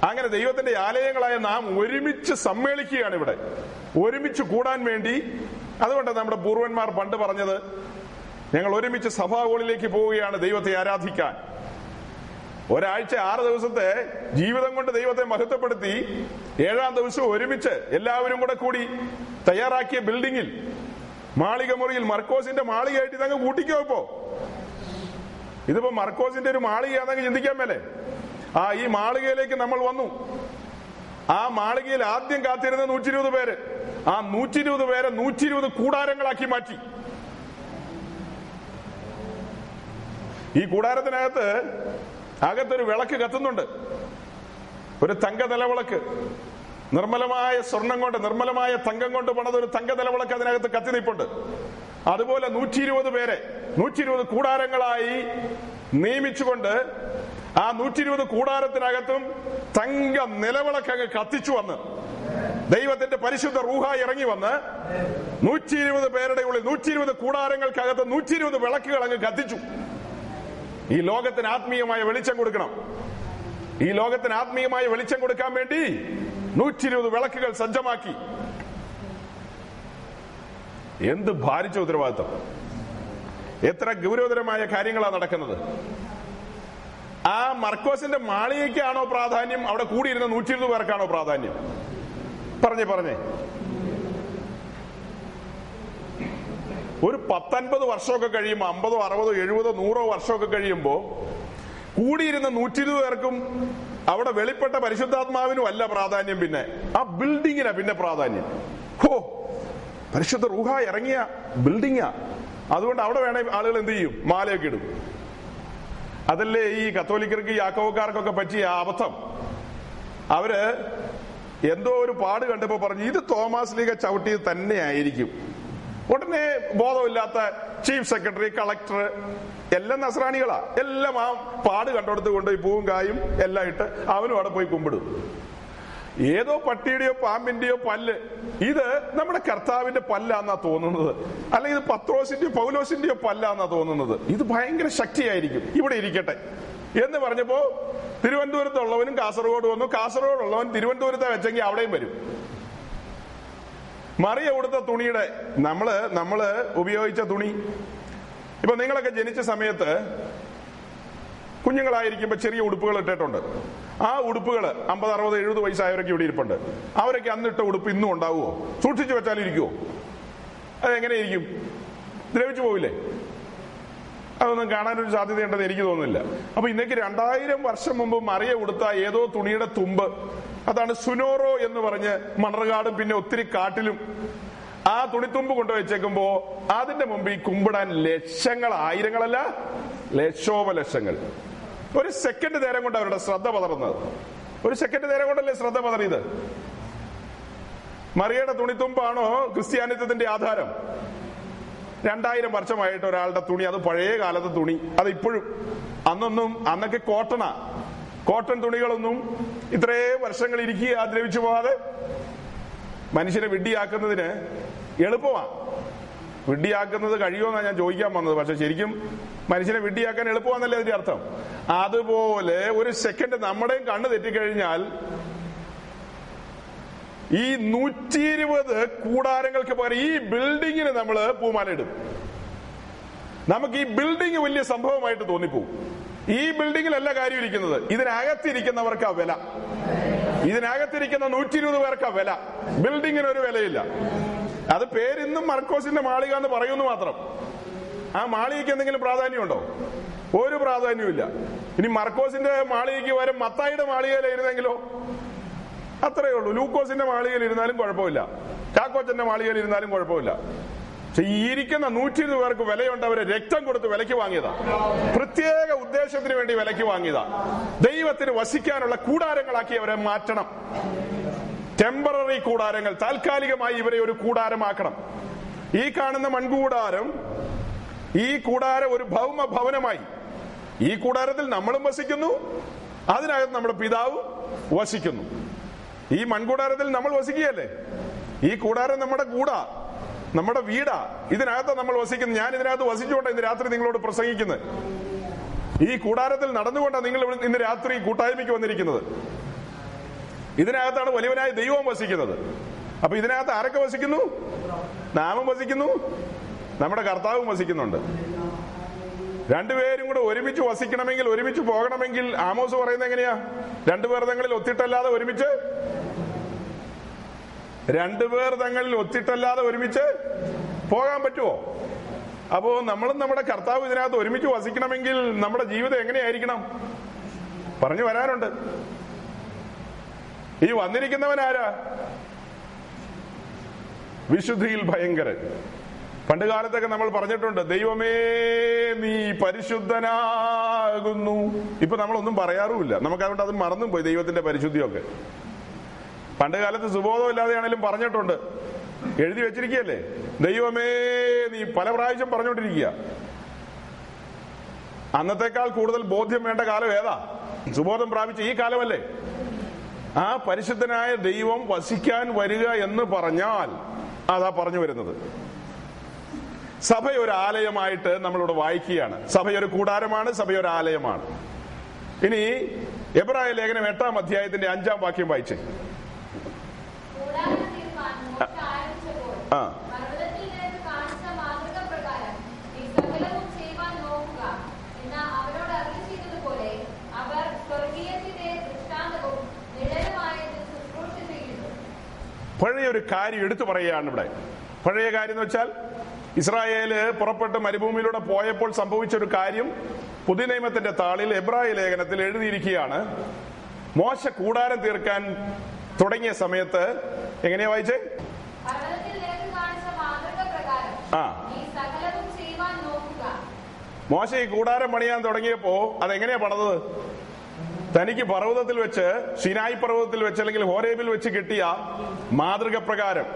അങ്ങനെ ദൈവത്തിന്റെ ആലയങ്ങളായ നാം ഒരുമിച്ച് സമ്മേളിക്കുകയാണ് ഇവിടെ, ഒരുമിച്ച് കൂടാൻ വേണ്ടി. അതുകൊണ്ടാണ് നമ്മുടെ പൂർവന്മാർ പണ്ട് പറഞ്ഞത്, ഞങ്ങൾ ഒരുമിച്ച് സഭാഗോളിലേക്ക് പോവുകയാണ് ദൈവത്തെ ആരാധിക്കാൻ. ഒരാഴ്ച 6 ദിവസത്തെ ജീവിതം കൊണ്ട് ദൈവത്തെ മഹത്വപ്പെടുത്തി 7-ാം ദിവസം ഒരുമിച്ച് എല്ലാവരും കൂടി തയ്യാറാക്കിയ ബിൽഡിങ്ങിൽ, മാളിക മുറിയിൽ, മർക്കോസിന്റെ മാളികയായിട്ട് ഇതങ്ങ് കൂട്ടിക്കോ. ഇതിപ്പോ മർക്കോസിന്റെ ഒരു മാളികയാണെന്ന് ചിന്തിക്കാൻ മേലെ. ഈ മാളികയിലേക്ക് നമ്മൾ വന്നു. ആ മാളികയിൽ ആദ്യം കാത്തിരുന്ന 120 പേര്, ആ 120 പേരെ 120 കൂടാരങ്ങളാക്കി മാറ്റി. ഈ കൂടാരത്തിനകത്തൊരു വിളക്ക് കത്തുന്നുണ്ട്, ഒരു തങ്കനിലവിളക്ക്. നിർമ്മലമായ സ്വർണം കൊണ്ട്, നിർമ്മലമായ തങ്കം കൊണ്ട് പണിത ഒരു തങ്കനിലവിളക്ക് അതിനകത്ത് കത്തി നിൽപ്പുണ്ട്. അതുപോലെ 120 പേരെ 120 കൂടാരങ്ങളായി നിയമിച്ചുകൊണ്ട് ആ 120 കൂടാരത്തിനകത്തും തങ്ക നിലവിളക്കങ്ങ് കത്തിച്ചു വന്ന് ദൈവത്തിന്റെ പരിശുദ്ധ റൂഹ ഇറങ്ങി വന്ന് 120 പേരുടെ ഉള്ളിൽ 120 കൂടാരങ്ങൾക്കകത്ത് 120 വിളക്കുകൾ അങ്ങ് കത്തിച്ചു. ഈ ലോകത്തിന് ആത്മീയമായ വെളിച്ചം കൊടുക്കണം. ഈ ലോകത്തിന് ആത്മീയമായ വെളിച്ചം കൊടുക്കാൻ വേണ്ടി 120 വിളക്കുകൾ സജ്ജമാക്കി. എന്ത് ഭാരിച്ച ഉത്തരവാദിത്തം! എത്ര ഗൗരവതരമായ കാര്യങ്ങളാണ് നടക്കുന്നത്. ആ മർക്കോസിന്റെ മാളികയ്ക്കാണോ പ്രാധാന്യം? അവിടെ കൂടിയിരുന്ന 120 പേർക്കാണോ പ്രാധാന്യം? പറഞ്ഞേ. ഒരു 19 വർഷമൊക്കെ കഴിയുമ്പോൾ, 50, 60, 70, 100 വർഷമൊക്കെ കഴിയുമ്പോൾ കൂടിയിരുന്ന 120 പേർക്കും അവിടെ വെളിപ്പെട്ട പരിശുദ്ധാത്മാവിനും അല്ല പ്രാധാന്യം, പിന്നെ ആ ബിൽഡിങ്ങിനാ പിന്നെ പ്രാധാന്യം. ഹോ, പരിശുദ്ധ റൂഹ ഇറങ്ങിയ ബിൽഡിങ്ങാ. അതുകൊണ്ട് അവിടെ വേണേ ആളുകൾ എന്ത് ചെയ്യും? മാലയൊക്കെ ഇടും. അതല്ലേ ഈ കത്തോലിക്കർക്ക്, യാക്കോബക്കാർക്കൊക്കെ പറ്റിയ അബദ്ധം. അവര് എന്തോ ഒരു പാട് കണ്ടപ്പോ പറഞ്ഞു, ഇത് തോമസ് ലീഗ ചവിട്ടിയത് തന്നെയായിരിക്കും. ഉടനെ ബോധമില്ലാത്ത ചീഫ് സെക്രട്ടറി, കളക്ടർ എല്ലാം നസ്രാണികളാ. എല്ലാം ആ പാട് കണ്ടെടുത്തുകൊണ്ട് പൂവും കായും എല്ലാം ഇട്ട് അവനും അവിടെ പോയി കുമ്പിടും. ഏതോ പട്ടിയുടെയോ പാമ്പിന്റെയോ പല്ല്, ഇത് നമ്മുടെ കർത്താവിന്റെ പല്ലാന്നാ തോന്നുന്നത്, അല്ലെങ്കിൽ ഇത് പത്രോസിന്റെയോ പൗലോസിന്റെയോ പല്ലാന്നാ തോന്നുന്നത്, ഇത് ഭയങ്കര ശക്തിയായിരിക്കും ഇവിടെ ഇരിക്കട്ടെ എന്ന് പറഞ്ഞപ്പോ തിരുവനന്തപുരത്തുള്ളവനും കാസർഗോഡ് വന്നു, കാസർഗോഡുള്ളവൻ തിരുവനന്തപുരത്തെ വെച്ചെങ്കിൽ അവിടെയും വരും. മറിയ കൊടുത്ത തുണിയുടെ നമ്മള് ഉപയോഗിച്ച തുണി, ഇപ്പൊ നിങ്ങളൊക്കെ ജനിച്ച സമയത്ത് കുഞ്ഞുങ്ങളായിരിക്കുമ്പോൾ ചെറിയ ഉടുപ്പുകൾ ഇട്ടിട്ടുണ്ട്. ആ ഉടുപ്പുകൾ 50, 60, 70 വയസ്സായവരൊക്കെ ഇവിടെ ഇരിപ്പുണ്ട്. അവരൊക്കെ അന്നിട്ട ഉടുപ്പ് ഇന്നും ഉണ്ടാവുമോ? സൂക്ഷിച്ചു വെച്ചാലും ഇരിക്കുമോ? അതെങ്ങനെ ഇരിക്കും? ദ്രവിച്ചു പോവില്ലേ? അതൊന്നും കാണാനൊരു സാധ്യതയുണ്ടെന്ന് എനിക്ക് തോന്നുന്നില്ല. അപ്പൊ ഇന്നേക്ക് 2000 വർഷം മുമ്പ് മറിയ ഉടുത്ത ഏതോ തുണിയുടെ തുമ്പ്, അതാണ് സുനോറോ എന്ന് പറഞ്ഞ് മണർകാടും പിന്നെ ഒത്തിരി കാട്ടിലും ആ തുണിത്തുമ്പ് കൊണ്ടുവച്ചേക്കുമ്പോ അതിന്റെ മുമ്പ് ഈ കുമ്പിടാൻ ലക്ഷങ്ങൾ, ആയിരങ്ങളല്ല ലക്ഷോപലക്ഷങ്ങൾ, ഒരു സെക്കൻഡ് നേരം കൊണ്ട് അവരുടെ ശ്രദ്ധ പതറുന്നത്. ഒരു സെക്കൻഡ് നേരം കൊണ്ടല്ലേ ശ്രദ്ധ പതറിയത്? മറിയയുടെ തുണിത്തുമ്പാണോ ക്രിസ്ത്യാനിത്വത്തിന്റെ ആധാരം? 2000 വർഷമായിട്ട് ഒരാളുടെ തുണി, അത് പഴയ കാലത്തെ തുണി, അത് ഇപ്പോഴും അന്നൊക്കെ കോട്ടൺ തുണികളൊന്നും ഇത്രേ വർഷങ്ങൾ ഇരിക്കുക, ആദ്രവിച്ചു പോവാതെ. മനുഷ്യനെ വിഡ്ഢിയാക്കുന്നതിന് എളുപ്പമാണ്. വിഡ്ഢിയാക്കുന്നത് കഴിയുമെന്നാണ് ഞാൻ ചോദിക്കാൻ വന്നത്. പക്ഷെ ശരിക്കും മനുഷ്യനെ വിഡ്ഢിയാക്കാൻ എളുപ്പമാണെന്നല്ലേ അതിന്റെ അർത്ഥം? അതുപോലെ ഒരു സെക്കൻഡ് നമ്മുടെയും കണ്ണ് തെറ്റിക്കഴിഞ്ഞാൽ ഈ 120 കൂടാരങ്ങൾക്ക് പകരം ഈ ബിൽഡിങ്ങിന് നമ്മള് പൂമാലയിടും. നമുക്ക് ഈ ബിൽഡിംഗ് വലിയ സംഭവമായിട്ട് തോന്നിപ്പോവും. ഈ ബിൽഡിങ്ങിലല്ല കാര്യം ഇരിക്കുന്നത്, ഇതിനകത്തിരിക്കുന്നവർക്കാ വില. ഇതിനകത്തിരിക്കുന്ന 120 പേർക്കാ വില. ബിൽഡിങ്ങിന് ഒരു വിലയില്ല. അത് പേരിന്നും മർക്കോസിന്റെ മാളിക എന്ന് പറയുന്നു മാത്രം. ആ മാളികയ്ക്ക് എന്തെങ്കിലും പ്രാധാന്യമുണ്ടോ? ഒരു പ്രാധാന്യമില്ല. ഇനി മർക്കോസിന്റെ മാളികയ്ക്ക് വരും മത്തായിയുടെ മാളികയിലിരുന്നെങ്കിലോ? അത്രയേ ഉള്ളൂ. ലൂക്കോസിന്റെ മാളികയിലിരുന്നാലും കുഴപ്പമില്ല, ചാക്കോച്ചന്റെ മാളികയിലിരുന്നാലും കുഴപ്പമില്ല. പക്ഷെ ഈ ഇരിക്കുന്ന 120 പേർക്ക് വിലയുണ്ട്. അവരെ രക്തം കൊടുത്ത് വിലയ്ക്ക് വാങ്ങിയതാ, പ്രത്യേക ഉദ്ദേശത്തിന് വേണ്ടി വിലയ്ക്ക് വാങ്ങിയതാ. ദൈവത്തിന് വസിക്കാനുള്ള കൂടാരങ്ങളാക്കി അവരെ മാറ്റണം. ടെമ്പററി കൂടാരങ്ങൾ, താൽക്കാലികമായി ഇവരെ ഒരു കൂടാരമാക്കണം. ഈ കാണുന്ന മൺകൂടാരം, ഈ കൂടാരം ഒരു ഭൗമ ഭവനമായി. ഈ കൂടാരത്തിൽ നമ്മളും വസിക്കുന്നു, അതിനകത്ത് നമ്മുടെ പിതാവും വസിക്കുന്നു. ഈ മൺകൂടാരത്തിൽ നമ്മൾ വസിക്കുകയല്ലേ? ഈ കൂടാരം നമ്മുടെ കൂടാ, നമ്മുടെ വീടാ, ഇതിനകത്ത് നമ്മൾ വസിക്കുന്നത്. ഞാൻ ഇതിനകത്ത് വസിച്ചുകൊണ്ടാണ് ഇന്ന് രാത്രി നിങ്ങളോട് പ്രസംഗിക്കുന്നത്. ഈ കൂടാരത്തിൽ നടന്നുകൊണ്ടാണ് നിങ്ങൾ ഇന്ന് രാത്രി കൂട്ടായ്മയ്ക്ക് വന്നിരിക്കുന്നത്. ഇതിനകത്താണ് വലിയവനായ ദൈവം വസിക്കുന്നത്. അപ്പൊ ഇതിനകത്ത് ആരൊക്കെ വസിക്കുന്നു? നാമും വസിക്കുന്നു, നമ്മുടെ കർത്താവും വസിക്കുന്നുണ്ട്. രണ്ടുപേരും കൂടെ ഒരുമിച്ച് വസിക്കണമെങ്കിൽ, ഒരുമിച്ച് പോകണമെങ്കിൽ ആമോസ് പറയുന്നത് എങ്ങനെയാ? രണ്ടുപേർ തങ്ങളിൽ ഒത്തിട്ടല്ലാതെ ഒരുമിച്ച് പോകാൻ പറ്റുമോ? അപ്പോ നമ്മളും നമ്മുടെ കർത്താവ് ഇതിനകത്ത് ഒരുമിച്ച് വസിക്കണമെങ്കിൽ നമ്മുടെ ജീവിതം എങ്ങനെയായിരിക്കണം? പറഞ്ഞു വരാനുണ്ട്. ഈ വന്നിരിക്കുന്നവനാരാ? വിശുദ്ധിയിൽ ഭയങ്കരൻ. പണ്ട് കാലത്തൊക്കെ നമ്മൾ പറഞ്ഞിട്ടുണ്ട്, ദൈവമേ നീ പരിശുദ്ധനാകുന്നു. ഇപ്പൊ നമ്മളൊന്നും പറയാറുമില്ല, നമുക്കതുകൊണ്ട് അത് മറന്നും പോയി ദൈവത്തിന്റെ പരിശുദ്ധിയൊക്കെ. പണ്ട് കാലത്ത് സുബോധം ഇല്ലാതെയാണെങ്കിലും പറഞ്ഞിട്ടുണ്ട്, എഴുതി വെച്ചിരിക്കുകയല്ലേ, ദൈവമേ നീ പല പ്രാവശ്യം പറഞ്ഞോണ്ടിരിക്കുക. അന്നത്തെക്കാൾ കൂടുതൽ ബോധ്യം വേണ്ട കാലം ഏതാ? സുബോധം പ്രാപിച്ച ഈ കാലമല്ലേ. ആ പരിശുദ്ധനായ ദൈവം വസിക്കാൻ വരിക എന്ന് പറഞ്ഞാൽ അതാ പറഞ്ഞു വരുന്നത്. സഭയൊരു ആലയമായിട്ട് നമ്മളിവിടെ വായിക്കുകയാണ്. സഭയൊരു കൂടാരമാണ്, സഭയൊരു ആലയമാണ്. ഇനി എബ്രായ ലേഖനം 8-ാം അധ്യായത്തിന്റെ 5-ാം വാക്യം വായിച്ചേ. പഴയൊരു കാര്യം എടുത്തു പറയുകയാണ് ഇവിടെ. പഴയ കാര്യം എന്ന് വെച്ചാൽ ഇസ്രായേല് പുറപ്പെട്ട് മരുഭൂമിയിലൂടെ പോയപ്പോൾ സംഭവിച്ചൊരു കാര്യം പുതിയ നിയമത്തിന്റെ താളിൽ എബ്രായ ലേഖനത്തിൽ എഴുതിയിരിക്കുകയാണ്. മോശ കൂടാരം തീർക്കാൻ തുടങ്ങിയ സമയത്ത് എങ്ങനെയാ വായിച്ചേ? മോശ ഈ കൂടാരം പണിയാൻ തുടങ്ങിയപ്പോ അതെങ്ങനെയാ പണിതത്? തനിക്ക് പർവ്വതത്തിൽ വെച്ച്, സിനായി പർവ്വതത്തിൽ വെച്ച്, അല്ലെങ്കിൽ ഹോരേബിൽ വെച്ച് കിട്ടിയ മാതൃക പ്രകാരം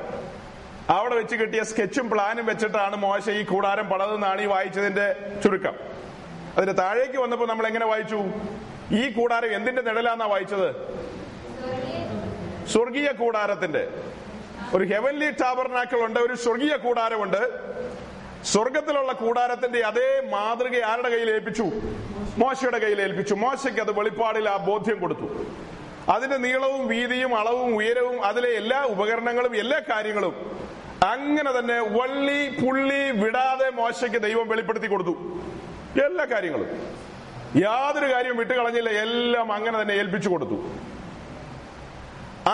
അവിടെ വെച്ച് കിട്ടിയ സ്കെച്ചും പ്ലാനും വെച്ചിട്ടാണ് മോശ ഈ കൂടാരം പണിതെന്നാണ് ഈ വായിച്ചതിന്റെ ചുരുക്കം. അതിന്റെ താഴേക്ക് വന്നപ്പോ നമ്മൾ എങ്ങനെ വായിച്ചു? ഈ കൂടാരം എന്തിന്റെ നിഴലാന്നാ വായിച്ചത്? സ്വർഗീയ കൂടാരത്തിന്റെ ഒരു ഹെവൻലി ടാബർനാക്കിൾ ഉണ്ട്, ഒരു സ്വർഗീയ കൂടാരമുണ്ട്. സ്വർഗത്തിലുള്ള കൂടാരത്തിന്റെ അതേ മാതൃക ആരുടെ കയ്യിൽ ഏൽപ്പിച്ചു? മോശയുടെ കയ്യിൽ ഏൽപ്പിച്ചു. മോശയ്ക്ക് അത് വെളിപ്പാടിൽ ആ ബോധ്യം കൊടുത്തു. അതിന്റെ നീളവും വീതിയും അളവും ഉയരവും അതിലെ എല്ലാ ഉപകരണങ്ങളും എല്ലാ കാര്യങ്ങളും അങ്ങനെ തന്നെ വള്ളി പുള്ളി വിടാതെ മോശയ്ക്ക് ദൈവം വെളിപ്പെടുത്തി കൊടുത്തു. എല്ലാ കാര്യങ്ങളും, യാതൊരു കാര്യവും വിട്ടുകളഞ്ഞില്ല, എല്ലാം അങ്ങനെ തന്നെ ഏൽപ്പിച്ചു കൊടുത്തു.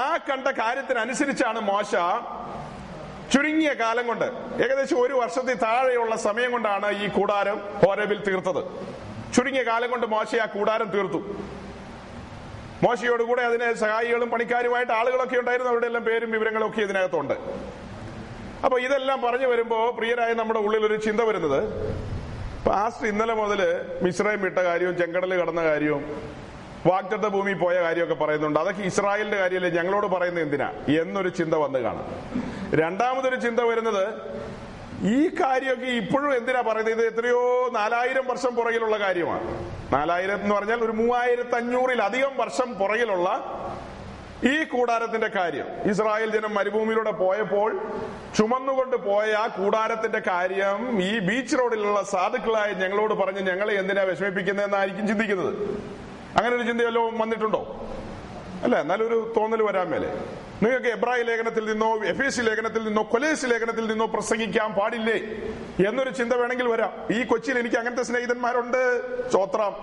ആ കണ്ട കാര്യത്തിനനുസരിച്ചാണ് മോശ ചുരുങ്ങിയ കാലം കൊണ്ട്, ഏകദേശം ഒരു വർഷത്തിൽ താഴെയുള്ള സമയം കൊണ്ടാണ് ഈ കൂടാരം ഹോരേബിൽ തീർത്തത്. ചുരുങ്ങിയ കാലം കൊണ്ട് മോശ ആ കൂടാരം തീർത്തു. മോശയോടുകൂടെ അതിന് സഹായികളും പണിക്കാരുമായിട്ട് ആളുകളൊക്കെ ഉണ്ടായിരുന്നു. അവരുടെ എല്ലാം പേരും വിവരങ്ങളും ഒക്കെ ഇതിനകത്തുണ്ട്. അപ്പൊ ഇതെല്ലാം പറഞ്ഞു വരുമ്പോ പ്രിയരായ നമ്മുടെ ഉള്ളിൽ ഒരു ചിന്ത വരുന്നത്, പാസ്റ്റർ ഇന്നലെ മുതല് മിസ്രൈം വിട്ട കാര്യവും ചെങ്കടൽ കടന്ന കാര്യവും വാഗ്ദത്ത ഭൂമി പോയ കാര്യമൊക്കെ പറയുന്നുണ്ട്, അതൊക്കെ ഇസ്രായേലിന്റെ കാര്യമല്ലേ, ഞങ്ങളോട് പറയുന്നത് എന്തിനാ എന്നൊരു ചിന്ത വന്നു കാണാം. രണ്ടാമതൊരു ചിന്ത വരുന്നത്, ഈ കാര്യമൊക്കെ ഇപ്പോഴും എന്തിനാ പറയുന്നത്, ഇത് എത്രയോ 4000 വർഷം പുറകിലുള്ള കാര്യമാണ്. 4000 എന്ന് പറഞ്ഞാൽ ഒരു 3500-ലധികം വർഷം പുറകിലുള്ള ഈ കൂടാരത്തിന്റെ കാര്യം. ഇസ്രായേൽ ജനം മരുഭൂമിയിലൂടെ പോയപ്പോൾ ചുമന്നുകൊണ്ട് പോയ ആ കൂടാരത്തിന്റെ കാര്യം ഈ ബീച്ച് റോഡിലുള്ള സാധുക്കളായ ഞങ്ങളോട് പറഞ്ഞ് ഞങ്ങളെ എന്തിനാ വിഷമിപ്പിക്കുന്നതെന്നായിരിക്കും ചിന്തിക്കുന്നത്. അങ്ങനെ ഒരു ചിന്തയല്ലോ വന്നിട്ടുണ്ടോ? അല്ല, എന്നാലും ഒരു തോന്നൽ വരാൻ മേലെ. നിങ്ങൾക്ക് എബ്രായ ലേഖനത്തിൽ നിന്നോ എഫേസി ലേഖനത്തിൽ നിന്നോ കൊലേസി ലേഖനത്തിൽ നിന്നോ പ്രസംഗിക്കാൻ പാടില്ലേ എന്നൊരു ചിന്ത വേണമെങ്കിൽ വരാം. ഈ കൊച്ചിയിൽ എനിക്ക് അങ്ങനത്തെ സ്നേഹിതന്മാരുണ്ട്. ചോത്രം,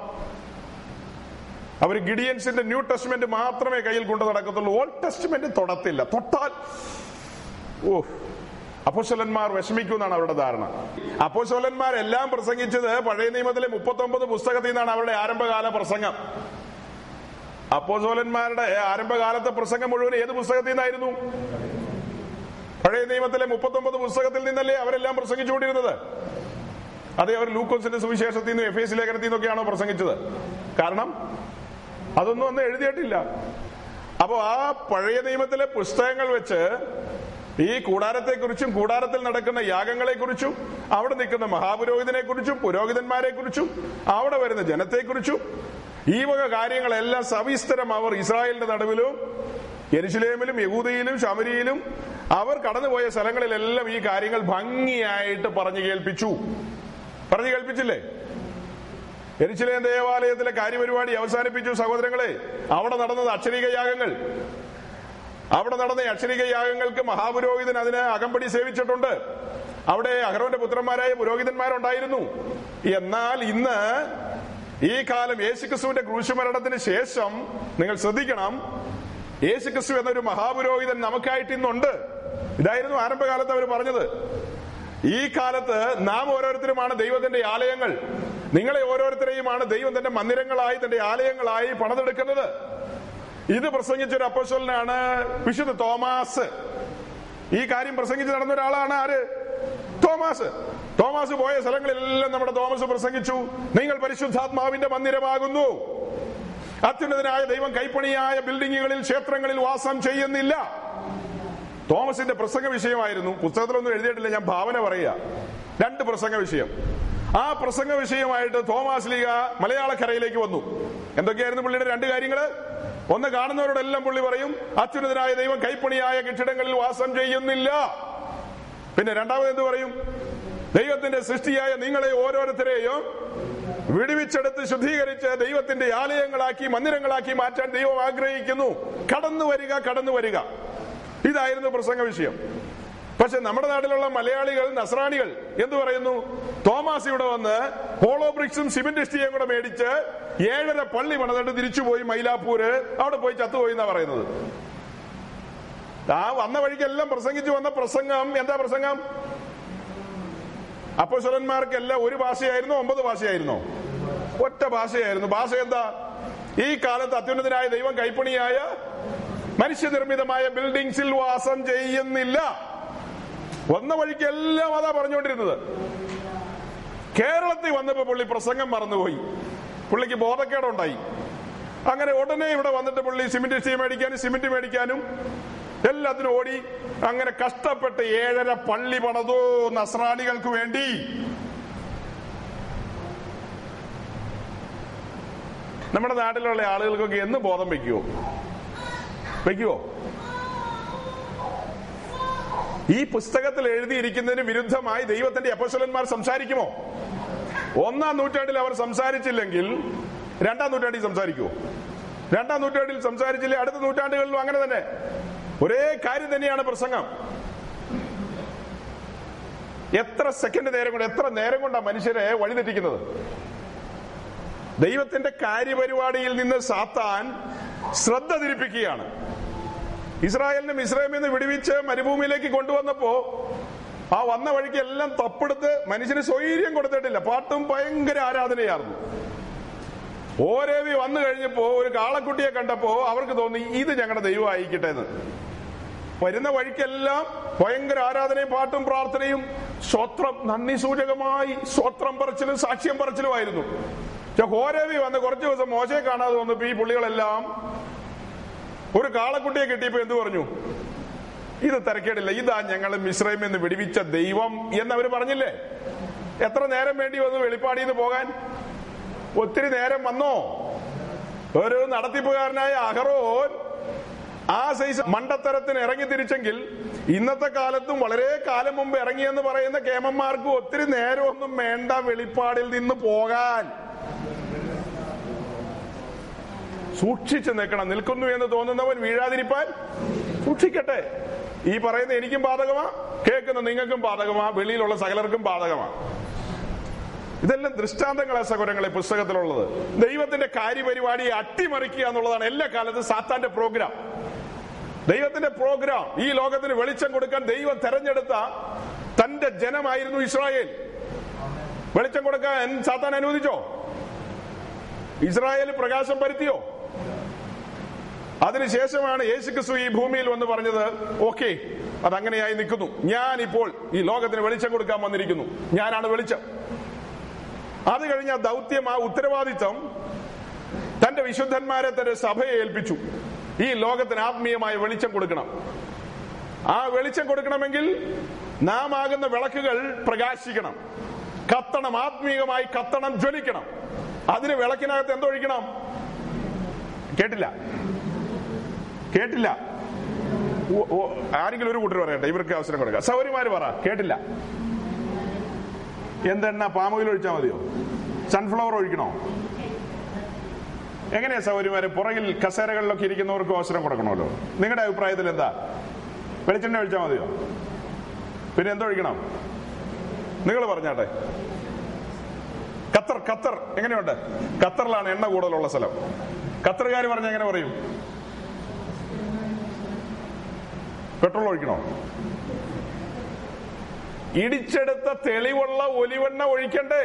അവർ ഗിഡിയൻസിന്റെ ന്യൂ ടെസ്റ്റ്മെന്റ് മാത്രമേ കയ്യിൽ കൊണ്ട് നടക്കത്തുള്ളൂ, ഓൾഡ് ടെസ്റ്റ്മെന്റ് തൊടത്തില്ല. തൊട്ടാൽ ഓ അപ്പോസ്തലന്മാർ വിഷമിക്കുമെന്നാണ് അവരുടെ ധാരണ. അപ്പോസ്തലന്മാരെല്ലാം പ്രസംഗിച്ചത് പഴയ നിയമത്തിലെ 39 പുസ്തകത്തിൽ നിന്നാണ് അവരുടെ ആരംഭകാല പ്രസംഗം. അപ്പോസ്തലന്മാരുടെ ആരംഭകാലത്തെ പ്രസംഗം മുഴുവൻ ഏത് പുസ്തകത്തിൽ നിന്നായിരുന്നു? പഴയ നിയമത്തിലെ 39 പുസ്തകത്തിൽ നിന്നല്ലേ അവരെല്ലാം പ്രസംഗിച്ചുകൊണ്ടിരുന്നത്? അതേ, അവർ ലൂക്കോസിന്റെ സുവിശേഷത്തിൽ നിന്നും എഫേസി ലേഖനത്തിൽ നിന്നൊക്കെയാണോ പ്രസംഗിച്ചത്? കാരണം അതൊന്നും അന്ന് എഴുതിയിട്ടില്ല. അപ്പോ ആ പഴയ നിയമത്തിലെ പുസ്തകങ്ങൾ വെച്ച് ഈ കൂടാരത്തെക്കുറിച്ചും കൂടാരത്തിൽ നടക്കുന്ന യാഗങ്ങളെക്കുറിച്ചും അവിടെ നിൽക്കുന്ന മഹാപുരോഹിതനെ കുറിച്ചും പുരോഹിതന്മാരെ കുറിച്ചും അവിടെ വരുന്ന ജനത്തെക്കുറിച്ചും ഈ വക കാര്യങ്ങളെല്ലാം സവിസ്തരം അവർ ഇസ്രായേലിന്റെ നടുവിലും യെരുശലേമിലും യഹൂദയിലും ശമരിയിലും അവർ കടന്നുപോയ സ്ഥലങ്ങളിലെല്ലാം ഈ കാര്യങ്ങൾ ഭംഗിയായിട്ട് പറഞ്ഞു കേൾപ്പിച്ചില്ലേ? യെരുശലേം ദേവാലയത്തിലെ കാര്യപരിപാടി അവസാനിപ്പിച്ചു. സഹോദരങ്ങളെ, അവിടെ നടന്നത് അക്ഷരീക യാഗങ്ങൾ. അവിടെ നടന്ന അക്ഷരീക യാഗങ്ങൾക്ക് മഹാപുരോഹിതൻ അതിന് അകമ്പടി സേവിച്ചിട്ടുണ്ട്. അവിടെ അഹരോന്റെ പുത്രന്മാരായ പുരോഹിതന്മാരുണ്ടായിരുന്നു. എന്നാൽ ഇന്ന് ഈ കാലം യേശുക്രിസ്തുവിന്റെ ക്രൂശുമരണത്തിന് ശേഷം നിങ്ങൾ ശ്രദ്ധിക്കണം, യേശുക്രിസ്തു എന്നൊരു മഹാപുരോഹിതൻ നമുക്കായിട്ട് ഇന്നുണ്ട്. ഇതായിരുന്നു ആരംഭകാലത്ത് അവർ പറഞ്ഞത്. ഈ കാലത്ത് നാം ഓരോരുത്തരുമാണ് ദൈവത്തിന്റെ ആലയങ്ങൾ. നിങ്ങളെ ഓരോരുത്തരെയുമാണ് ദൈവം തന്റെ മന്ദിരങ്ങളായി തന്റെ ആലയങ്ങളായി പണിതെടുക്കുന്നത്. ഇത് പ്രസംഗിച്ചൊരു അപ്പോസ്തലനാണ് വിശുദ്ധ തോമാസ്. ഈ കാര്യം പ്രസംഗിച്ച് നടന്ന ഒരാളാണ് ആര്? തോമാസ്. തോമാസ് പോയ സ്ഥലങ്ങളിലെല്ലാം നമ്മുടെ തോമസ് പ്രസംഗിച്ചു, നിങ്ങൾ പരിശുദ്ധാത്മാവിന്റെ മന്ദിരമാകുന്നു, അത്യുന്നതനായ ദൈവം കൈപ്പണിയായ ബിൽഡിങ്ങുകളിൽ ക്ഷേത്രങ്ങളിൽ വാസം ചെയ്യുന്നില്ല. തോമസിന്റെ പ്രസംഗ വിഷയമായിരുന്നു, പുസ്തകത്തിലൊന്നും എഴുതിയിട്ടില്ല, ഞാൻ ഭാവന പറയുക, 2 പ്രസംഗ വിഷയം. ആ പ്രസംഗ വിഷയമായിട്ട് തോമാസ് ലീഗ മലയാളക്കരയിലേക്ക് വന്നു. എന്തൊക്കെയായിരുന്നു പുള്ളിയുടെ 2 കാര്യങ്ങള്? ഒന്ന്, കാണുന്നവരോടെല്ലാം പുള്ളി പറയും അത്യുന്നതനായ ദൈവം കൈപ്പണിയായ കെട്ടിടങ്ങളിൽ വാസം ചെയ്യുന്നില്ല. പിന്നെ രണ്ടാമത് എന്ത് പറയും? ദൈവത്തിന്റെ സൃഷ്ടിയായ നിങ്ങളെ ഓരോരുത്തരെയും വിടുവിച്ചെടുത്ത് ശുദ്ധീകരിച്ച് ദൈവത്തിന്റെ ആലയങ്ങളാക്കി മന്ദിരങ്ങളാക്കി മാറ്റാൻ ദൈവം ആഗ്രഹിക്കുന്നു, കടന്നു വരിക. ഇതായിരുന്നു പ്രസംഗ വിഷയം. പക്ഷെ നമ്മുടെ നാട്ടിലുള്ള മലയാളികൾ നസ്രാണികൾ എന്തു പറയുന്നു? തോമാസ് ഇവിടെ വന്ന് ഹോളോ ബ്രിക്സും സിമെന്റ് ഇഷ്ടിയും കൂടെ മേടിച്ച് 7 പള്ളി പണിതിട്ട് തിരിച്ചുപോയി മൈലാപ്പൂര്, അവിടെ പോയി ചത്തുപോയി എന്നാ പറയുന്നത്. ആ വന്ന വഴിക്കെല്ലാം പ്രസംഗിച്ചു വന്ന പ്രസംഗം എന്താ പ്രസംഗം? അപ്പോസ്തലന്മാർക്കെല്ലാം ഒരു ഭാഷയായിരുന്നോ 9 ഭാഷയായിരുന്നോ? ഒറ്റ ഭാഷയായിരുന്നു. ഭാഷ എന്താ? ഈ കാലത്ത് അത്യുന്നതനായ ദൈവം കൈപ്പണിയായ മനുഷ്യനിർമ്മിതമായ ബിൽഡിംഗ്സിൽ വാസം ചെയ്യുന്നില്ല. വന്ന വഴിക്കെല്ലാം അതാ പറഞ്ഞുകൊണ്ടിരുന്നത്. കേരളത്തിൽ വന്നപ്പോൾ പുള്ളി പ്രസംഗം മറന്നുപോയി, പുള്ളിക്ക് ബോധക്കേടുണ്ടായി. അങ്ങനെ ഉടനെ ഇവിടെ വന്നിട്ട് പുള്ളി സിമെന്റ് മേടിക്കാനും എല്ലാത്തിനും ഓടി. അങ്ങനെ കഷ്ടപ്പെട്ട് 7 പള്ളി പണതോ നസ്രാണികൾക്ക് വേണ്ടി. നമ്മുടെ നാട്ടിലുള്ള ആളുകൾക്കൊക്കെ എന്ന് ബോധം വെക്കുവോ? ഈ പുസ്തകത്തിൽ എഴുതിയിരിക്കുന്നതിന് വിരുദ്ധമായി ദൈവത്തിന്റെ അപ്പോസ്തലന്മാർ സംസാരിക്കുമോ? 1-ാം നൂറ്റാണ്ടിൽ അവർ സംസാരിച്ചില്ലെങ്കിൽ 2-ാം നൂറ്റാണ്ടിൽ സംസാരിക്കുമോ? 2-ാം നൂറ്റാണ്ടിൽ സംസാരിച്ചില്ലേ അടുത്ത നൂറ്റാണ്ടുകളിലും അങ്ങനെ തന്നെ ഒരേ കാര്യം തന്നെയാണ് പ്രസംഗം. എത്ര നേരം കൊണ്ടാ മനുഷ്യരെ വഴിതെറ്റിക്കുന്നത്? ദൈവത്തിന്റെ കാര്യപരിപാടിയിൽ നിന്ന് സാത്താൻ ശ്രദ്ധ തിരിപ്പിക്കുകയാണ്. ഇസ്രായേലിനും ഇസ്രായേലിൽ നിന്ന് വിടുവിച്ച് മരുഭൂമിയിലേക്ക് കൊണ്ടുവന്നപ്പോ ആ വന്ന വഴിക്ക് എല്ലാം തപ്പെടുത്ത് മനുഷ്യന് സ്വൈര്യം കൊടുത്തിട്ടില്ല. പാട്ടും ഭയങ്കര ആരാധനയായിരുന്നു. ഓരേവി വന്നു കഴിഞ്ഞപ്പോ ഒരു കാളക്കുട്ടിയെ കണ്ടപ്പോ അവർക്ക് തോന്നി ഇത് ഞങ്ങളുടെ ദൈവം ആയിരിക്കട്ടെ എന്ന്. വരുന്ന വഴിക്കെല്ലാം ഭയങ്കര ആരാധനയും പാട്ടും പ്രാർത്ഥനയും സ്വത്രം നന്ദി സൂചകമായി സ്വത്രം പറച്ചിലും സാക്ഷ്യം പറച്ചിലുമായിരുന്നു. ഹോരേവി വന്ന് കുറച്ചു ദിവസം മോശയെ കാണാതെ വന്നപ്പോ ഈ പുള്ളികളെല്ലാം ഒരു കാളക്കുട്ടിയെ കിട്ടിയപ്പോ എന്തു പറഞ്ഞു? ഇത് തിരക്കേടില്ല, ഇതാ ഞങ്ങൾ മിസ്രൈമിൽ നിന്ന് വിടുവിച്ച ദൈവം എന്നവര് പറഞ്ഞില്ലേ? എത്ര നേരം വേണ്ടി വന്നു വെളിപ്പാടിന്ന് പോകാൻ? ഒത്തിരി നേരം വന്നോ? ഒരു നടത്തിപ്പുകാരനായ അഹറോൻ ആ സൈസ് മണ്ടത്തരത്തിന് ഇറങ്ങി തിരിച്ചെങ്കിൽ ഇന്നത്തെ കാലത്തും വളരെ കാലം മുമ്പ് ഇറങ്ങിയെന്ന് പറയുന്ന കേമന്മാർക്ക് ഒത്തിരി നേരമൊന്നും വേണ്ട വെളിപ്പാടിൽ നിന്ന് പോകാൻ. സൂക്ഷിച്ചു നിൽക്കണം. നിൽക്കുന്നു എന്ന് തോന്നുന്നവൻ വീഴാതിരിപ്പാൻ സൂക്ഷിക്കട്ടെ. ഈ പറയുന്ന എനിക്കും ബാധകമാ, കേൾക്കുന്ന നിങ്ങൾക്കും ബാധകമാ, വെളിയിലുള്ള സകലർക്കും ബാധകമാ. ഇതെല്ലാം ദൃഷ്ടാന്തങ്ങളെ സഹോദരങ്ങളെ പുസ്തകത്തിലുള്ളത്. ദൈവത്തിന്റെ കാര്യപരിപാടിയെ അട്ടിമറിക്കുക എന്നുള്ളതാണ് എല്ലാ കാലത്തും സാത്താന്റെ പ്രോഗ്രാം. ദൈവത്തിന്റെ പ്രോഗ്രാം ഈ ലോകത്തിന് വെളിച്ചം കൊടുക്കാൻ ദൈവം തെരഞ്ഞെടുത്ത തന്റെ ജനമായിരുന്നു ഇസ്രായേൽ. വെളിച്ചം കൊടുക്കാൻ സാത്താൻ അനുവദിച്ചോ? ഇസ്രായേൽ പ്രകാശം പരത്തിയോ? അതിനുശേഷമാണ് യേശുക്രിസ്തു ഈ ഭൂമിയിൽ വന്ന് പറഞ്ഞത്, ഓക്കെ അതങ്ങനെയായി നിൽക്കുന്നു, ഞാനിപ്പോൾ ഈ ലോകത്തിന് വെളിച്ചം കൊടുക്കാൻ വന്നിരിക്കുന്നു, ഞാനാണ് വെളിച്ചം. അത് കഴിഞ്ഞ ദൗത്യം, ആ ഉത്തരവാദിത്വം തന്റെ വിശുദ്ധന്മാരെ തന്റെ സഭയെ ഏൽപ്പിച്ചു. ഈ ലോകത്തിന് ആത്മീയമായ വെളിച്ചം കൊടുക്കണം. ആ വെളിച്ചം കൊടുക്കണമെങ്കിൽ നാം ആകുന്ന വിളക്കുകൾ പ്രകാശിക്കണം, കത്തണം, ആത്മീയമായി കത്തണം, ജ്വലിക്കണം. അതിന് വിളക്കിനകത്ത് എന്തൊഴിക്കണം? കേട്ടില്ല. ആരെങ്കിലും ഒരു കൂട്ടർ പറയട്ടെ, ഇവർക്ക് അവസരം കൊടുക്കാം. സൗരിമാര് പറ, കേട്ടില്ല. എന്തെണ്ണ? പാം ഓയിൽ ഒഴിച്ചാൽ മതിയോ? സൺഫ്ലവർ ഒഴിക്കണോ? എങ്ങനെയാ സൗകര്യമാര്? പുറകിൽ കസേരകളിലൊക്കെ ഇരിക്കുന്നവർക്ക് അവസരം കൊടുക്കണമല്ലോ. നിങ്ങളുടെ അഭിപ്രായത്തിൽ എന്താ? വെളിച്ചെണ്ണ ഒഴിച്ചാൽ മതിയോ? പിന്നെ എന്തൊഴിക്കണം? നിങ്ങൾ പറഞ്ഞാട്ടെ. ഖത്തർ എങ്ങനെയുണ്ട്? ഖത്തറിലാണ് എണ്ണ കൂടുതലുള്ള സ്ഥലം. ഖത്തറുകാർ പറഞ്ഞ എങ്ങനെ പറയും? പെട്രോൾ ഒഴിക്കണോ? ഇടിച്ചെടുത്ത തെളിവുള്ള ഒലിവെണ്ണ ഒഴിക്കണ്ടേ?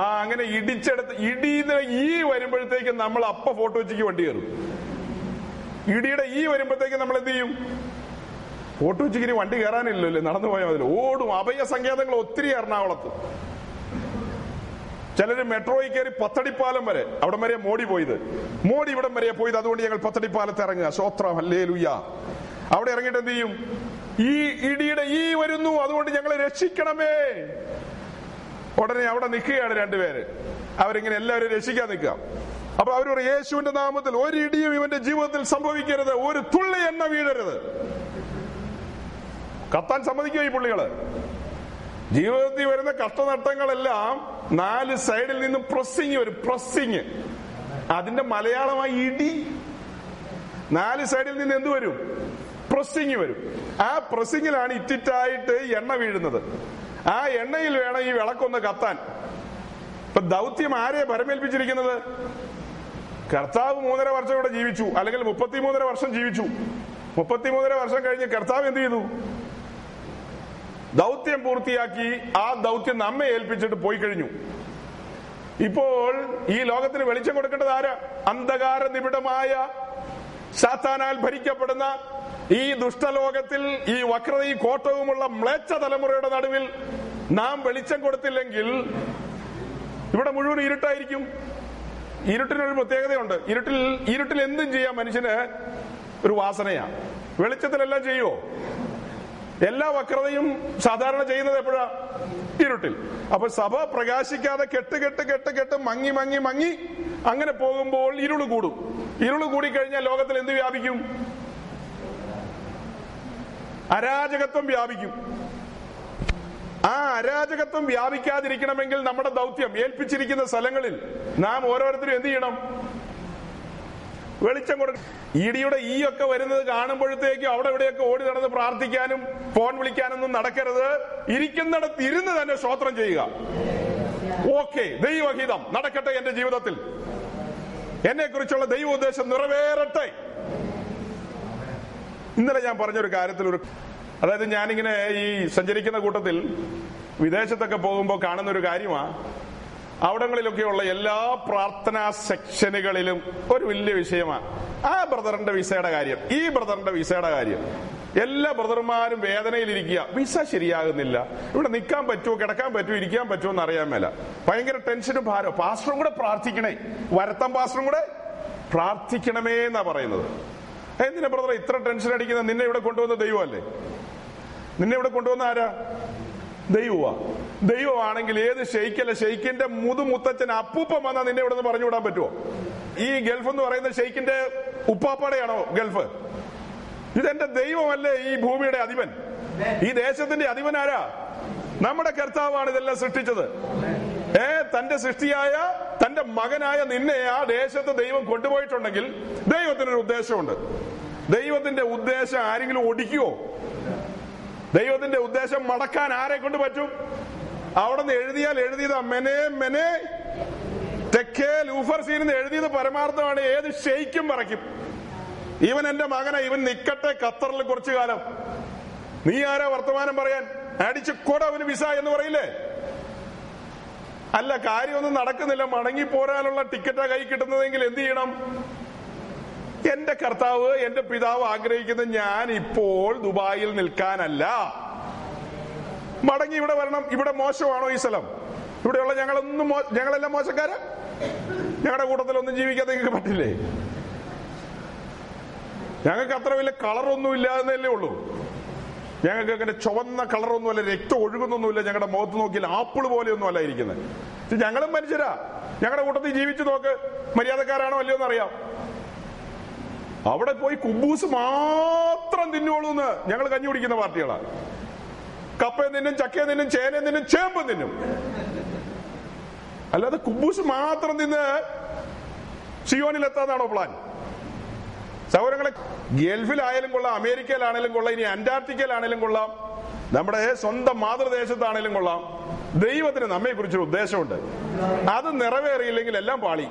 ആ അങ്ങനെ ഇടിച്ചെടുത്ത് ഇടിയുടെ ഈ വരുമ്പോഴത്തേക്ക് നമ്മൾ അപ്പ ഫോട്ടോച്ചിക്ക് വണ്ടി കയറും. ഇടിയുടെ ഈ വരുമ്പോഴത്തേക്ക് നമ്മൾ എന്ത് ചെയ്യും? ഫോട്ടോച്ചിക്കിന് വണ്ടി കയറാനില്ലല്ലോ, നടന്നു പോയാൽ മതി, ഓടും. അഭയസങ്കേതങ്ങൾ ഒത്തിരി എറണാകുളത്ത്. ചിലര് മെട്രോയിൽ കയറി പത്തടിപ്പാലം വരെ, അവിടെ വരെ മോടി പോയത്, മോടി ഇവിടം വരെ പോയത്. അതുകൊണ്ട് ഞങ്ങൾ പത്തടിപ്പാലത്ത് ഇറങ്ങുക, സ്വോത്രം ഹല്ലേലൂയ. അവിടെ ഇറങ്ങിയിട്ട് എന്ത് ചെയ്യും? ഈ ഇടിയുടെ ഈ വരുന്നു, അതുകൊണ്ട് ഞങ്ങളെ രക്ഷിക്കണമേ. ഉടനെ അവിടെ നിൽക്കുകയാണ് രണ്ടുപേര്. അവരിങ്ങനെ എല്ലാവരും രക്ഷിക്കാൻ നിൽക്കുക. അപ്പൊ അവർ പറയും, യേശുവിന്റെ നാമത്തിൽ ഒരു ഇടിയും ഇവന്റെ ജീവിതത്തിൽ സംഭവിക്കരുത്, ഒരു തുള്ളി എണ്ണ വീഴരുത്. കത്താൻ സമ്മതിക്കുക ഈ പുള്ളികള്. ജീവിതത്തിൽ വരുന്ന കഷ്ടനഷ്ടങ്ങളെല്ലാം 4 സൈഡിൽ നിന്നും പ്രസ്സിങ് വരും. പ്രസ്സിങ്, അതിന്റെ മലയാളമായി ഇടി. 4 സൈഡിൽ നിന്ന് എന്ത് വരും? പ്രസ്സിങ് വരും. ആ പ്രസ്സിങ്ങിലാണ് ഇറ്റിറ്റായിട്ട് എണ്ണ വീഴുന്നത്. ആ എണ്ണയിൽ വേണം ഈ വിളക്കൊന്ന് കത്താൻ. ഇപ്പൊ ദൗത്യം ആരെ ഭരമേൽപ്പിച്ചിരിക്കുന്നത്? കർത്താവ് 3.5 വർഷം ഇവിടെ ജീവിച്ചു, അല്ലെങ്കിൽ 33.5 വർഷം ജീവിച്ചു. 33.5 വർഷം കഴിഞ്ഞ് കർത്താവ് എന്ത് ചെയ്തു? ദൗത്യം പൂർത്തിയാക്കി. ആ ദൗത്യം നമ്മെ ഏൽപ്പിച്ചിട്ട് പോയി കഴിഞ്ഞു. ഇപ്പോൾ ഈ ലോകത്തിന് വെളിച്ചം കൊടുക്കേണ്ടത് ആരാ? അന്ധകാര നിബിഡമായ സാത്താനാൽ ഭരിക്കപ്പെടുന്ന ഈ ദുഷ്ടലോകത്തിൽ, ഈ വക്രതയും കോട്ടവുമുള്ള മ്ലേച്ഛ തലമുറയുടെ നടുവിൽ നാം വെളിച്ചം കൊടുത്തില്ലെങ്കിൽ ഇവിടെ മുഴുവൻ ഇരുട്ടായിരിക്കും. ഇരുട്ടിനൊരു പ്രത്യേകതയുണ്ട്. ഇരുട്ടിൽ എന്തും ചെയ്യാം മനുഷ്യന്, ഒരു വാസനയാണ്. വെളിച്ചത്തിലെല്ലാം ചെയ്യുമോ? എല്ലാ വക്രതയും സാധാരണ ചെയ്യുന്നത് എപ്പോഴാ? ഇരുട്ടിൽ. അപ്പൊ സഭ പ്രകാശിക്കാതെ കെട്ട് മങ്ങി അങ്ങനെ പോകുമ്പോൾ ഇരുള് കൂടും. ഇരുള് കൂടിക്കഴിഞ്ഞാൽ ലോകത്തിൽ എന്ത് വ്യാപിക്കും? അരാജകത്വം വ്യാപിക്കും. ആ അരാജകത്വം വ്യാപിക്കാതിരിക്കണമെങ്കിൽ നമ്മുടെ ദൗത്യം, ഏൽപ്പിച്ചിരിക്കുന്ന സ്ഥലങ്ങളിൽ നാം ഓരോരുത്തരും എന്ത് ചെയ്യണം? വെളിച്ചം കൊടുക്കണം. ഇടിയുടെ ഈ ഒക്കെ വരുന്നത് കാണുമ്പോഴത്തേക്കും അവിടെ ഇവിടെയൊക്കെ ഓടി നടന്ന് പ്രാർത്ഥിക്കാനും ഫോൺ വിളിക്കാനൊന്നും നടക്കരുത്. ഇരിക്കുന്നിടത്ത് ഇരുന്ന് തന്നെ സ്തോത്രം ചെയ്യുക. ഓക്കെ, ദൈവഹിതം നടക്കട്ടെ എന്റെ ജീവിതത്തിൽ, എന്നെ കുറിച്ചുള്ള ദൈവ ഉദ്ദേശം നിറവേറട്ടെ. ഇന്നലെ ഞാൻ പറഞ്ഞൊരു കാര്യത്തിൽ അതായത് ഞാനിങ്ങനെ ഈ സഞ്ചരിക്കുന്ന കൂട്ടത്തിൽ വിദേശത്തൊക്കെ പോകുമ്പോൾ കാണുന്നൊരു കാര്യമാണ്, അവിടങ്ങളിലൊക്കെയുള്ള എല്ലാ പ്രാർത്ഥനാ സെക്ഷനുകളിലും ഒരു വലിയ വിഷയമാണ് ആ ബ്രദറിന്റെ വിസയുടെ കാര്യം, ഈ ബ്രദറിന്റെ വിസയുടെ കാര്യം. എല്ലാ ബ്രദർമാരും വേദനയിലിരിക്കുക, വിസ ശരിയാകുന്നില്ല, ഇവിടെ നിൽക്കാൻ പറ്റുമോ, കിടക്കാൻ പറ്റുമോ, ഇരിക്കാൻ പറ്റുമോ എന്ന് അറിയാൻ മേല, ഭയങ്കര ടെൻഷനും ഭാരോ. പാസ്റ്ററും കൂടെ പ്രാർത്ഥിക്കണേ, വരത്തം പാസ്റ്ററും കൂടെ പ്രാർത്ഥിക്കണമേ എന്നാ പറയുന്നത്. എന്തിനാ ബ്രദർ ഇത്ര ടെൻഷൻ അടിക്കുന്നത്? നിന്നെ ഇവിടെ കൊണ്ടുവന്ന ദൈവമല്ലേ? നിന്നെ ഇവിടെ കൊണ്ടുവന്ന ആരാ? ദൈവമാ. ദൈവമാണെങ്കിൽ ഏത് ഷെയ്ക്കല്ല, ഷെയ്ക്കിന്റെ മുതുമുത്തച്ഛൻ അപ്പൂപ്പം വന്നാ നിന്നെ ഇവിടെ നിന്ന് പറഞ്ഞു വിടാൻ പറ്റുമോ? ഈ ഗൾഫ് എന്ന് പറയുന്ന ഷെയ്ക്കിന്റെ ഉപ്പാപ്പാടയാണോ ഗൾഫ്? ഇതെന്റെ ദൈവമല്ലേ ഈ ഭൂമിയുടെ അധിപൻ, ഈ ദേശത്തിന്റെ അധിപൻ ആരാ? നമ്മുടെ കർത്താവാണ് ഇതെല്ലാം സൃഷ്ടിച്ചത്. തന്റെ സൃഷ്ടിയായ തന്റെ മകനായ നിന്നെ ആ ദേശത്ത് ദൈവം കൊണ്ടുപോയിട്ടുണ്ടെങ്കിൽ ദൈവത്തിനൊരു ഉദ്ദേശമുണ്ട്. ദൈവത്തിന്റെ ഉദ്ദേശം ആരെങ്കിലും ഒടിക്കുവോ? ദൈവത്തിന്റെ ഉദ്ദേശം മടക്കാൻ ആരെ കൊണ്ട് പറ്റും? അവിടെ നിന്ന് എഴുതിയാൽ എഴുതിയത് മെനെ മെനെ തെക്കേ ലൂഫർസീനിൽ നിന്ന് എഴുതിയത് പരമാർത്ഥമാണ്. ഏത് ഷെയ്ക്കും പറയ്ക്കും, ഇവൻ എന്റെ മകനാ, ഇവൻ നിക്കട്ടെ ഖത്തറിൽ കുറച്ചു കാലം, നീ ആരാ വർത്തമാനം പറയാൻ, അടിച്ചു കൊട അവന് വിസ എന്ന് പറയില്ലേ? അല്ല, കാര്യമൊന്നും നടക്കുന്നില്ല, മടങ്ങി പോരാനുള്ള ടിക്കറ്റാ കൈ കിട്ടുന്നതെങ്കിൽ എന്ത് ചെയ്യണം? എന്റെ കർത്താവ് എന്റെ പിതാവ് ആഗ്രഹിക്കുന്ന ഞാൻ ഇപ്പോൾ ദുബായിൽ നിൽക്കാനല്ല, മടങ്ങി ഇവിടെ വരണം. ഇവിടെ മോശമാണോ ഈ സ്ഥലം? ഇവിടെയുള്ള ഞങ്ങളെല്ലാം മോശക്കാരാ? ഞങ്ങളുടെ കൂട്ടത്തിലൊന്നും ജീവിക്കാതെ നിങ്ങൾക്ക് പറ്റില്ലേ? ഞങ്ങൾക്ക് അത്ര വലിയ കളറൊന്നും ഇല്ലാന്നല്ലേ ഉള്ളൂ. ഞങ്ങൾക്ക് അങ്ങനെ ചുവന്ന കളറൊന്നുമല്ല, രക്തം ഒഴുകുന്നൊന്നുമില്ല, ഞങ്ങളുടെ മുഖത്ത് നോക്കിയില്ല, ആപ്പിൾ പോലെയൊന്നും അല്ല ഇരിക്കുന്നത്. ഞങ്ങളും മനുഷ്യരാ, ഞങ്ങളുടെ കൂട്ടത്തിൽ ജീവിച്ചു നോക്ക്, മര്യാദക്കാരാണോ അല്ലയോ എന്നറിയാം. അവിടെ പോയി കുബൂസ് മാത്രം തിന്നുള്ളൂ എന്ന് ഞങ്ങൾ കഞ്ഞി കുടിക്കുന്ന പാർട്ടികളാണ്. കപ്പയും തിന്നും, ചക്കയും തിന്നും, ചേനയും തിന്നും, ചേമ്പും തിന്നും. അല്ലാതെ കുബൂസ് മാത്രം തിന്ന് സിയോനിലെത്താന്നാണോ പ്ലാൻ? സൗരങ്ങളെ ഗൾഫിലായാലും കൊള്ളാം, അമേരിക്കയിലാണേലും കൊള്ളാം, ഇനി അന്റാർട്ടിക്കയിലാണേലും കൊള്ളാം, നമ്മുടെ സ്വന്തം മാതൃദേശത്താണേലും കൊള്ളാം, ദൈവത്തിന് നമ്മെ കുറിച്ചൊരു ഉദ്ദേശമുണ്ട്. അത് നിറവേറിയില്ലെങ്കിൽ എല്ലാം പാളി.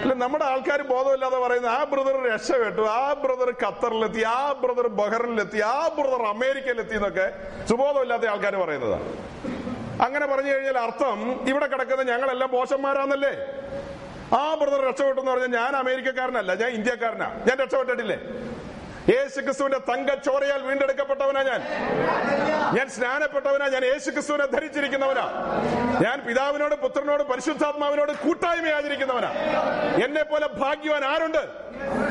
അല്ല, നമ്മുടെ ആൾക്കാർ ബോധമില്ലാതെ പറയുന്ന ആ ബ്രദർ രക്ഷപ്പെട്ടു, ആ ബ്രദർ ഖത്തറിലെത്തി, ആ ബ്രദർ ബഹ്റിനിലെത്തി, ആ ബ്രദർ അമേരിക്കയിലെത്തി എന്നൊക്കെ സുബോധമില്ലാത്ത ആൾക്കാർ പറയുന്നതാണ്. അങ്ങനെ പറഞ്ഞു കഴിഞ്ഞാൽ അർത്ഥം ഇവിടെ കിടക്കുന്ന ഞങ്ങളെല്ലാം മോശന്മാരാന്നല്ലേ? ആ ബ്രദർ രക്ഷപ്പെട്ടു എന്ന് പറഞ്ഞാൽ ഞാൻ അമേരിക്കക്കാരനല്ല, ഞാൻ ഇന്ത്യക്കാരനാ. ഞാൻ രക്ഷപ്പെട്ടിട്ടില്ലേ? യേശുക്രിസ്തുവിന്റെ തങ്കച്ചോരയാൽ വീണ്ടെടുക്കപ്പെട്ടവനാ ഞാൻ, ഞാൻ സ്നാനപ്പെട്ടവനാ, ഞാൻ യേശുക്രിസ്തുവിനെ ധരിച്ചിരിക്കുന്നവനാ, ഞാൻ പിതാവിനോട് പുത്രനോട് പരിശുദ്ധാത്മാവിനോട് കൂട്ടായ്മ ആചരിക്കുന്നവനാ. എന്നെ പോലെ ഭാഗ്യവാൻ ആരുണ്ട്?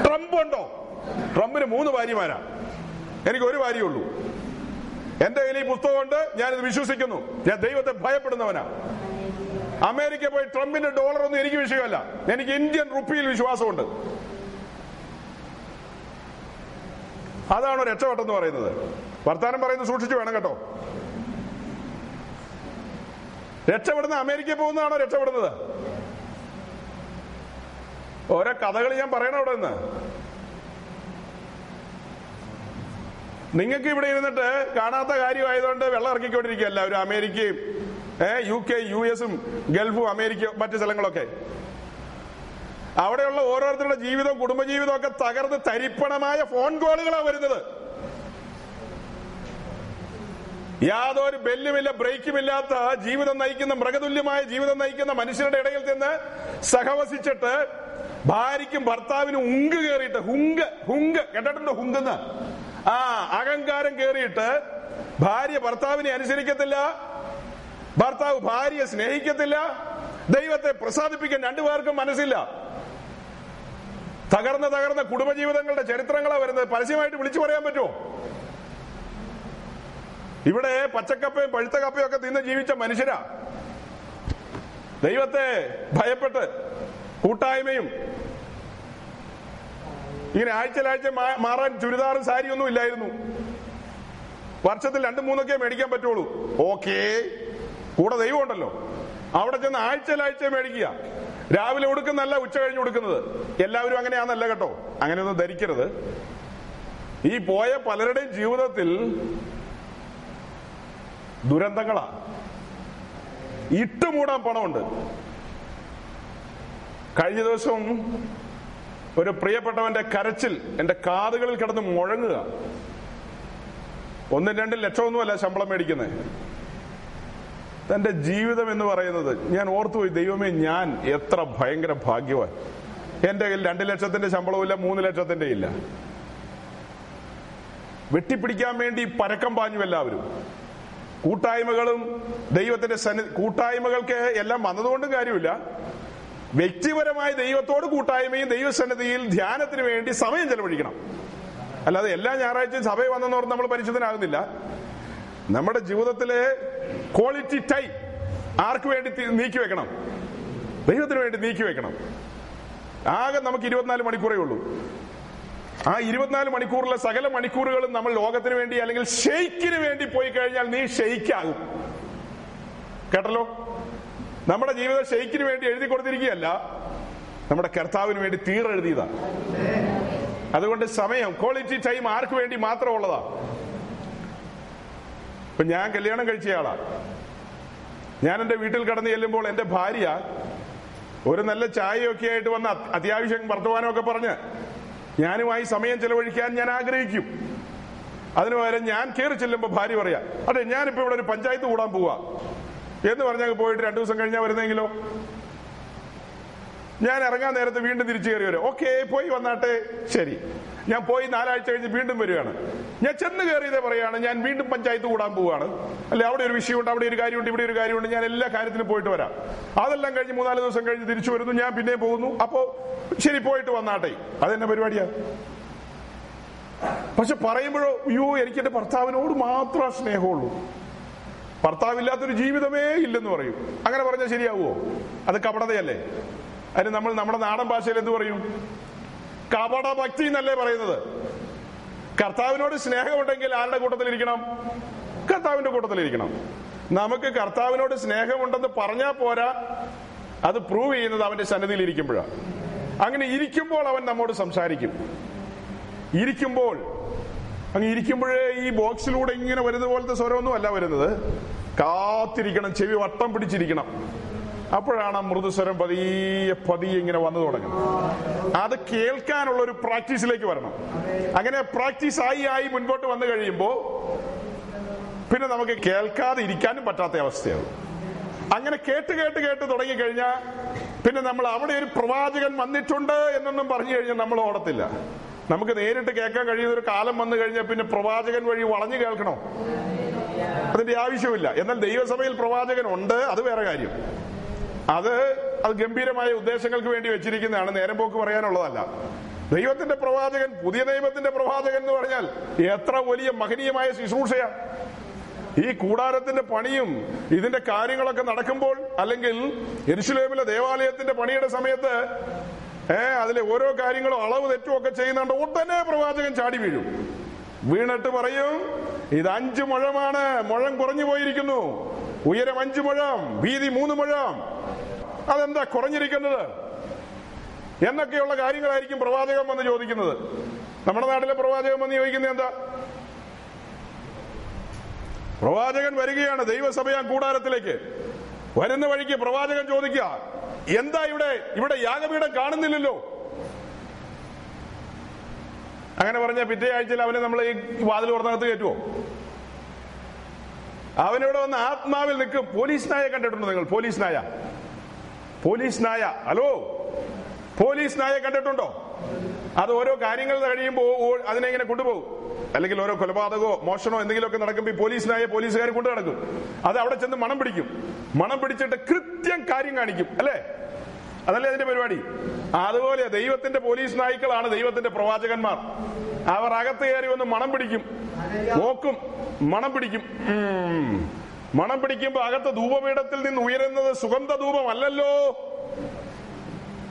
ട്രംപ് ഉണ്ടോ? ട്രംപിന് 3 ഭാര്യമാരാ, എനിക്ക് ഒരു ഭാര്യയേ ഉള്ളൂ. എന്റെ കയ്യിൽ ഈ പുസ്തകമുണ്ട്, ഞാനിത് വിശ്വസിക്കുന്നു, ഞാൻ ദൈവത്തെ ഭയപ്പെടുന്നവനാ. അമേരിക്ക പോയി ട്രംപിന്റെ ഡോളർ ഒന്നും എനിക്ക് വിഷയമല്ല, എനിക്ക് ഇന്ത്യൻ റുപ്പിയിൽ വിശ്വാസമുണ്ട്. അതാണോ രക്ഷവട്ടം എന്ന് പറയുന്നത്? വർത്താനം പറയുന്നത് സൂക്ഷിച്ചു വേണം കേട്ടോ. രക്ഷപ്പെടുന്ന അമേരിക്ക പോകുന്നതാണോ രക്ഷപ്പെടുന്നത്? ഓരോ കഥകൾ ഞാൻ പറയണ അവിടെ നിന്ന് നിങ്ങൾക്ക് ഇവിടെ ഇരുന്നിട്ട് കാണാത്ത കാര്യമായതുകൊണ്ട് വെള്ളം ഇറക്കിക്കൊണ്ടിരിക്കുക എല്ലാവരും. അമേരിക്കയും UK, US ഗൾഫും അമേരിക്ക മറ്റു സ്ഥലങ്ങളൊക്കെ അവിടെയുള്ള ഓരോരുത്തരുടെ ജീവിതവും കുടുംബജീവിതവും ഒക്കെ തകർന്ന് തരിപ്പണമായ ഫോൺ കോളുകളാണ് വരുന്നത്. യാതൊരു ബെല്ലുമില്ല, ബ്രേക്കുമില്ലാത്ത ജീവിതം നയിക്കുന്ന മൃഗതുല്യമായ ജീവിതം നയിക്കുന്ന മനുഷ്യരുടെ ഇടയിൽ നിന്ന് സഹവസിച്ചിട്ട് ഭാര്യയ്ക്കും ഭർത്താവിനും ഉങ്ക് കയറിയിട്ട്, ഹുങ്ക് കേട്ടിട്ടുണ്ടോ? ഹുങ്കെന്ന് അഹങ്കാരം കയറിയിട്ട് ഭാര്യ ഭർത്താവിനെ അനുസരിക്കത്തില്ല, ഭർത്താവ് ഭാര്യയെ സ്നേഹിക്കത്തില്ല, ദൈവത്തെ പ്രസാദിപ്പിക്കാൻ രണ്ടുപേർക്കും മനസ്സില്ല. തകർന്ന കുടുംബജീവിതങ്ങളുടെ ചരിത്രങ്ങളാ വരുന്നത്. പരസ്യമായിട്ട് വിളിച്ചു പറയാൻ പറ്റുമോ? ഇവിടെ പച്ചക്കപ്പയും പഴുത്ത കപ്പയും ഒക്കെ തിന്ന് ജീവിച്ച മനുഷ്യരാ. ദൈവത്തെ ഭയപ്പെട്ട് കൂട്ടായ്മയും ഇങ്ങനെ ആഴ്ച മാറാൻ ചുരിദാറും സാരിയൊന്നും ഇല്ലായിരുന്നു. വർഷത്തിൽ 2-3 മേടിക്കാൻ പറ്റുള്ളൂ. ഓക്കേ, കൂടെ ദൈവം ഉണ്ടല്ലോ. അവിടെ ചെന്ന് ആഴ്ചയിലാഴ്ച മേടിക്കുക. രാവിലെ കൊടുക്കുന്നല്ല ഉച്ച കഴിഞ്ഞ് കൊടുക്കുന്നത്. എല്ലാവരും അങ്ങനെയാണെന്നല്ല കേട്ടോ, അങ്ങനെയൊന്നും ധരിക്കരുത്. ഈ പോയ പലരുടെയും ജീവിതത്തിൽ ദുരന്തങ്ങളാ. ഇട്ടുമൂടാൻ പണമുണ്ട്. കഴിഞ്ഞ ദിവസം ഒരു പ്രിയപ്പെട്ടവന്റെ കരച്ചിൽ എന്റെ കാതുകളിൽ കിടന്ന് മുഴങ്ങുക. 1-2 ലക്ഷമൊന്നുമല്ല ശമ്പളം മേടിക്കുന്നത്. തന്റെ ജീവിതം എന്ന് പറയുന്നത് ഞാൻ ഓർത്തുപോയി, ദൈവമേ ഞാൻ എത്ര ഭയങ്കര ഭാഗ്യവാൻ. എന്റെ കയ്യിൽ 2 ലക്ഷത്തിന്റെ ശമ്പളവും ഇല്ല, 3 ലക്ഷത്തിന്റെ ഇല്ല. വെട്ടിപ്പിടിക്കാൻ വേണ്ടി പരക്കം പാഞ്ഞു എല്ലാവരും. കൂട്ടായ്മകളും ദൈവത്തിന്റെ കൂട്ടായ്മകൾക്ക് എല്ലാം വന്നതുകൊണ്ടും കാര്യമില്ല. വ്യക്തിപരമായി ദൈവത്തോട് കൂട്ടായ്മയും ദൈവസന്നിധിയിൽ ധ്യാനത്തിന് വേണ്ടി സമയം ചെലവഴിക്കണം. അല്ലാതെ എല്ലാ ഞായറാഴ്ചയും സഭയിൽ വന്നെന്നോർത്ത് നമ്മൾ പരിശുദ്ധനാകുന്നില്ല. നമ്മുടെ ജീവിതത്തിലെ ക്വാളിറ്റി ടൈം ആർക്ക് വേണ്ടി നീക്കിവെക്കണം? ദൈവത്തിന് വേണ്ടി നീക്കിവെക്കണം. ആകെ നമുക്ക് 24 മണിക്കൂറേ ഉള്ളൂ. ആ 24 മണിക്കൂറിലെ സകല മണിക്കൂറുകളും നമ്മൾ ലോകത്തിന് വേണ്ടി അല്ലെങ്കിൽ ഷെയ്ക്കിന് വേണ്ടി പോയി കഴിഞ്ഞാൽ നീ ഷെയ്ക്കാകും. കേട്ടല്ലോ, നമ്മുടെ ജീവിതം ഷെയ്ക്കിന് വേണ്ടി എഴുതി കൊടുത്തിരിക്കുകയല്ല, നമ്മുടെ കർത്താവിന് വേണ്ടി തീരെഴുതിയതാ. അതുകൊണ്ട് സമയം, ക്വാളിറ്റി ടൈം ആർക്ക് വേണ്ടി മാത്രം ഉള്ളതാ. ഇപ്പൊ ഞാൻ കല്യാണം കഴിച്ചയാളാ. ഞാൻ എന്റെ വീട്ടിൽ കടന്നു ചെല്ലുമ്പോൾ എന്റെ ഭാര്യ ഒരു നല്ല ചായയൊക്കെ ആയിട്ട് വന്ന് അത്യാവശ്യം വർത്തമാനമൊക്കെ പറഞ്ഞ് ഞാനുമായി സമയം ചെലവഴിക്കാൻ ഞാൻ ആഗ്രഹിക്കും. അതിനു പകരം ഞാൻ കയറി ചെല്ലുമ്പോൾ ഭാര്യ പറയാ, അതെ ഞാനിപ്പോ ഇവിടെ ഒരു പഞ്ചായത്ത് കൂടാൻ പോവാ എന്ന് പറഞ്ഞാൽ പോയിട്ട് 2 ദിവസം കഴിഞ്ഞാൽ വരുന്നെങ്കിലോ, ഞാൻ ഇറങ്ങാൻ നേരത്തെ വീണ്ടും തിരിച്ചു കയറി വരും. ഓക്കെ, പോയി വന്നാട്ടെ, ശരി. ഞാൻ പോയി 4 ആഴ്ച കഴിഞ്ഞ് വീണ്ടും വരികയാണ്. ഞാൻ ചെന്ന് കയറിയതേ പറയാണ് ഞാൻ വീണ്ടും പഞ്ചായത്ത് കൂടാൻ പോവാണ്. അല്ലെ, അവിടെ ഒരു വിഷയമുണ്ട്, അവിടെ ഒരു കാര്യമുണ്ട്, ഇവിടെ ഒരു കാര്യമുണ്ട്, ഞാൻ എല്ലാ കാര്യത്തിലും പോയിട്ട് വരാം. അതെല്ലാം കഴിഞ്ഞ് 3-4 ദിവസം കഴിഞ്ഞ് തിരിച്ചു വരുന്നു, ഞാൻ പിന്നെ പോകുന്നു. അപ്പോ ശരി, പോയിട്ട് വന്നാട്ടെ, അതെന്നെ പരിപാടിയാ. പക്ഷെ പറയുമ്പോഴോ, അയ്യോ എനിക്ക് എന്റെ ഭർത്താവിനോട് മാത്രമേ സ്നേഹമുള്ളൂ, ഭർത്താവില്ലാത്തൊരു ജീവിതമേ ഇല്ലെന്ന് പറയും. അങ്ങനെ പറഞ്ഞാൽ ശരിയാവുമോ? അത് കപടതയല്ലേ. അതിന് നമ്മൾ നമ്മുടെ നാടൻ ഭാഷയിൽ എന്ത് പറയും? കപടഭക്തി എന്നല്ലേ പറയുന്നത്. കർത്താവിനോട് സ്നേഹമുണ്ടെങ്കിൽ ആരുടെ കൂട്ടത്തിലിരിക്കണം? കർത്താവിന്റെ കൂട്ടത്തിലിരിക്കണം. നമുക്ക് കർത്താവിനോട് സ്നേഹമുണ്ടെന്ന് പറഞ്ഞാൽ പോരാ, അത് പ്രൂവ് ചെയ്യുന്നത് അവന്റെ സന്നിധിയിൽ ഇരിക്കുമ്പോഴാണ്. അങ്ങനെ ഇരിക്കുമ്പോൾ അവൻ നമ്മോട് സംസാരിക്കും. ഇരിക്കുമ്പോൾ അങ്ങ് ഇരിക്കുമ്പോഴേ ഈ ബോക്സിലൂടെ ഇങ്ങനെ വരുന്ന പോലത്തെ സ്വരമൊന്നും അല്ല വരുന്നത്. കാത്തിരിക്കണം, ചെവി വട്ടം പിടിച്ചിരിക്കണം. അപ്പോഴാണ് ആ മൃദുസ്വരം പതിയെ ഇങ്ങനെ വന്നു തുടങ്ങുന്നത്. അത് കേൾക്കാനുള്ള ഒരു പ്രാക്ടീസിലേക്ക് വരണം. അങ്ങനെ പ്രാക്ടീസ് ആയി മുൻപോട്ട് വന്നു കഴിയുമ്പോൾ പിന്നെ നമുക്ക് കേൾക്കാതെ ഇരിക്കാനും പറ്റാത്ത അവസ്ഥയാവും. അങ്ങനെ കേട്ട് കേട്ട് കേട്ട് തുടങ്ങിക്കഴിഞ്ഞാൽ പിന്നെ നമ്മൾ അവിടെ ഒരു പ്രവാചകൻ വന്നിട്ടുണ്ട് എന്നൊന്നും പറഞ്ഞു കഴിഞ്ഞാൽ നമ്മൾ ഓടത്തില്ല. നമുക്ക് നേരിട്ട് കേൾക്കാൻ കഴിയുന്ന ഒരു കാലം വന്നു കഴിഞ്ഞാൽ പിന്നെ പ്രവാചകൻ വഴി വളഞ്ഞു കേൾക്കണോ? അതിന്റെ ആവശ്യമില്ല. എന്നാൽ ദൈവസഭയിൽ പ്രവാചകൻ ഉണ്ട്, അത് വേറെ കാര്യം. അത് ഗംഭീരമായ ഉദ്ദേശങ്ങൾക്ക് വേണ്ടി വെച്ചിരിക്കുന്നതാണ്, നേരം പോക്ക് പറയാനുള്ളതല്ല. ദൈവത്തിന്റെ പ്രവാചകൻ, പുതിയ ദൈവത്തിന്റെ പ്രവാചകൻ എന്ന് പറഞ്ഞാൽ എത്ര വലിയ മഹനീയമായ ശുശ്രൂഷയാണ്. ഈ കൂടാരത്തിന്റെ പണിയും ഇതിന്റെ കാര്യങ്ങളൊക്കെ നടക്കുമ്പോൾ, അല്ലെങ്കിൽ യെരുശലേമിലെ ദേവാലയത്തിന്റെ പണിയുടെ സമയത്ത് അതിലെ ഓരോ കാര്യങ്ങളും അളവ് തെറ്റുമൊക്കെ ചെയ്യുന്നുണ്ട്. ഉടനെ പ്രവാചകൻ ചാടി വീഴും. വീണിട്ട് പറയും, ഇത് 5 മുഴമാണ്, മുഴം കുറഞ്ഞു പോയിരിക്കുന്നു, ഉയരം 5 മുഴം, വീതി 3 മുഴം, അതെന്താ കുറഞ്ഞിരിക്കുന്നത് എന്നൊക്കെയുള്ള കാര്യങ്ങളായിരിക്കും പ്രവാചകൻ വന്ന് ചോദിക്കുന്നത്. നമ്മുടെ നാട്ടിലെ പ്രവാചകൻ വന്ന് ചോദിക്കുന്നത് എന്താ? പ്രവാചകൻ വരികയാണ് ദൈവസഭയാം കൂടാരത്തിലേക്ക്. വരുന്ന വഴിക്ക് പ്രവാചകൻ ചോദിക്കുക, എന്താ ഇവിടെ യാഗപീഠം കാണുന്നില്ലല്ലോ. അങ്ങനെ പറഞ്ഞ പിറ്റേ ആഴ്ചയിൽ അവനെ നമ്മൾ ഈ വാതിൽ തുറന്നകത്ത് കയറ്റുമോ? അവനിവിടെ വന്ന് ആത്മാവിൽ നിൽക്കും. പോലീസ് നായ കണ്ടിട്ടുണ്ടോ നിങ്ങൾ? പോലീസ് നായ ഹലോ, പോലീസ് നായ കണ്ടിട്ടുണ്ടോ? അത് ഓരോ കാര്യങ്ങൾ കഴിയുമ്പോ അതിനെ ഇങ്ങനെ കൊണ്ടുപോകും. അല്ലെങ്കിൽ ഓരോ കൊലപാതകമോ മോഷണമോ എന്തെങ്കിലുമൊക്കെ നടക്കുമ്പോൾ പോലീസ് നായ പോലീസുകാർ കൊണ്ടു നടക്കും. അത് അവിടെ ചെന്ന് മണം പിടിച്ചിട്ട് കൃത്യം കാര്യം കാണിക്കും. അല്ലേ, അതല്ലേ അതിന്റെ പരിപാടി. അതുപോലെ ദൈവത്തിന്റെ പോലീസ് നായ്ക്കളാണ് ദൈവത്തിന്റെ പ്രവാചകന്മാർ. അവർ അകത്ത് കയറി വന്ന് മണം പിടിക്കും, നോക്കും, മണം പിടിക്കുമ്പോ അകത്ത് ധൂപപീഠത്തിൽ നിന്ന് ഉയരുന്നത് സുഗന്ധ ധൂപമല്ലല്ലോ,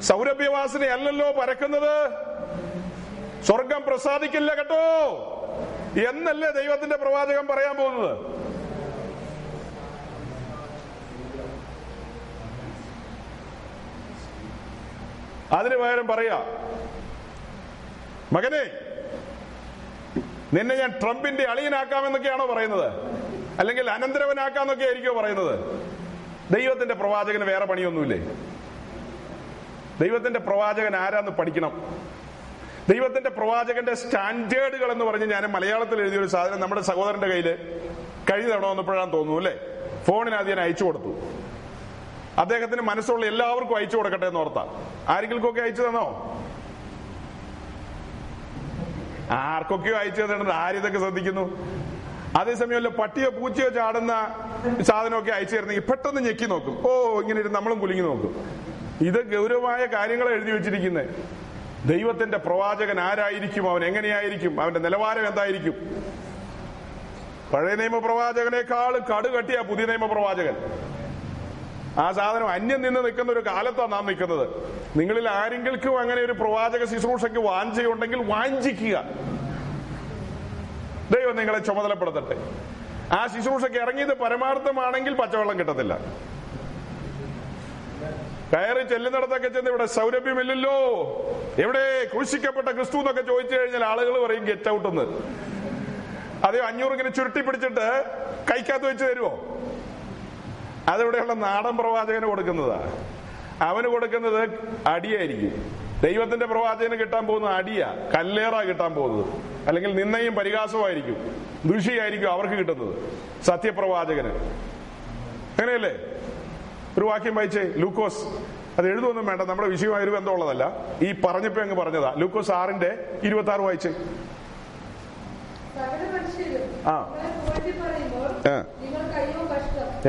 സൗരഭ്യവാസനയല്ലല്ലോ പരക്കുന്നത്. സ്വർഗം പ്രസാദിക്കില്ല കേട്ടോ. എന്നല്ലേ ദൈവത്തിന്റെ പ്രവാചകൻ പറയാൻ പോകുന്നത്. അതിന് പകരം പറയാ, മകനെ നിന്നെ ഞാൻ ട്രംപിന്റെ അളിയനാക്കാമെന്നൊക്കെയാണോ പറയുന്നത്, അല്ലെങ്കിൽ അനന്തരവനാക്കാന്നൊക്കെ ആയിരിക്കോ പറയുന്നത്? ദൈവത്തിന്റെ പ്രവാചകന് വേറെ പണിയൊന്നുമില്ലേ? ദൈവത്തിന്റെ പ്രവാചകൻ ആരാന്ന് പഠിക്കണം. ദൈവത്തിന്റെ പ്രവാചകന്റെ സ്റ്റാൻഡേർഡുകൾ എന്ന് പറഞ്ഞ് ഞാൻ മലയാളത്തിൽ എഴുതിയൊരു സാധനം നമ്മുടെ സഹോദരന്റെ കയ്യിൽ കഴിഞ്ഞ തവണ വന്നപ്പോഴാണ് തോന്നുന്നു അല്ലേ, ഫോണിനകത്ത് ഞാൻ അയച്ചു കൊടുത്തു. അദ്ദേഹത്തിന് മനസ്സുള്ള എല്ലാവർക്കും അയച്ചു കൊടുക്കട്ടെ എന്ന് ഓർത്താ. ആർക്കൊക്കെ അയച്ചു തന്നോ? ആർക്കൊക്കെയോ അയച്ചു തന്നിട്ടുണ്ട്. ആരിതൊക്കെ ശ്രദ്ധിക്കുന്നു? അതേസമയമല്ല പട്ടിയോ പൂച്ചയോ ചാടുന്ന സാധനമൊക്കെ അയച്ചു തരുന്നെങ്കിൽ പെട്ടെന്ന് ഞെക്കി നോക്കും. ഓ, ഇങ്ങനെ ഇരുന്ന് നമ്മളും കുലുങ്ങി നോക്കും. ഇത് ഗൗരവമായ കാര്യങ്ങളെ എഴുതി വെച്ചിരിക്കുന്നത്. ദൈവത്തിന്റെ പ്രവാചകൻ ആരായിരിക്കും, അവൻ എങ്ങനെയായിരിക്കും, അവന്റെ നിലവാരം എന്തായിരിക്കും? പഴയ നിയമപ്രവാചകനേക്കാൾ കടുകട്ടിയാ പുതിയ നിയമപ്രവാചകൻ. ആ സാധനം അന്യം നിന്ന് നിൽക്കുന്ന ഒരു കാലത്താണ് നാം നിൽക്കുന്നത്. നിങ്ങളിൽ ആരെങ്കിലും അങ്ങനെ ഒരു പ്രവാചക ശുശ്രൂഷയ്ക്ക് വാഞ്ചയുണ്ടെങ്കിൽ വാഞ്ചിക്കുക. ദൈവം നിങ്ങളെ ചുമതലപ്പെടുത്തട്ടെ. ആ ശുശ്രൂഷയ്ക്ക് ഇറങ്ങിയത് പരമാർത്ഥമാണെങ്കിൽ പച്ചവെള്ളം കിട്ടത്തില്ല. കയറി ചെല്ലുന്നിടത്തൊക്കെ ചെന്ന് ഇവിടെ സൗരഭ്യമില്ലല്ലോ, എവിടെ ക്രൂശിക്കപ്പെട്ട ക്രിസ്തു എന്നൊക്കെ ചോദിച്ചു കഴിഞ്ഞാൽ ആളുകൾ പറയും ഗെറ്റ് ഔട്ട് എന്ന്. അതേ 500 ഇങ്ങനെ ചുരുട്ടി പിടിച്ചിട്ട് കൈക്കകത്ത് വെച്ച് തരുമോ? അതിവിടെയുള്ള നാടൻ പ്രവാചകന് കൊടുക്കുന്നതാ. അവന് കൊടുക്കുന്നത് അടിയായിരിക്കും. ദൈവത്തിന്റെ പ്രവാചകന് കിട്ടാൻ പോകുന്നത് അടിയാ, കല്ലേറാ കിട്ടാൻ പോകുന്നത്. അല്ലെങ്കിൽ നിന്നയും പരിഹാസമായിരിക്കും, ദുഷിയായിരിക്കും അവർക്ക് കിട്ടുന്നത് സത്യപ്രവാചകന്. അങ്ങനെയല്ലേ? ഒരു വാക്യം വായിച്ചേ ലൂക്കോസ്, അത് എഴുതൊന്നും വേണ്ട, നമ്മുടെ വിഷയമായി ഒരു ബന്ധമുള്ളതല്ല, ഈ പറഞ്ഞപ്പോ അങ്ങ് പറഞ്ഞതാ. ലൂക്കോസ് 6:26 വായിച്ചേ. ആ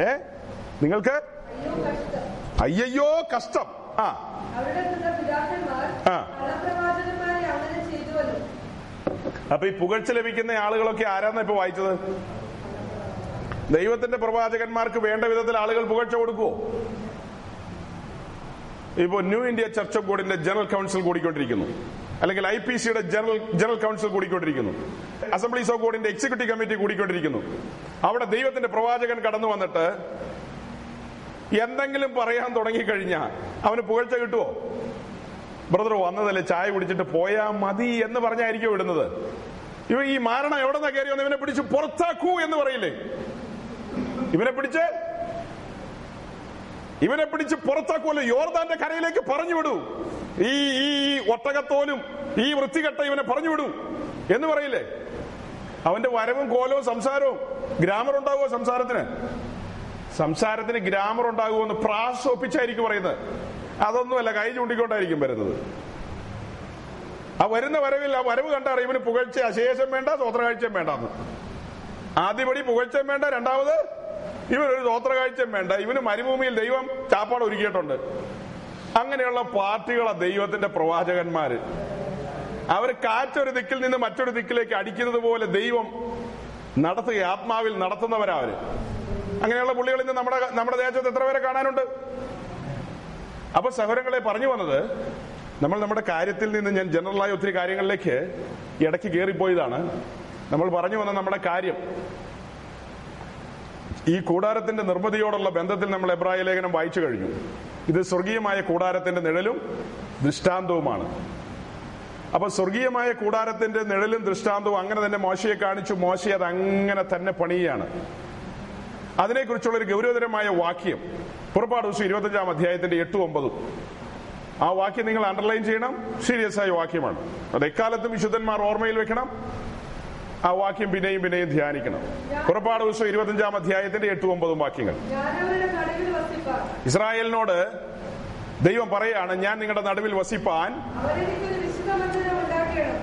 ഏ നിങ്ങൾക്ക് അയ്യോ കഷ്ടം. ആ ആ, അപ്പൊ ഈ പുകഴ്ച ലഭിക്കുന്ന ആളുകളൊക്കെ ആരാന്നാ ഇപ്പൊ വായിച്ചത്? ദൈവത്തിന്റെ പ്രവാചകന്മാർക്ക് വേണ്ട വിധത്തിൽ ആളുകൾ പുകഴ്ച കൊടുക്കുവോ? ഇപ്പൊ ന്യൂ ഇന്ത്യ ചർച്ച് ഓഫ് ഗോഡിന്റെ ജനറൽ കൗൺസിൽ കൂടിക്കൊണ്ടിരിക്കുന്നു, അല്ലെങ്കിൽ IPCയുടെ ജനറൽ കൗൺസിൽ കൂടിക്കൊണ്ടിരിക്കുന്നു, അസംബ്ലീസ് ഓഫ് ഗോഡിന്റെ എക്സിക്യൂട്ടീവ് കമ്മിറ്റി കൂടിക്കൊണ്ടിരിക്കുന്നു. അവിടെ ദൈവത്തിന്റെ പ്രവാചകൻ കടന്നു വന്നിട്ട് എന്തെങ്കിലും പറയാൻ തുടങ്ങിക്കഴിഞ്ഞാൽ അവന് പുകഴ്ച കിട്ടുവോ? ബ്രദർ വന്നതല്ലേ, ചായ കുടിച്ചിട്ട് പോയാ മതി എന്ന് പറഞ്ഞായിരിക്കും ഇടുന്നത്. ഇവ ഈ മാരണം എവിടെന്നാ കയറി വന്ന് ഇവനെ പിടിച്ച് പുറത്താക്കൂ എന്ന് പറയില്ലേ? ഇവനെ പിടിച്ച് പുറത്താക്കുമല്ലോ, യോർദാന്റെ കരയിലേക്ക് പറഞ്ഞു വിടൂ, ഈ ഈ ഒട്ടകത്തോലും ഈ വൃത്തികെട്ട ഇവനെ പറഞ്ഞു വിടൂ എന്ന് പറയില്ലേ? അവന്റെ വരവും കോലവും സംസാരവും ഗ്രാമർ ഉണ്ടാവുമോ? സംസാരത്തിന് ഗ്രാമർ ഉണ്ടാകുമെന്ന് പ്രാസോപ്പിച്ചായിരിക്കും പറയുന്നത്. അതൊന്നുമല്ല, കൈ ചൂണ്ടിക്കൊണ്ടായിരിക്കും വരുന്നത്. ആ വരുന്ന വരവില്ല, ആ വരവ് കണ്ടാറിയ ഇവന് പുകഴ്ച അശേഷം വേണ്ട, സ്വോത്രകാഴ്ചയും വേണ്ടെന്ന്. ആദ്യപടി പുകഴ്ചയും വേണ്ട, രണ്ടാമത് ഇവനൊരു സ്വോത്രകാഴ്ചയും വേണ്ട, ഇവന് മരുഭൂമിയിൽ ദൈവം ചാപ്പാട് ഒരുക്കിയിട്ടുണ്ട്. അങ്ങനെയുള്ള പാർട്ടികളാ ദൈവത്തിന്റെ പ്രവാചകന്മാര്. അവർ കാറ്റൊരു ദിക്കിൽ നിന്ന് മറ്റൊരു ദിക്കിലേക്ക് അടിക്കുന്നത് പോലെ ദൈവം നടത്തുക, ആത്മാവിൽ നടത്തുന്നവരാ അവര്. അങ്ങനെയുള്ള പുള്ളികൾ ഇന്ന് നമ്മുടെ ദേശത്ത് എത്ര പേരെ കാണാനുണ്ട്? അപ്പൊ സഹോദരങ്ങളെ, പറഞ്ഞു വന്നത് നമ്മൾ നമ്മുടെ കാര്യത്തിൽ നിന്ന് ഞാൻ ജനറലായ ഒത്തിരി കാര്യങ്ങളിലേക്ക് ഇടയ്ക്ക് കയറിപ്പോയതാണ്. നമ്മൾ പറഞ്ഞു വന്ന നമ്മുടെ കാര്യം ഈ കൂടാരത്തിന്റെ നിർമ്മിതിയോടുള്ള ബന്ധത്തിൽ നമ്മൾ എബ്രായ ലേഖനം വായിച്ചു കഴിഞ്ഞു. ഇത് സ്വർഗീയമായ കൂടാരത്തിന്റെ നിഴലും ദൃഷ്ടാന്തവുമാണ്. അപ്പൊ സ്വർഗീയമായ കൂടാരത്തിന്റെ നിഴലും ദൃഷ്ടാന്തവും അങ്ങനെ തന്നെ മോശയെ കാണിച്ചു. മോശയെ അത് അങ്ങനെ തന്നെ പണിയാണ്. അതിനെക്കുറിച്ചുള്ള ഒരു ഗൗരവതരമായ വാക്യം പുറപ്പാട് ദിവസം 25-ാം അധ്യായത്തിന്റെ 8-9. ആ വാക്യം നിങ്ങൾ അണ്ടർലൈൻ ചെയ്യണം, സീരിയസ് ആയ വാക്യമാണ് അത്. എക്കാലത്തും വിശുദ്ധന്മാർ ഓർമ്മയിൽ വെക്കണം. ആ വാക്യം പിന്നെയും പിന്നെയും ധ്യാനിക്കണം. പുറപ്പാട് ദിവസം 25-ാം അധ്യായത്തിന്റെ 8-9 വാക്യങ്ങൾ. ഇസ്രായേലിനോട് ദൈവം പറയാണ്, ഞാൻ നിങ്ങളുടെ നടുവിൽ വസിപ്പാൻ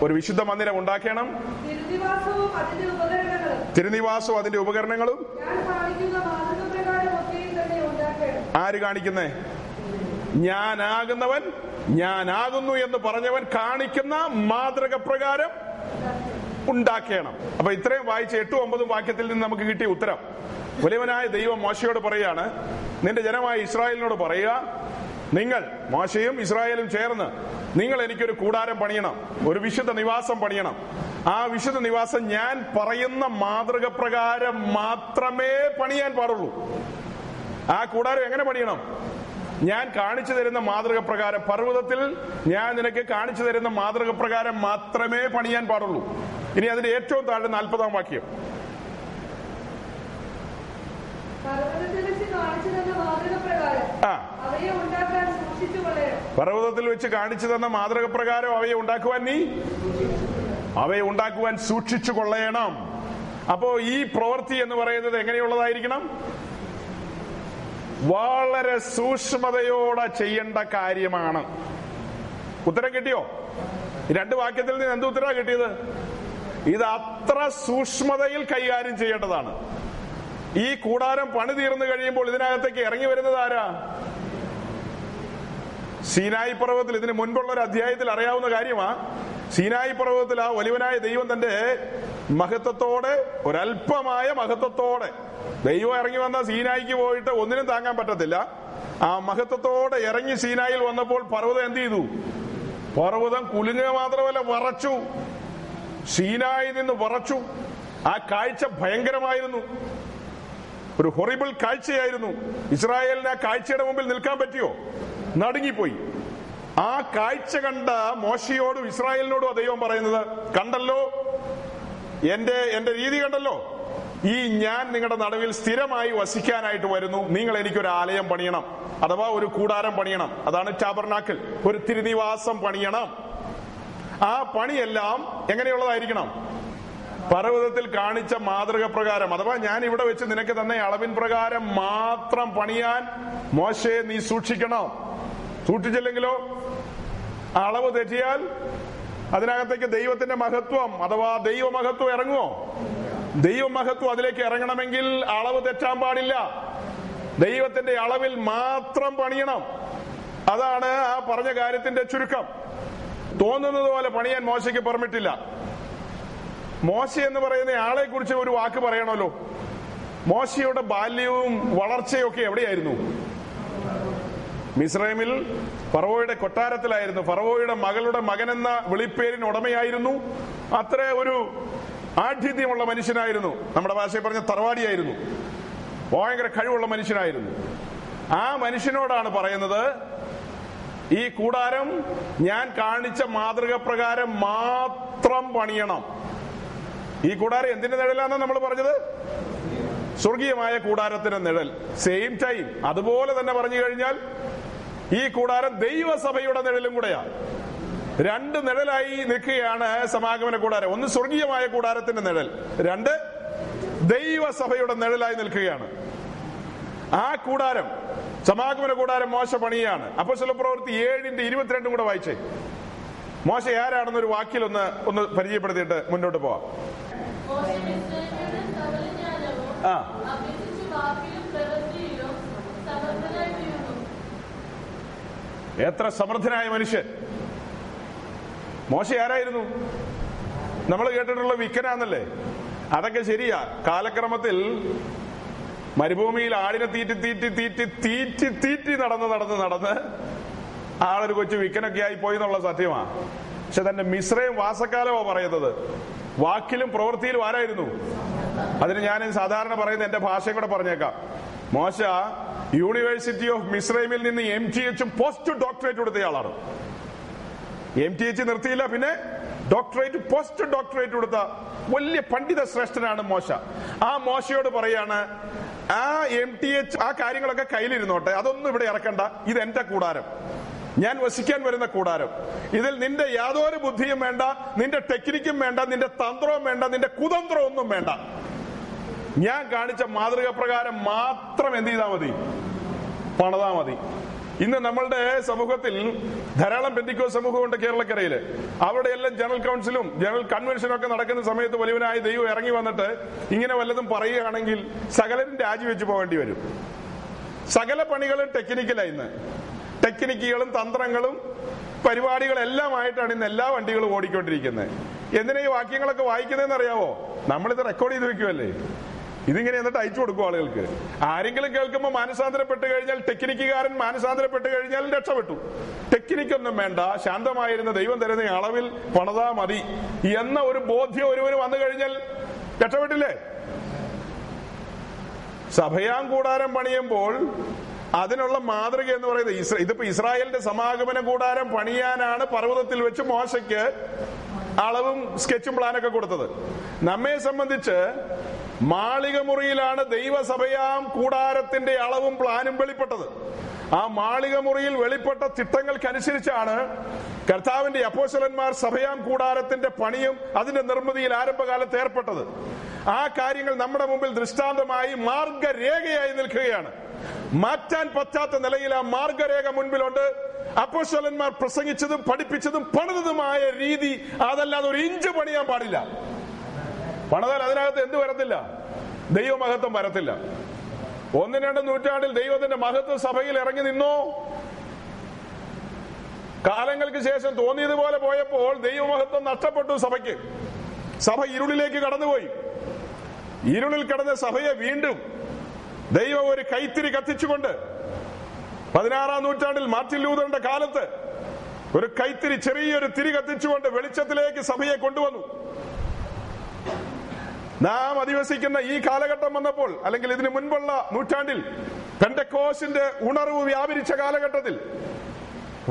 ഒരു വിശുദ്ധ മന്ദിരം ഉണ്ടാക്കണം, തിരുനിവാസവും അതിന്റെ ഉപകരണങ്ങളും. ആര് കാണിക്കുന്നേ? ഞാനാകുന്നവൻ, ഞാനാകുന്നു എന്ന് പറഞ്ഞവൻ കാണിക്കുന്ന മാതൃക പ്രകാരം ഉണ്ടാക്കണം. അപ്പൊ ഇത്രയും വായിച്ച 8-9 വാക്യത്തിൽ നിന്ന് നമുക്ക് കിട്ടിയ ഉത്തരം, വലിയവനായ ദൈവം മോശയോട് പറയാണ്, നിന്റെ ജനമായ ഇസ്രായേലിനോട് പറയുക, നിങ്ങൾ മോശയും ഇസ്രായേലും ചേർന്ന് നിങ്ങൾ എനിക്കൊരു കൂടാരം പണിയണം, ഒരു വിശുദ്ധ നിവാസം പണിയണം. ആ വിശുദ്ധ നിവാസം ഞാൻ പറയുന്ന മാതൃക പ്രകാരം മാത്രമേ പണിയാൻ പാടുള്ളൂ. ആ കൂടാരം എങ്ങനെ പണിയണം? ഞാൻ കാണിച്ചു തരുന്ന മാതൃക പ്രകാരം, പർവ്വതത്തിൽ ഞാൻ നിനക്ക് കാണിച്ചു തരുന്ന മാതൃക പ്രകാരം മാത്രമേ പണിയാൻ പാടുള്ളൂ. ഇനി അതിന്റെ ഏറ്റവും താഴെ 40-ാം വാക്യം, പർവ്വതത്തിൽ വെച്ച് കാണിച്ചു തന്ന മാതൃക പ്രകാരം അവയെ ഉണ്ടാക്കുവാൻ സൂക്ഷിച്ചു കൊള്ളണം. അപ്പോ ഈ പ്രവൃത്തി എന്ന് പറയുന്നത് എങ്ങനെയുള്ളതായിരിക്കണം? വളരെ സൂക്ഷ്മതയോടെ ചെയ്യേണ്ട കാര്യമാണ്. ഉത്തരം കിട്ടിയോ? രണ്ട് വാക്യത്തിൽ നിന്ന് എന്ത് ഉത്തരവാ കിട്ടിയത്? ഇത് അത്ര സൂക്ഷ്മതയിൽ കൈകാര്യം ചെയ്യേണ്ടതാണ്. ഈ കൂടാരം പണി തീർന്നു കഴിയുമ്പോൾ ഇതിനകത്തേക്ക് ഇറങ്ങി വരുന്നത് ആരാ? സീനായി പർവ്വതത്തിൽ, ഇതിന് മുൻപുള്ള ഒരു അധ്യായത്തിൽ അറിയാവുന്ന കാര്യമാ, സീനായി പർവ്വതത്തിൽ ആ ഒലിവനായ ദൈവം തന്റെ മഹത്വത്തോടെ, ഒരല്പമായ മഹത്വത്തോടെ ദൈവം ഇറങ്ങി വന്ന സീനായിക്ക് പോയിട്ട് ഒന്നിനും താങ്ങാൻ പറ്റത്തില്ല. ആ മഹത്വത്തോടെ ഇറങ്ങി സീനായിൽ വന്നപ്പോൾ പർവ്വതം എന്ത് ചെയ്തു? പർവ്വതം കുലുങ്ങുക മാത്രമല്ല, വറച്ചു. സീനായിൽ നിന്ന് വറച്ചു. ആ കാഴ്ച ഭയങ്കരമായിരുന്നു, ഒരു ഹൊറിബിൾ കാഴ്ചയായിരുന്നു. ഇസ്രായേലിന് ആ കാഴ്ചയുടെ മുമ്പിൽ നിൽക്കാൻ പറ്റിയോ? നടുങ്ങിപ്പോയി. ആ കാഴ്ച കണ്ട മോശയോടും ഇസ്രായേലിനോടും ദൈവം പറയുന്നത്, കണ്ടല്ലോ എന്റെ രീതി കണ്ടല്ലോ, ഈ ഞാൻ നിങ്ങളുടെ നടുവിൽ സ്ഥിരമായി വസിക്കാനായിട്ട് വരുന്നു. നിങ്ങൾ എനിക്കൊരു ആലയം പണിയണം, അഥവാ ഒരു കൂടാരം പണിയണം. അതാണ് ടാബർനാക്കിൽ, ഒരു തിരുനിവാസം പണിയണം. ആ പണിയെല്ലാം എങ്ങനെയുള്ളതായിരിക്കണം? പർവ്വതത്തിൽ കാണിച്ച മാതൃക പ്രകാരം, അഥവാ ഞാൻ ഇവിടെ വെച്ച് നിനക്ക് തന്ന അളവിൻ പ്രകാരം മാത്രം പണിയാൻ മോശയെ നീ സൂക്ഷിക്കണം. സൂക്ഷിച്ചില്ലെങ്കിലോ, അളവ് തെറ്റിയാൽ അതിനകത്തേക്ക് ദൈവത്തിന്റെ മഹത്വം അഥവാ ദൈവമഹത്വം ഇറങ്ങുമോ? ദൈവമഹത്വം അതിലേക്ക് ഇറങ്ങണമെങ്കിൽ അളവ് തെറ്റാൻ പാടില്ല. ദൈവത്തിന്റെ അളവിൽ മാത്രം പണിയണം. അതാണ് ആ പറഞ്ഞ കാര്യത്തിന്റെ ചുരുക്കം. തോന്നുന്നത് പോലെ പണിയാൻ മോശയ്ക്ക് പെർമിറ്റില്ല. മോശ എന്ന് പറയുന്ന ആളെ കുറിച്ച് ഒരു വാക്ക് പറയണമല്ലോ. മോശയുടെ ബാല്യവും വളർച്ചയും ഒക്കെ എവിടെയായിരുന്നു? മിസ്രൈമിൽ ഫറവോയുടെ കൊട്ടാരത്തിലായിരുന്നു. ഫറവോയുടെ മകളുടെ മകനെന്ന വിളിപ്പേരിന് ഉടമയായിരുന്നു. അത്ര ഒരു ആഠിത്യമുള്ള മനുഷ്യനായിരുന്നു. നമ്മുടെ ഭാഷയിൽ പറഞ്ഞ തറവാടിയായിരുന്നു. ഭയങ്കര കഴിവുള്ള മനുഷ്യനായിരുന്നു. ആ മനുഷ്യനോടാണ് പറയുന്നത്, ഈ കൂടാരം ഞാൻ കാണിച്ച മാതൃക പ്രകാരം മാത്രം പണിയണം. ഈ കൂടാരം എന്തിന്റെ നിഴലാന്നാ നമ്മൾ പറഞ്ഞത്? സ്വർഗീയമായ കൂടാരത്തിന്റെ നിഴൽ. സെയിം ടൈം അതുപോലെ തന്നെ പറഞ്ഞു കഴിഞ്ഞാൽ ഈ കൂടാരം ദൈവസഭയുടെ നിഴലും കൂടെയാണ്. രണ്ട് നിഴലായി നിൽക്കുകയാണ് സമാഗമന കൂടാരം. ഒന്ന് സ്വർഗീയമായ കൂടാരത്തിന്റെ നിഴൽ, രണ്ട് ദൈവസഭയുടെ നിഴലായി നിൽക്കുകയാണ്. ആ കൂടാരം, സമാഗമന കൂടാരം മോശ പണിയാണ്. അപ്പോസ്തല പ്രവൃത്തി 7:22 കൂടെ വായിച്ചേ. മോശ ആരാണെന്നൊരു വാക്കിൽ ഒന്ന് പരിചയപ്പെടുത്തിയിട്ട് മുന്നോട്ട് പോവാം. എത്ര സമർത്ഥനായ മനുഷ്യൻ! മോശ ആരായിരുന്നു? നമ്മൾ കേട്ടിട്ടുള്ള വിക്കനാന്നല്ലേ? അതൊക്കെ ശരിയാ. കാലക്രമത്തിൽ മരുഭൂമിയിൽ ആടിനെ തീറ്റി തീറ്റി തീറ്റി തീറ്റി തീറ്റി നടന്ന് നടന്ന് നടന്ന് ആളൊരു കൊച്ചു വിക്കനൊക്കെ ആയി പോയി എന്നുള്ള സത്യമാണ്. പക്ഷെ തന്റെ മിശ്രയും വാസക്കാലമോ പറയുന്നത്. വാക്കിലും പ്രവൃത്തിയിലും ആരായിരുന്നു? അതിന് ഞാൻ സാധാരണ പറയുന്ന എന്റെ ഭാഷയും കൂടെ പറഞ്ഞേക്കാം. മോശ യൂണിവേഴ്സിറ്റി ഓഫ് മിസ്രൈമിൽ നിന്ന് MTH പോസ്റ്റ് ഡോക്ടറേറ്റ് കൊടുത്തയാളാണ്. MTH നിർത്തിയില്ല, പിന്നെ ഡോക്ടറേറ്റ്, പോസ്റ്റ് ഡോക്ടറേറ്റ് കൊടുത്ത വലിയ പണ്ഡിത ശ്രേഷ്ഠനാണ് മോശ. ആ മോശയോട് പറയാണ്, ആ MTH ആ കാര്യങ്ങളൊക്കെ കയ്യിലിരുന്നോട്ടെ, അതൊന്നും ഇവിടെ ഇറക്കണ്ട. ഇത് എന്റെ കൂടാരം, ഞാൻ വസിക്കാൻ വരുന്ന കൂടാരം. ഇതിൽ നിന്റെ യാതൊരു ബുദ്ധിയും വേണ്ട, നിന്റെ ടെക്നിക്കും വേണ്ട, നിന്റെ തന്ത്രവും വേണ്ട, നിന്റെ കുതന്ത്രവും ഒന്നും വേണ്ട. ഞാൻ കാണിച്ച മാതൃക പ്രകാരം മാത്രം എന്ത് ചെയ്താൽ മതി? പണിതാൽ മതി. ഇന്ന് നമ്മളുടെ സമൂഹത്തിൽ ധാരാളം പെന്തിക്കോ സമൂഹമുണ്ട് കേരളക്കരയില്. അവിടെ എല്ലാം ജനറൽ കൗൺസിലും ജനറൽ കൺവെൻഷനും ഒക്കെ നടക്കുന്ന സമയത്ത് വലിയവനായ ദൈവം ഇറങ്ങി വന്നിട്ട് ഇങ്ങനെ വല്ലതും പറയുകയാണെങ്കിൽ സകലരും രാജിവെച്ച് പോകേണ്ടി വരും. സകല പണികളും ടെക്നിക്കലായിന്ന്, ടെക്നിക്കുകളും തന്ത്രങ്ങളും പരിപാടികളെല്ലാമായിട്ടാണ് ഇന്ന് എല്ലാ വണ്ടികളും ഓടിക്കൊണ്ടിരിക്കുന്നത്. എന്തിനാ ഈ വാക്യങ്ങളൊക്കെ വായിക്കുന്നതെന്ന് അറിയാവോ? നമ്മളിത് റെക്കോർഡ് ചെയ്ത് വെക്കുമല്ലേ. ഇതിങ്ങനെ എന്നിട്ട് അയച്ചു കൊടുക്കും ആളുകൾക്ക്. ആരെങ്കിലും കേൾക്കുമ്പോൾ മാനസാന്തരപ്പെട്ട് കഴിഞ്ഞാൽ, ടെക്നിക്കുകാരൻ മാനസാന്തരപ്പെട്ട് കഴിഞ്ഞാൽ രക്ഷപ്പെട്ടു. ടെക്നിക്കൊന്നും വേണ്ട, ശാന്തമായിരുന്ന ദൈവം തരുന്ന അളവിൽ പണതാ മതി എന്ന ഒരു ബോധ്യം ഒരുവന് വന്നു കഴിഞ്ഞാൽ രക്ഷപ്പെട്ടില്ലേ? സഭയാം കൂടാരം പണിയുമ്പോൾ അതിനുള്ള മാതൃക എന്ന് പറയുന്നത് ഇതിപ്പോ ഇസ്രായേലിന്റെ സമാഗമന കൂടാരം പണിയാനാണ് പർവ്വതത്തിൽ വെച്ച് മോശയ്ക്ക് അളവും സ്കെച്ചും പ്ലാനൊക്കെ കൊടുത്തത്. നമ്മെ സംബന്ധിച്ച് മാളിക മുറിയിലാണ് ദൈവസഭയാം കൂടാരത്തിന്റെ അളവും പ്ലാനും വെളിപ്പെട്ടത്. ആ മാളിക മുറിയിൽ വെളിപ്പെട്ട തിട്ടങ്ങൾക്കനുസരിച്ചാണ് കർത്താവിന്റെ അപ്പോസ്തലന്മാർ സഭയാം കൂടാരത്തിന്റെ പണിയും അതിന്റെ നിർമ്മിതിയിൽ ആരംഭകാലത്ത് ഏർപ്പെട്ടത്. ആ കാര്യങ്ങൾ നമ്മുടെ മുമ്പിൽ ദൃഷ്ടാന്തമായി മാർഗരേഖയായി നിൽക്കുകയാണ്. മാറ്റാൻ പറ്റാത്ത നിലയിൽ ആ മാർഗരേഖ മുൻപിലുണ്ട്. അപ്പോസ്തലന്മാർ പ്രസംഗിച്ചതും പഠിപ്പിച്ചതും പണിതതുമായ രീതി, അതല്ലാതെ ഒരു ഇഞ്ച് പണിയാൻ പാടില്ല. പണിതാൽ അതിനകത്ത് എന്ത് വരത്തില്ല? ദൈവമഹത്വം വരത്തില്ല. 1-2 നൂറ്റാണ്ടിൽ ദൈവത്തിന്റെ മഹത്വം സഭയിൽ ഇറങ്ങി നിന്നോ? കാലങ്ങൾക്ക് ശേഷം തോന്നിയതുപോലെ പോയപ്പോൾ ദൈവമഹത്വം നഷ്ടപ്പെട്ടു സഭയ്ക്ക്. സഭ ഇരുളിലേക്ക് കടന്നുപോയി. ഇരുളിൽ കടന്ന സഭയെ വീണ്ടും ദൈവം ഒരു കൈത്തിരി കത്തിച്ചുകൊണ്ട് 16-ാം നൂറ്റാണ്ടിൽ മാർട്ടിൻ ലൂഥറിന്റെ കാലത്ത് ഒരു കൈത്തിരി, ചെറിയൊരു തിരി കത്തിച്ചുകൊണ്ട് വെളിച്ചത്തിലേക്ക് സഭയെ കൊണ്ടുവന്നു. നാം അധിവസിക്കുന്ന ഈ കാലഘട്ടം വന്നപ്പോൾ, അല്ലെങ്കിൽ ഇതിനു മുൻപുള്ള നൂറ്റാണ്ടിൽ പെന്തക്കോസ്തിന്റെ ഉണർവ് വ്യാപരിച്ച കാലഘട്ടത്തിൽ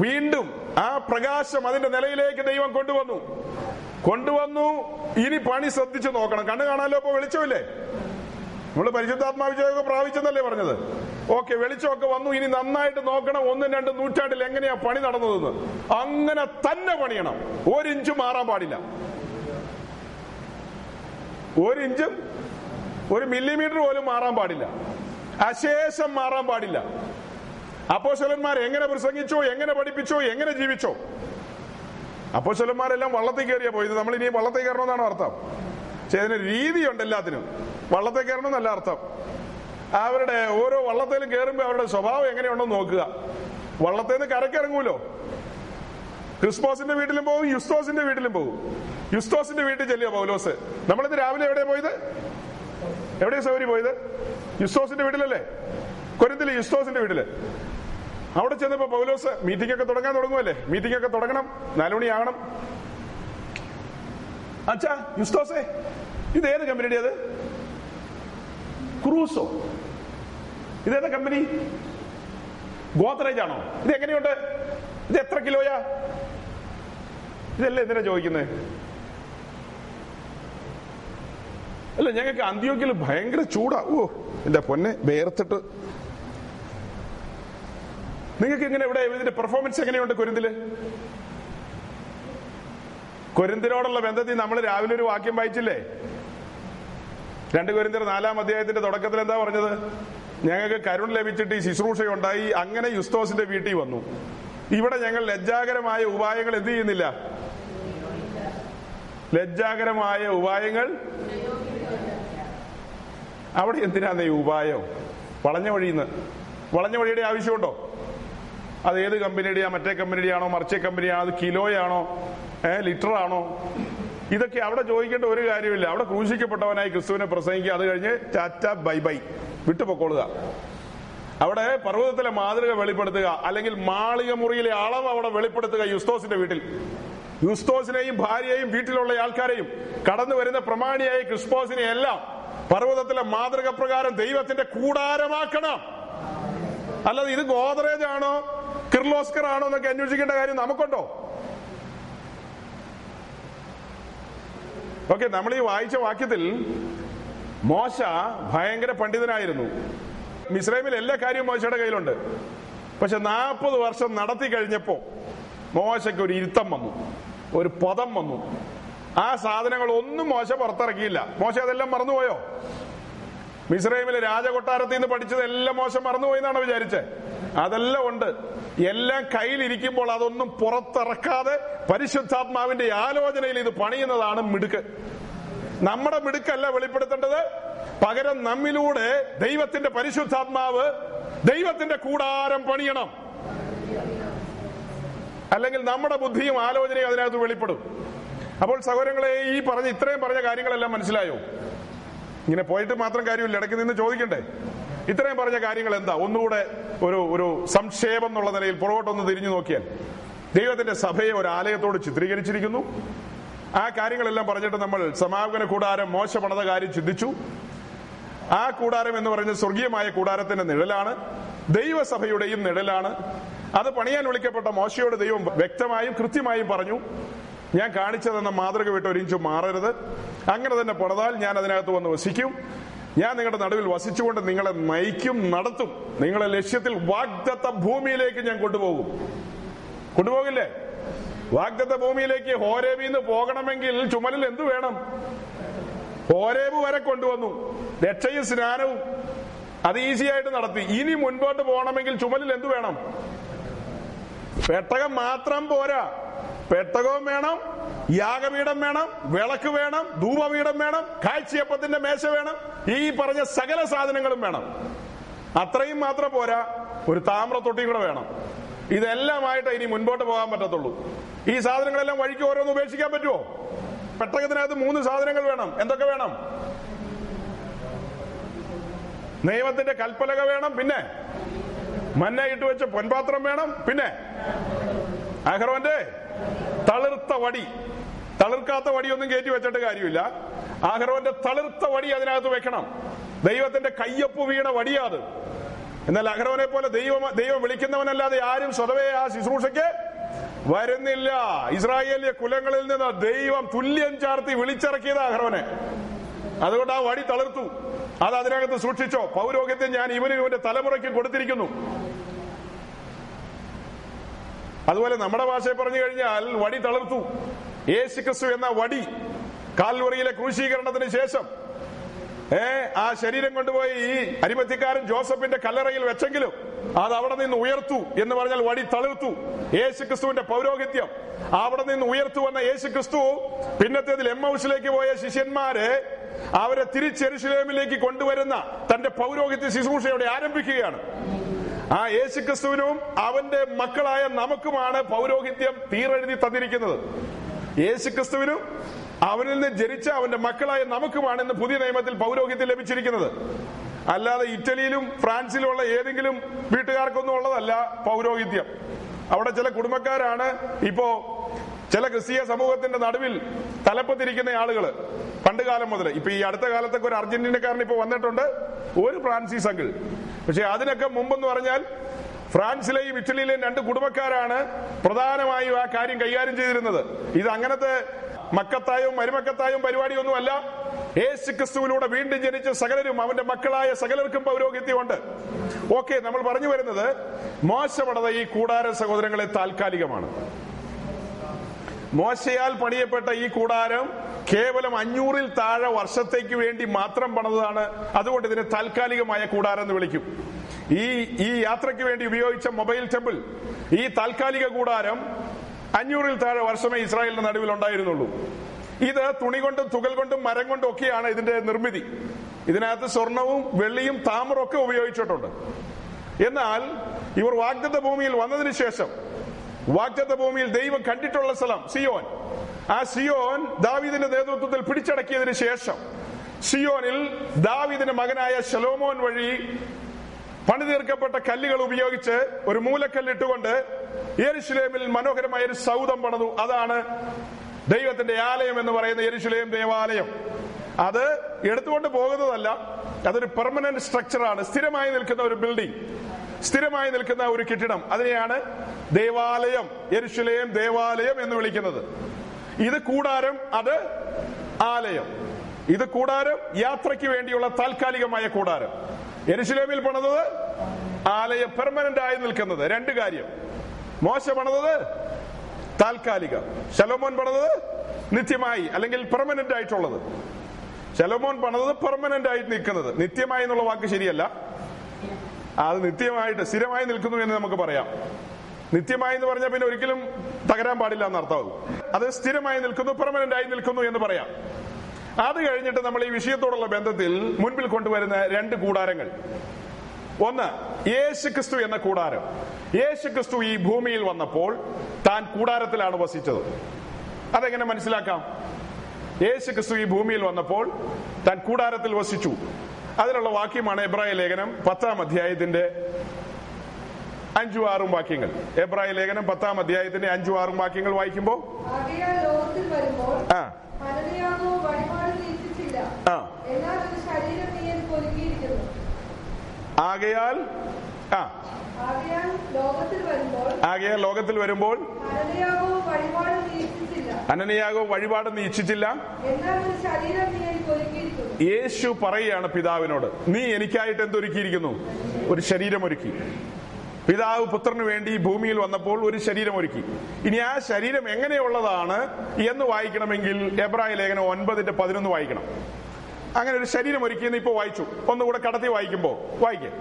വീണ്ടും ആ പ്രകാശം അതിന്റെ നിലയിലേക്ക് ദൈവം കൊണ്ടുവന്നു. ഇനി പണി ശ്രദ്ധിച്ചു നോക്കണം. കണ്ണു കാണാലോ ഇപ്പൊ വെളിച്ചമില്ലേ? നമ്മള് പരിശുദ്ധാത്മാവിഷയം പ്രാപിച്ചെന്നല്ലേ പറഞ്ഞത്? ഓക്കെ, വെളിച്ചമൊക്കെ വന്നു, ഇനി നന്നായിട്ട് നോക്കണം 1-2 നൂറ്റാണ്ടിൽ എങ്ങനെയാ പണി നടന്നതെന്ന്. അങ്ങനെ തന്നെ പണിയണം. ഒരിഞ്ച് മാറാൻ പാടില്ല. 1 ഇഞ്ചും 1 മില്ലിമീറ്റർ പോലും മാറാൻ പാടില്ല. അശേഷം മാറാൻ പാടില്ല. അപ്പോസ്തലന്മാർ എങ്ങനെ പ്രസംഗിച്ചോ, എങ്ങനെ പഠിപ്പിച്ചോ, എങ്ങനെ ജീവിച്ചോ, അപ്പോസ്തലന്മാരെല്ലാം വള്ളത്തിൽ കയറിയാ പോയത്. നമ്മൾ ഇനി വള്ളത്തിൽ കയറണമെന്നാണ് അർത്ഥം. പക്ഷെ അതിനൊരു രീതിയുണ്ട് എല്ലാത്തിനും. വള്ളത്തിൽ കയറണം എന്നല്ല അർത്ഥം. അവരുടെ ഓരോ വള്ളത്തിലും കയറുമ്പോൾ അവരുടെ സ്വഭാവം എങ്ങനെയുണ്ടോ നോക്കുക. വള്ളത്തിൽ നിന്ന് കരക്കിറങ്ങൂലോ. ക്രിസ്പോസിന്റെ വീട്ടിലും പോകും, യുസ്തോസിന്റെ വീട്ടിലും പോകും. യുസ്തോസിന്റെ വീട്ടിൽ ചെല്ലിയോ പൗലോസ്? നമ്മളിന്ന് രാവിലെ എവിടെയാ പോയത്? എവിടെയാ സൗകര്യം പോയത്? യുസ്തോസിന്റെ വീട്ടിലല്ലേ? കൊരിന്തിലെ യുസ്തോസിന്റെ വീട്ടില്. അവിടെ ചെന്നപ്പോ പൗലോസ് മീറ്റിംഗൊക്കെ തുടങ്ങാൻ തുടങ്ങുമല്ലേ? മീറ്റിംഗൊക്കെ തുടങ്ങണം, 4 മണിയാകണം. അച്ഛാ യുസ്തോസേ, ഇത് ഏത് കമ്പനിയുടെ? അത് ക്രൂസോ? ഇതേതാ കമ്പനി? ഗോദ്രേജ് ആണോ? ഇത് എങ്ങനെയുണ്ട്? ഇത് എത്ര കിലോയാ? ഇതല്ലേ എന്തിനാ ചോദിക്കുന്നത്? അല്ല, ഞങ്ങൾക്ക് അന്ത്യോക്യയിൽ ഭയങ്കര ചൂടാ. ഓ എന്റെ പൊന്നെ, വേർത്തിട്ട്. നിങ്ങൾക്ക് എങ്ങനെ ഇവിടെ ഇതിന്റെ പെർഫോമൻസ് എങ്ങനെയുണ്ട് കൊരിന്തില്? കൊരിന്തിനോടുള്ള ബന്ധത്തിൽ നമ്മൾ രാവിലെ ഒരു വാക്യം വായിച്ചില്ലേ? 2 കൊരിന്ത്യർ 4-ാം അധ്യായത്തിന്റെ തുടക്കത്തിൽ എന്താ പറഞ്ഞത്? ഞങ്ങൾക്ക് കരുണ ലഭിച്ചിട്ട് ഈ ശുശ്രൂഷയുണ്ടായി, അങ്ങനെ യുസ്തോസിന്റെ വീട്ടിൽ വന്നു. ഇവിടെ ഞങ്ങൾ ലജ്ജാകരമായ ഉപായങ്ങൾ എന്ത് ചെയ്യുന്നില്ല. ലജ്ജാകരമായ ഉപായങ്ങൾ. അവിടെ എന്തിനാന്ന് ഈ ഉപായം? വളഞ്ഞ വഴിയുടെ ആവശ്യമുണ്ടോ? അത് ഏത് കമ്പനിയുടെയാ? മറ്റേ കമ്പനിയുടെയാണോ? മറിച്ച കമ്പനിയാണോ? അത് കിലോയാണോ? ലിറ്ററാണോ? ഇതൊക്കെ അവിടെ ചോദിക്കേണ്ട ഒരു കാര്യമില്ല. അവിടെ ക്രൂശിക്കപ്പെട്ടവനായി ക്രിസ്തുവിനെ പ്രസംഗിക്കുക, അത് കഴിഞ്ഞ് ടാറ്റാ ബൈ ബൈ, വിട്ടുപൊക്കോളുക. അവിടെ പർവ്വതത്തിലെ മാതൃക വെളിപ്പെടുത്തുക, അല്ലെങ്കിൽ മാളിക മുറിയിലെ അളവ് അവിടെ വെളിപ്പെടുത്തുക. യുസ്തോസിന്റെ വീട്ടിൽ യുസ്തോസിനെയും ഭാര്യയെയും വീട്ടിലുള്ള ആൾക്കാരെയും കടന്നു വരുന്ന പ്രമാണിയായ ക്രിസ്പോസിനെ എല്ലാം പർവ്വതത്തിലെ മാതൃക പ്രകാരം ദൈവത്തിന്റെ കൂടാരമാക്കണം. അല്ലാതെ ഇത് ഗോദ്രേജ് ആണോ കിർലോസ്കർ ആണോ എന്നൊക്കെ അന്വേഷിക്കേണ്ട കാര്യം നമുക്കുണ്ടോ? ഓക്കെ, നമ്മൾ ഈ വായിച്ച വാക്യത്തിൽ മോശ ഭയങ്കര പണ്ഡിതനായിരുന്നു. മിസ്രൈമിൽ എല്ലാ കാര്യവും മോശയുടെ കയ്യിലുണ്ട്. പക്ഷെ 40 വർഷം നടത്തി കഴിഞ്ഞപ്പോ മോശയ്ക്ക് ഒരു ഇരുത്തം വന്നു, ഒരു പദം വന്നു. ആ സാധനങ്ങളൊന്നും മോശ പുറത്തിറക്കിയില്ല. മോശ അതെല്ലാം മറന്നുപോയോ? മിസ്രൈമിലെ രാജകൊട്ടാരത്തിൽ നിന്ന് പഠിച്ചതെല്ലാം മോശ മറന്നുപോയെന്നാണോ വിചാരിച്ചത്? അതെല്ലാം ഉണ്ട്. എല്ലാം കയ്യിലിരിക്കുമ്പോൾ അതൊന്നും പുറത്തിറക്കാതെ പരിശുദ്ധാത്മാവിന്റെ ആലോചനയിൽ ഇത് പണിയുന്നതാണ് മിടുക്ക്. നമ്മുടെ മിടുക്കല്ല വെളിപ്പെടുത്തേണ്ടത്, പകരം നമ്മിലൂടെ ദൈവത്തിന്റെ പരിശുദ്ധാത്മാവ് ദൈവത്തിന്റെ കൂടാരം പണിയണം. അല്ലെങ്കിൽ നമ്മുടെ ബുദ്ധിയും ആലോചനയും അതിനകത്ത് വെളിപ്പെടും. അപ്പോൾ സഹോദരങ്ങളെ, ഈ പറഞ്ഞ ഇത്രയും പറഞ്ഞ കാര്യങ്ങളെല്ലാം മനസ്സിലായോ? ഇങ്ങനെ പോയിട്ട് മാത്രം കാര്യമില്ല, ഇടയ്ക്ക് നിന്ന് ചോദിക്കണ്ടേ. ഇത്രയും പറഞ്ഞ കാര്യങ്ങൾ എന്താ? ഒന്നുകൂടെ ഒരു ഒരു സംക്ഷേപം എന്നുള്ള നിലയിൽ പുറകോട്ടൊന്ന് തിരിഞ്ഞു നോക്കിയാൽ ദൈവത്തിന്റെ സഭയെ ഒരു ആലയത്തോട് ചിത്രീകരിച്ചിരിക്കുന്നു. ആ കാര്യങ്ങളെല്ലാം പറഞ്ഞിട്ട് നമ്മൾ സമാഗമന കൂടാരം മോശ പണിത കാര്യം ചിന്തിച്ചു. ആ കൂടാരം എന്ന് പറയുന്നത് സ്വർഗീയമായ കൂടാരത്തിന്റെ നിഴലാണ്, ദൈവസഭയുടെയും നിഴലാണ്. അത് പണിയാൻ വിളിക്കപ്പെട്ട മോശയോട് ദൈവം വ്യക്തമായും കൃത്യമായും പറഞ്ഞു, ഞാൻ കാണിച്ചതെന്ന മാതൃക വിട്ട് ഒരിഞ്ചു മാറരുത്, അങ്ങനെ തന്നെ പണിതാൽ ഞാൻ അതിനകത്ത് വന്ന് വസിക്കും, ഞാൻ നിങ്ങളുടെ നടുവിൽ വസിച്ചുകൊണ്ട് നിങ്ങളെ നയിക്കും, നടത്തും, നിങ്ങളെ ലക്ഷ്യത്തിൽ വാഗ്ദത്ത ഭൂമിയിലേക്ക് ഞാൻ കൊണ്ടുപോകും. കൊണ്ടുപോകില്ലേ? വാഗ്ദത്ത ഭൂമിയിലേക്ക് ഹോരേബിന്ന് പോകണമെങ്കിൽ ചുമലിൽ എന്ത് വേണം? ഹോരേബ് വരെ കൊണ്ടുവന്നു, രക്ഷയും സ്നാനവും അത് ഈസിയായിട്ട് നടത്തി. ഇനി മുൻപോട്ട് പോകണമെങ്കിൽ ചുമലിൽ എന്ത് വേണം? പെട്ടകം മാത്രം പോരാ, പെട്ടകവും വേണം, യാഗപീഠം വേണം, വിളക്ക് വേണം, ധൂപപീഠം വേണം, കാഴ്ചയപ്പത്തിന്റെ മേശ വേണം, ഈ പറഞ്ഞ സകല സാധനങ്ങളും വേണം. അത്രയും മാത്രം പോരാ, ഒരു താമ്രത്തൊട്ടിയും കൂടെ വേണം. ഇതെല്ലാമായിട്ട് ഇനി മുൻപോട്ട് പോകാൻ പറ്റത്തുള്ളൂ. ഈ സാധനങ്ങളെല്ലാം വഴിക്ക് ഓരോന്ന് ഉപേക്ഷിക്കാൻ പറ്റുമോ? പെട്ടകത്തിനകത്ത് 3 സാധനങ്ങൾ വേണം. എന്തൊക്കെ വേണം? ദൈവത്തിന്റെ കൽപ്പലക വേണം, പിന്നെ മന്ന ഇട്ട് വെച്ച പൊൻപാത്രം വേണം, പിന്നെ അഹരോന്റെ തളിർത്ത വടി. തളിർക്കാത്ത വടിയൊന്നും കയറ്റി വെച്ചിട്ട് കാര്യമില്ല. അഹരോന്റെ തളിർത്ത വടി അതിനകത്ത് വെക്കണം. ദൈവത്തിന്റെ കയ്യൊപ്പ് വീണ വടിയാത്. എന്നാൽ അഹരോനെ പോലെ ദൈവം വിളിക്കുന്നവനല്ലാതെ ആരും സ്വതവേ ആ ശുശ്രൂഷയ്ക്ക് വരുന്നില്ല. ഇസ്രായേലിയ കുലങ്ങളിൽ നിന്ന് ദൈവം തുല്യം ചാർത്തി വിളിച്ചിറക്കിയത് അഹരോനെ. അതുകൊണ്ട് ആ വടി തളിർത്തു. അത് അതിനകത്ത് സൂക്ഷിച്ചോ. പൗരോഹിത്യം ഞാൻ ഇവനും ഇവന്റെ തലമുറയ്ക്ക് കൊടുത്തിരിക്കുന്നു. അതുപോലെ നമ്മുടെ ഭാഷയെ പറഞ്ഞു കഴിഞ്ഞാൽ വടി തളിർത്തു. യേശുക്രിസ്തു എന്ന വടി കാൽവറിയിലെ ക്രൂശീകരണത്തിന് ശേഷം ആ ശരീരം കൊണ്ടുപോയി ഈ അരിമത്യക്കാരൻ ജോസഫിന്റെ കല്ലറയിൽ വെച്ചെങ്കിലും അത് അവിടെ നിന്ന് ഉയർത്തു എന്ന് പറഞ്ഞാൽ വടി തളിർത്തു. യേശുക്രിസ്തുവിന്റെ പൗരോഹിത്യം അവിടെ നിന്ന് ഉയർത്തു വന്ന യേശുക്രിസ്തു പിന്നത്തേതിൽ എമ്മൗസിലേക്ക് പോയ ശിഷ്യന്മാരെ അവരെ തിരിച്ചെരുശലേമിലേക്ക് കൊണ്ടുവരുന്ന തന്റെ പൗരോഹിത്യ ശുശ്രൂഷയോടെ ആരംഭിക്കുകയാണ്. ആ യേശുക്രിസ്തുവിനും അവന്റെ മക്കളായ നമുക്കുമാണ് പൗരോഹിത്യം തീരെഴുതി തന്നിരിക്കുന്നത്. യേശുക്രിസ്തുവിനും അവനിൽ നിന്ന് ജനിച്ച അവന്റെ മക്കളായ നമുക്കുമാണ് ഇന്ന് പുതിയ നിയമത്തിൽ പൗരോഹിത്യം ലഭിച്ചിരിക്കുന്നത്. അല്ലാതെ ഇറ്റലിയിലും ഫ്രാൻസിലും ഉള്ള ഏതെങ്കിലും വീട്ടുകാർക്കൊന്നും ഉള്ളതല്ല പൗരോഹിത്യം. അവിടെ ചില കുടുംബക്കാരാണ് ഇപ്പോ ചില ക്രിസ്തീയ സമൂഹത്തിന്റെ നടുവിൽ തലപ്പത്തിരിക്കുന്ന ആളുകള് പണ്ട് കാലം മുതൽ. ഇപ്പൊ ഈ അടുത്ത കാലത്തൊക്കെ ഒരു അർജന്റീനക്കാരൻ ഇപ്പൊ വന്നിട്ടുണ്ട്, ഒരു ഫ്രാൻസിസ് അങ്കിൾ. പക്ഷെ അതിനൊക്കെ മുമ്പെന്ന് പറഞ്ഞാൽ ഫ്രാൻസിലെയും ഇറ്റലിയിലെയും 2 കുടുംബക്കാരാണ് പ്രധാനമായും ആ കാര്യം കൈകാര്യം ചെയ്തിരുന്നത്. ഇത് അങ്ങനത്തെ മക്കത്തായും മരുമക്കത്തായും പരിപാടിയൊന്നും അല്ല. യേശുക്രിസ്തുവിലൂടെ വീണ്ടും ജനിച്ച സകലരും അവന്റെ മക്കളായ സകലർക്കും പൗരോഹിത്യമുണ്ട്. ഓക്കെ, നമ്മൾ പറഞ്ഞു വരുന്നത് മോശപണിത ഈ കൂടാര സഹോദരങ്ങളെ താൽക്കാലികമാണ്. മോശയാൽ പണിയപ്പെട്ട ഈ കൂടാരം കേവലം 500-ൽ താഴെ വർഷത്തേക്ക് വേണ്ടി മാത്രം പണിതാണ്. അതുകൊണ്ട് ഇതിനെ താൽക്കാലികമായ കൂടാരം എന്ന് വിളിക്കും. ഈ യാത്രയ്ക്ക് വേണ്ടി ഉപയോഗിച്ച മൊബൈൽ ടെമ്പിൾ, ഈ താൽക്കാലിക കൂടാരം 500-ൽ താഴെ വർഷമേ ഇസ്രായേലിന്റെ നടുവിൽ ഉണ്ടായിരുന്നുള്ളൂ. ഇത് തുണി കൊണ്ടും തുകൽ കൊണ്ടും മരം കൊണ്ടും ഒക്കെയാണ് ഇതിന്റെ നിർമ്മിതി. ഇതിനകത്ത് സ്വർണവും വെള്ളിയും താമരവും ഒക്കെ ഉപയോഗിച്ചിട്ടുണ്ട്. എന്നാൽ ഇവർ വാഗ്ദത്ത ഭൂമിയിൽ വന്നതിന് ശേഷം, വാഗ്ദത്ത ഭൂമിയിൽ ദൈവം കണ്ടിട്ടുള്ള സ്ഥലം സിയോൻ, ആ സിയോൻ ദാവീദിന്റെ നേതൃത്വത്തിൽ പിടിച്ചടക്കിയതിനു ശേഷം സിയോനിൽ ദാവീദിന്റെ മകനായ ശലോമോൻ വഴി പണിതീർക്കപ്പെട്ട കല്ലുകൾ ഉപയോഗിച്ച് ഒരു മൂലക്കല്ലിട്ടുകൊണ്ട് യെരുശലേമിൽ മനോഹരമായ ഒരു സൗധം പണിതു. അതാണ് ദൈവത്തിന്റെ ആലയം എന്ന് പറയുന്ന യെരുശലേം ദേവാലയം. അത് എടുത്തുകൊണ്ട് പോകുന്നതല്ല, അതൊരു പെർമനന്റ് സ്ട്രക്ചറാണ്, സ്ഥിരമായി നിൽക്കുന്ന ഒരു ബിൽഡിംഗ്, സ്ഥിരമായി നിൽക്കുന്ന ഒരു കെട്ടിടം. അതിനെയാണ് ദേവാലയം, യെരുശലേം ദേവാലയം എന്ന് വിളിക്കുന്നത്. ഇത് കൂടാരം, അത് ആലയം. ഇത് കൂടാരം യാത്രയ്ക്ക് വേണ്ടിയുള്ള താൽക്കാലികമായ കൂടാരം. യെരുശലേമിൽ പണിതത് ആലയം, പെർമനന്റ് ആയി നിൽക്കുന്നത്. 2 കാര്യം: മോശ പണിതത് താൽക്കാലിക, ശലോമോൻ പണിതത് നിത്യമായി അല്ലെങ്കിൽ പെർമനന്റ് ആയിട്ടുള്ളത്. ശലോമോൻ പണിതത് പെർമനന്റ് ആയിട്ട് നിൽക്കുന്നത്. നിത്യമായി എന്നുള്ള വാക്ക് ശരിയല്ല, അത് നിത്യമായിട്ട് സ്ഥിരമായി നിൽക്കുന്നു എന്ന് നമുക്ക് പറയാം. നിത്യമായി എന്ന് പറഞ്ഞാൽ പിന്നെ ഒരിക്കലും തകരാൻ പാടില്ല എന്നർത്ഥമാകും. അത് സ്ഥിരമായി നിൽക്കുന്നു, പെർമനന്റ് ആയി നിൽക്കുന്നു എന്ന് പറയാം. അത് കഴിഞ്ഞിട്ട് നമ്മൾ ഈ വിഷയത്തോടുള്ള ബന്ധത്തിൽ മുൻപിൽ കൊണ്ടുവരുന്ന 2 കൂടാരങ്ങൾ. ഒന്ന്, യേശുക്രിസ്തു എന്ന കൂടാരം. യേശുക്രിസ്തു ഈ ഭൂമിയിൽ വന്നപ്പോൾ താൻ കൂടാരത്തിലാണ് വസിച്ചത്. അതെങ്ങനെ മനസ്സിലാക്കാം? യേശു ക്രിസ്തു ഈ ഭൂമിയിൽ വന്നപ്പോൾ താൻ കൂടാരത്തിൽ വസിച്ചു. അതിനുള്ള വാക്യമാണ് എബ്രായ ലേഖനം 10-ാം അധ്യായത്തിന്റെ 5-6 വാക്യങ്ങൾ. എബ്രായ ലേഖനം 10-ാം അധ്യായത്തിന്റെ 5-6 വാക്യങ്ങൾ വായിക്കുമ്പോൾ ആകയാൽ ലോകത്തിൽ വരുമ്പോൾ അനനിയാകോ വഴിപാട് നീ ഇച്ഛിച്ചില്ല. യേശു പറയുകയാണ് പിതാവിനോട്, നീ എനിക്കായിട്ട് എന്തൊരുക്കിയിരിക്കുന്നു? ഒരു ശരീരമൊരുക്കി. പിതാവ് പുത്രന് വേണ്ടി ഭൂമിയിൽ വന്നപ്പോൾ ഒരു ശരീരമൊരുക്കി. ഇനി ആ ശരീരം എങ്ങനെയുള്ളതാണ് എന്ന് വായിക്കണമെങ്കിൽ എബ്രായ ലേഖനം 9:11 വായിക്കണം. അങ്ങനെ ഒരു ശരീരം ഒരുക്കിയെന്ന് ഇപ്പൊ വായിച്ചു, ഒന്നുകൂടെ കടത്തി വായിക്കുമ്പോ വായിക്കേ.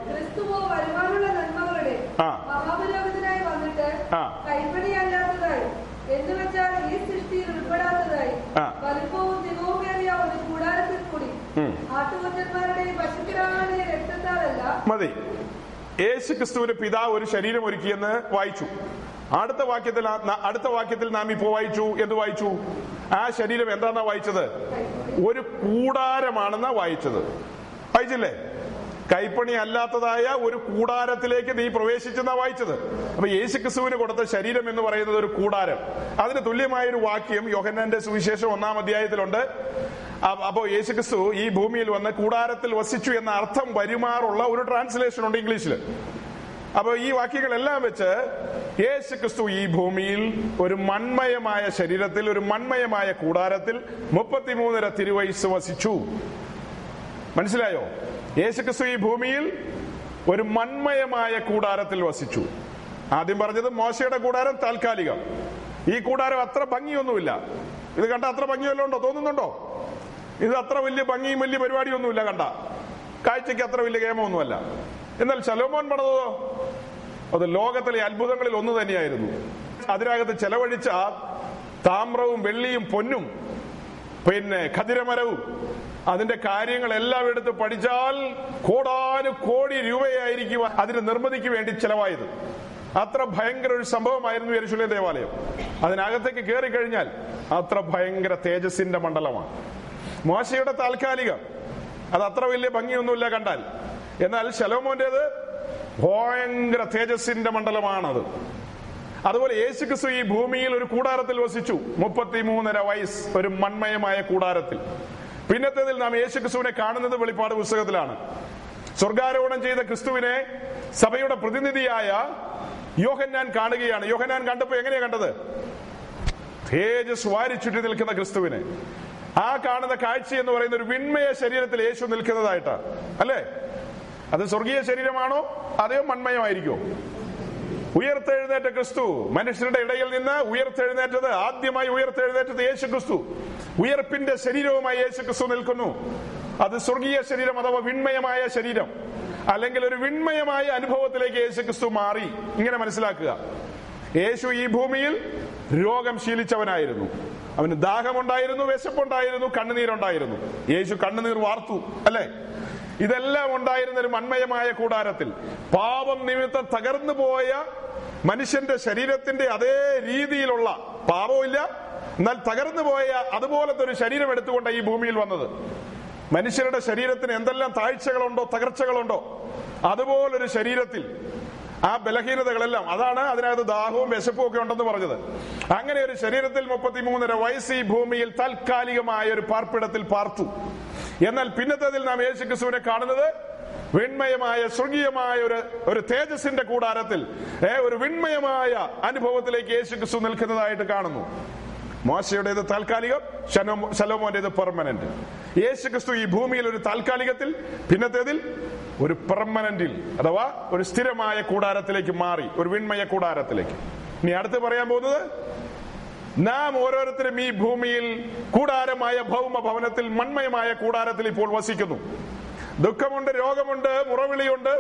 മതി. യേശു ക്രിസ്തുവിന്റെ പിതാവ് ഒരു ശരീരം ഒരുക്കിയെന്ന് വായിച്ചു. അടുത്ത വാക്യത്തിൽ നാം ഇപ്പോ വായിച്ചു. എന്ത് വായിച്ചു? ആ ശരീരം എന്താന്നാ വായിച്ചത്? ഒരു കൂടാരമാണെന്നാ വായിച്ചത്. വായിച്ചില്ലേ? കൈപ്പണി അല്ലാത്തതായ ഒരു കൂടാരത്തിലേക്ക് നീ പ്രവേശിച്ചെന്നാ വായിച്ചത്. അപ്പൊ യേശു ക്രിസ്തുവിന് കൊടുത്ത ശരീരം എന്ന് പറയുന്നത് ഒരു കൂടാരം. അതിന് തുല്യമായൊരു വാക്യം യോഹന്നാന്റെ സുവിശേഷം 1-ാം അധ്യായത്തിലുണ്ട്. അപ്പോ യേശുക്രിസ്തു ഈ ഭൂമിയിൽ വന്ന് കൂടാരത്തിൽ വസിച്ചു എന്ന അർത്ഥം വരുമാറുള്ള ഒരു ട്രാൻസ്ലേഷൻ ഉണ്ട് ഇംഗ്ലീഷിൽ. അപ്പൊ ഈ വാക്യങ്ങളെല്ലാം വെച്ച് യേശുക്രിസ്തു ഈ ഭൂമിയിൽ ഒരു മൺമയമായ ശരീരത്തിൽ, ഒരു മൺമയമായ കൂടാരത്തിൽ 33.5 തിരുവയസ്സ് വസിച്ചു. മനസ്സിലായോ? യേശുക്രിസ്തു ഈ ഭൂമിയിൽ ഒരു മൺമയമായ കൂടാരത്തിൽ വസിച്ചു. ആദ്യം പറഞ്ഞത് മോശയുടെ കൂടാരം താൽക്കാലികം. ഈ കൂടാരം അത്ര ഭംഗിയൊന്നുമില്ല. ഇത് കണ്ട അത്ര ഭംഗിയല്ലോ ഉണ്ടോ? തോന്നുന്നുണ്ടോ? ഇത് അത്ര വലിയ ഭംഗിയും വലിയ പരിപാടിയൊന്നുമില്ല. കണ്ട കാഴ്ചക്ക് അത്ര വലിയ ഗേമൊന്നുമല്ല. എന്നാൽ ശലോമോൻ പണിതോ അത് ലോകത്തിലെ അത്ഭുതങ്ങളിൽ ഒന്ന് തന്നെയായിരുന്നു. അതിനകത്ത് ചെലവഴിച്ച താമ്രവും വെള്ളിയും പൊന്നും പിന്നെ ഖദിരമരവും അതിന്റെ കാര്യങ്ങളെല്ലാം എടുത്ത് പഠിച്ചാൽ കോടാനുകോടി രൂപയായിരിക്കും അതിന്റെ നിർമ്മിതിക്ക് വേണ്ടി ചെലവായത്. അത്ര ഭയങ്കര ഒരു സംഭവമായിരുന്നു യെരുശലേം ദേവാലയം. അതിനകത്തേക്ക് കയറി കഴിഞ്ഞാൽ അത്ര ഭയങ്കര തേജസ്സിന്റെ മണ്ഡലമാണ്. മോശയുടെ താൽക്കാലികം അത് അത്ര വലിയ ഭംഗിയൊന്നുമില്ല കണ്ടാൽ. എന്നാൽ ശലോമോന്റേത് ഭയങ്കര തേജസ്സിന്റെ മണ്ഡലമാണത്. അതുപോലെ യേശുക്രിസ്തു ഈ ഭൂമിയിൽ ഒരു കൂടാരത്തിൽ വസിച്ചു 33.5 വയസ്സ്, ഒരു മൺമയമായ കൂടാരത്തിൽ. പിന്നത്തേതിൽ നാം യേശുക്രിസ്തുവിനെ കാണുന്നത് വെളിപ്പാട് പുസ്തകത്തിലാണ്. സ്വർഗാരോഹണം ചെയ്ത ക്രിസ്തുവിനെ സഭയുടെ പ്രതിനിധിയായ യോഹന്നാൻ കാണുകയാണ്. യോഹന്നാൻ കണ്ടപ്പോ എങ്ങനെയാ കണ്ടത്? തേജസ് വാരിച്ചുറ്റി നിൽക്കുന്ന ക്രിസ്തുവിനെ. ആ കാണുന്ന കാഴ്ച എന്ന് പറയുന്ന ഒരു വിൺമയ ശരീരത്തിൽ യേശു നിൽക്കുന്നതായിട്ടാ അല്ലേ? അത് സ്വർഗീയ ശരീരമാണോ അതോ മൺമയമായിരിക്കോ? ഉയർത്തെഴുന്നേറ്റ ക്രിസ്തു, മനുഷ്യരുടെ ഇടയിൽ നിന്ന് ഉയർത്തെഴുന്നേറ്റത്, ആദ്യമായി ഉയർത്തെഴുന്നേറ്റത് യേശു ക്രിസ്തു. ഉയർപ്പിന്റെ ശരീരവുമായി യേശു ക്രിസ്തു നിൽക്കുന്നു. അത് സ്വർഗീയ ശരീരം അഥവാ വിൺമയമായ ശരീരം, അല്ലെങ്കിൽ ഒരു വിൺമയമായ അനുഭവത്തിലേക്ക് യേശു ക്രിസ്തു മാറി. ഇങ്ങനെ മനസ്സിലാക്കുക, യേശു ഈ ഭൂമിയിൽ രോഗം ശീലിച്ചവനായിരുന്നു. അവന് ദാഹമുണ്ടായിരുന്നു, വിശപ്പുണ്ടായിരുന്നു, കണ്ണുനീരുണ്ടായിരുന്നു. യേശു കണ്ണുനീർ വാർത്തു അല്ലെ? ഇതെല്ലാം ഉണ്ടായിരുന്ന ഒരു മൺമയമായ കൂടാരത്തിൽ പാപം നിമിത്തം തകർന്നു പോയ മനുഷ്യന്റെ ശരീരത്തിന്റെ അതേ രീതിയിലുള്ള, പാപമില്ല എന്നാൽ തകർന്നു പോയ അതുപോലത്തെ ഒരു ശരീരം എടുത്തുകൊണ്ട് ഈ ഭൂമിയിൽ വന്നത്. മനുഷ്യരുടെ ശരീരത്തിന് എന്തെല്ലാം താഴ്ചകളുണ്ടോ തകർച്ചകളുണ്ടോ അതുപോലൊരു ശരീരത്തിൽ ആ ബലഹീനതകളെല്ലാം, അതാണ് അതിനകത്ത് ദാഹവും വിശപ്പും ഒക്കെ ഉണ്ടെന്ന് പറഞ്ഞത്. അങ്ങനെ ഒരു ശരീരത്തിൽ 33.5 വയസ്സ് ഈ ഭൂമിയിൽ താൽക്കാലികമായ ഒരു പാർപ്പിടത്തിൽ പാർത്തു. എന്നാൽ പിന്നത്തേതിൽ നാം യേശു ക്രിസ്തുവിനെ കാണുന്നത് വിൺമയമായ സ്വർഗീയമായ ഒരു തേജസ്സിന്റെ കൂടാരത്തിൽ ഒരു വിൺമയമായ അനുഭവത്തിലേക്ക് യേശു ക്രിസ്തു നിൽക്കുന്നതായിട്ട് കാണുന്നു. മോശയുടേത് താൽക്കാലികം, ശലോമോന്റേത് പെർമനന്റ്. യേശു ക്രിസ്തു ഈ ഭൂമിയിൽ ഒരു താൽക്കാലികത്തിൽ, പിന്നത്തേതിൽ ഒരു പെർമനന്റിൽ അഥവാ ഒരു സ്ഥിരമായ കൂടാരത്തിലേക്ക് മാറി, ഒരു വിൺമയ കൂടാരത്തിലേക്ക്. ഇനി അടുത്ത് പറയാൻ പോകുന്നത്, നാം ഓരോരുത്തരും ഈ ഭൂമിയിൽ കൂടാരമായ ഭൗമ ഭവനത്തിൽ, മൺമയമായ കൂടാരത്തിൽ ഇപ്പോൾ വസിക്കുന്നു. ദുഃഖമുണ്ട്, രോഗമുണ്ട്, മുറവിളിയുണ്ട്,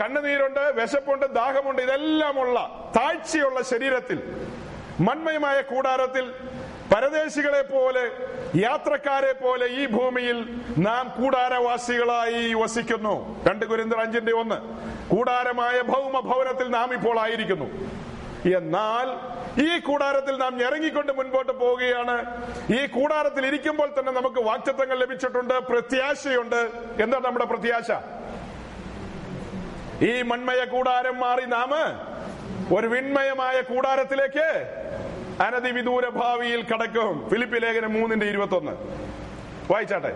കണ്ണുനീരുണ്ട്, വിശപ്പുണ്ട്, ദാഹമുണ്ട്, ഇതെല്ലാമുള്ള താഴ്ചയുള്ള ശരീരത്തിൽ, മൺമയമായ കൂടാരത്തിൽ പരദേശികളെ പോലെ, യാത്രക്കാരെ പോലെ ഈ ഭൂമിയിൽ നാം കൂടാരവാസികളായി വസിക്കുന്നു. 2 കൊരിന്ത്യർ 5:1. കൂടാരമായ ഭൗമ ഭവനത്തിൽ നാം ഇപ്പോൾ ആയിരിക്കുന്നു. എന്നാൽ ഈ കൂടാരത്തിൽ നാം ഇറങ്ങിക്കൊണ്ട് മുൻപോട്ട് പോവുകയാണ്. ഈ കൂടാരത്തിൽ ഇരിക്കുമ്പോൾ തന്നെ നമുക്ക് വാക്തത്വങ്ങൾ ലഭിച്ചിട്ടുണ്ട്, പ്രത്യാശയുണ്ട്. എന്താ നമ്മുടെ പ്രത്യാശ? ഈ മൺമയ കൂടാരം മാറി നാം ഒരു വിൺമയമായ കൂടാരത്തിലേക്ക് അനധിവിദൂര ഭാവിയിൽ കടക്കും. ഫിലിപ്പി ലേഖനം 3:21 വായിച്ചാട്ടെ.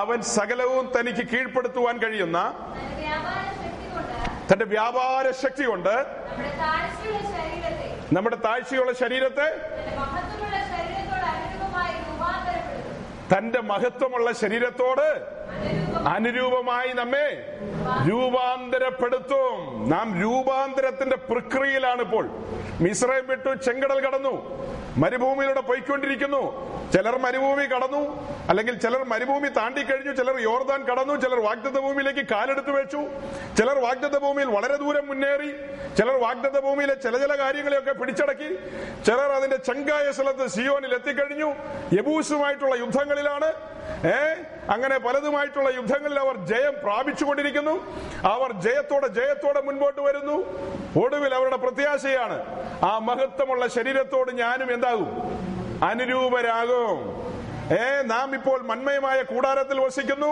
അവൻ സകലവും തനിക്ക് കീഴ്പ്പെടുത്തുവാൻ കഴിയുന്ന തന്റെ വ്യാപാര ശക്തി കൊണ്ട് നമ്മുടെ താഴ്ചയുള്ള ശരീരത്തെ തന്റെ മഹത്വമുള്ള ശരീരത്തോട് അനുരൂപമായി നമ്മെ രൂപാന്തരപ്പെടുത്തും. നാം രൂപാന്തരത്തിന്റെ പ്രക്രിയയിലാണ് ഇപ്പോൾ. മിസ്രൈം വിട്ടു ചെങ്കടൽ കടന്നു, മരുഭൂമിയിലൂടെ പോയിക്കൊണ്ടിരിക്കുന്നു. ചിലർ മരുഭൂമി കടന്നു, അല്ലെങ്കിൽ ചിലർ മരുഭൂമി താണ്ടിക്കഴിഞ്ഞു, ചിലർ യോർദാൻ കടന്നു, ചിലർ വാഗ്ദത്ത ഭൂമിയിലേക്ക് കാലെടുത്തു വെച്ചു, ചിലർ വാഗ്ദത്ത ഭൂമിയിൽ വളരെ ദൂരം മുന്നേറി, ചിലർ വാഗ്ദത്ത ഭൂമിയിലെ ചില കാര്യങ്ങളെയൊക്കെ പിടിച്ചടക്കി, ചിലർ അതിന്റെ ചങ്കായ സ്ഥലത്ത് സിയോനിൽ എത്തിക്കഴിഞ്ഞു. യബൂസുമായിട്ടുള്ള യുദ്ധങ്ങളിലാണ്. അങ്ങനെ പലതുമായിട്ടുള്ള യുദ്ധങ്ങളിൽ അവർ ജയം പ്രാപിച്ചുകൊണ്ടിരിക്കുന്നു. അവർ ജയത്തോടെ മുൻപോട്ട് വരുന്നു. ഒടുവിൽ അവരുടെ പ്രത്യാശയാണ് ആ മഹത്വമുള്ള ശരീരത്തോട് ഞാനും എന്താകും? അനുരൂപരാകും. നാം ഇപ്പോൾ മന്മയമായ കൂടാരത്തിൽ വസിക്കുന്നു.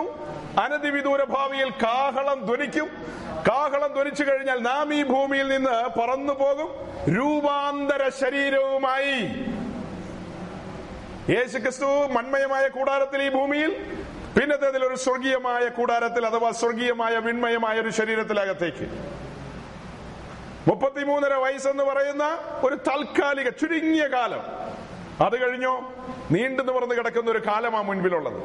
അനധിവിദൂര ഭാവിയിൽ കാഹളം ധ്വനിക്കും. കാഹളം ധ്വനിച്ചു കഴിഞ്ഞാൽ നാം ഈ ഭൂമിയിൽ നിന്ന് പറന്നു പോകും, രൂപാന്തര ശരീരവുമായി. യേശുക്രിസ്തു മന്മയമായ കൂടാരത്തിൽ ഈ ഭൂമിയിൽ, പിന്നത്തേതിൽ ഒരു സ്വർഗീയമായ കൂടാരത്തിൽ, അഥവാ സ്വർഗീയമായ വിൺമയമായ ഒരു ശരീരത്തിലകത്തേക്ക്. 33.5 വയസ്സെന്ന് പറയുന്ന ഒരു താൽക്കാലിക ചുരുങ്ങിയ കാലം, അത് കഴിഞ്ഞോ നീണ്ടു നിവർന്ന് കിടക്കുന്ന ഒരു കാലമാണ് മുൻപിലുള്ളത്.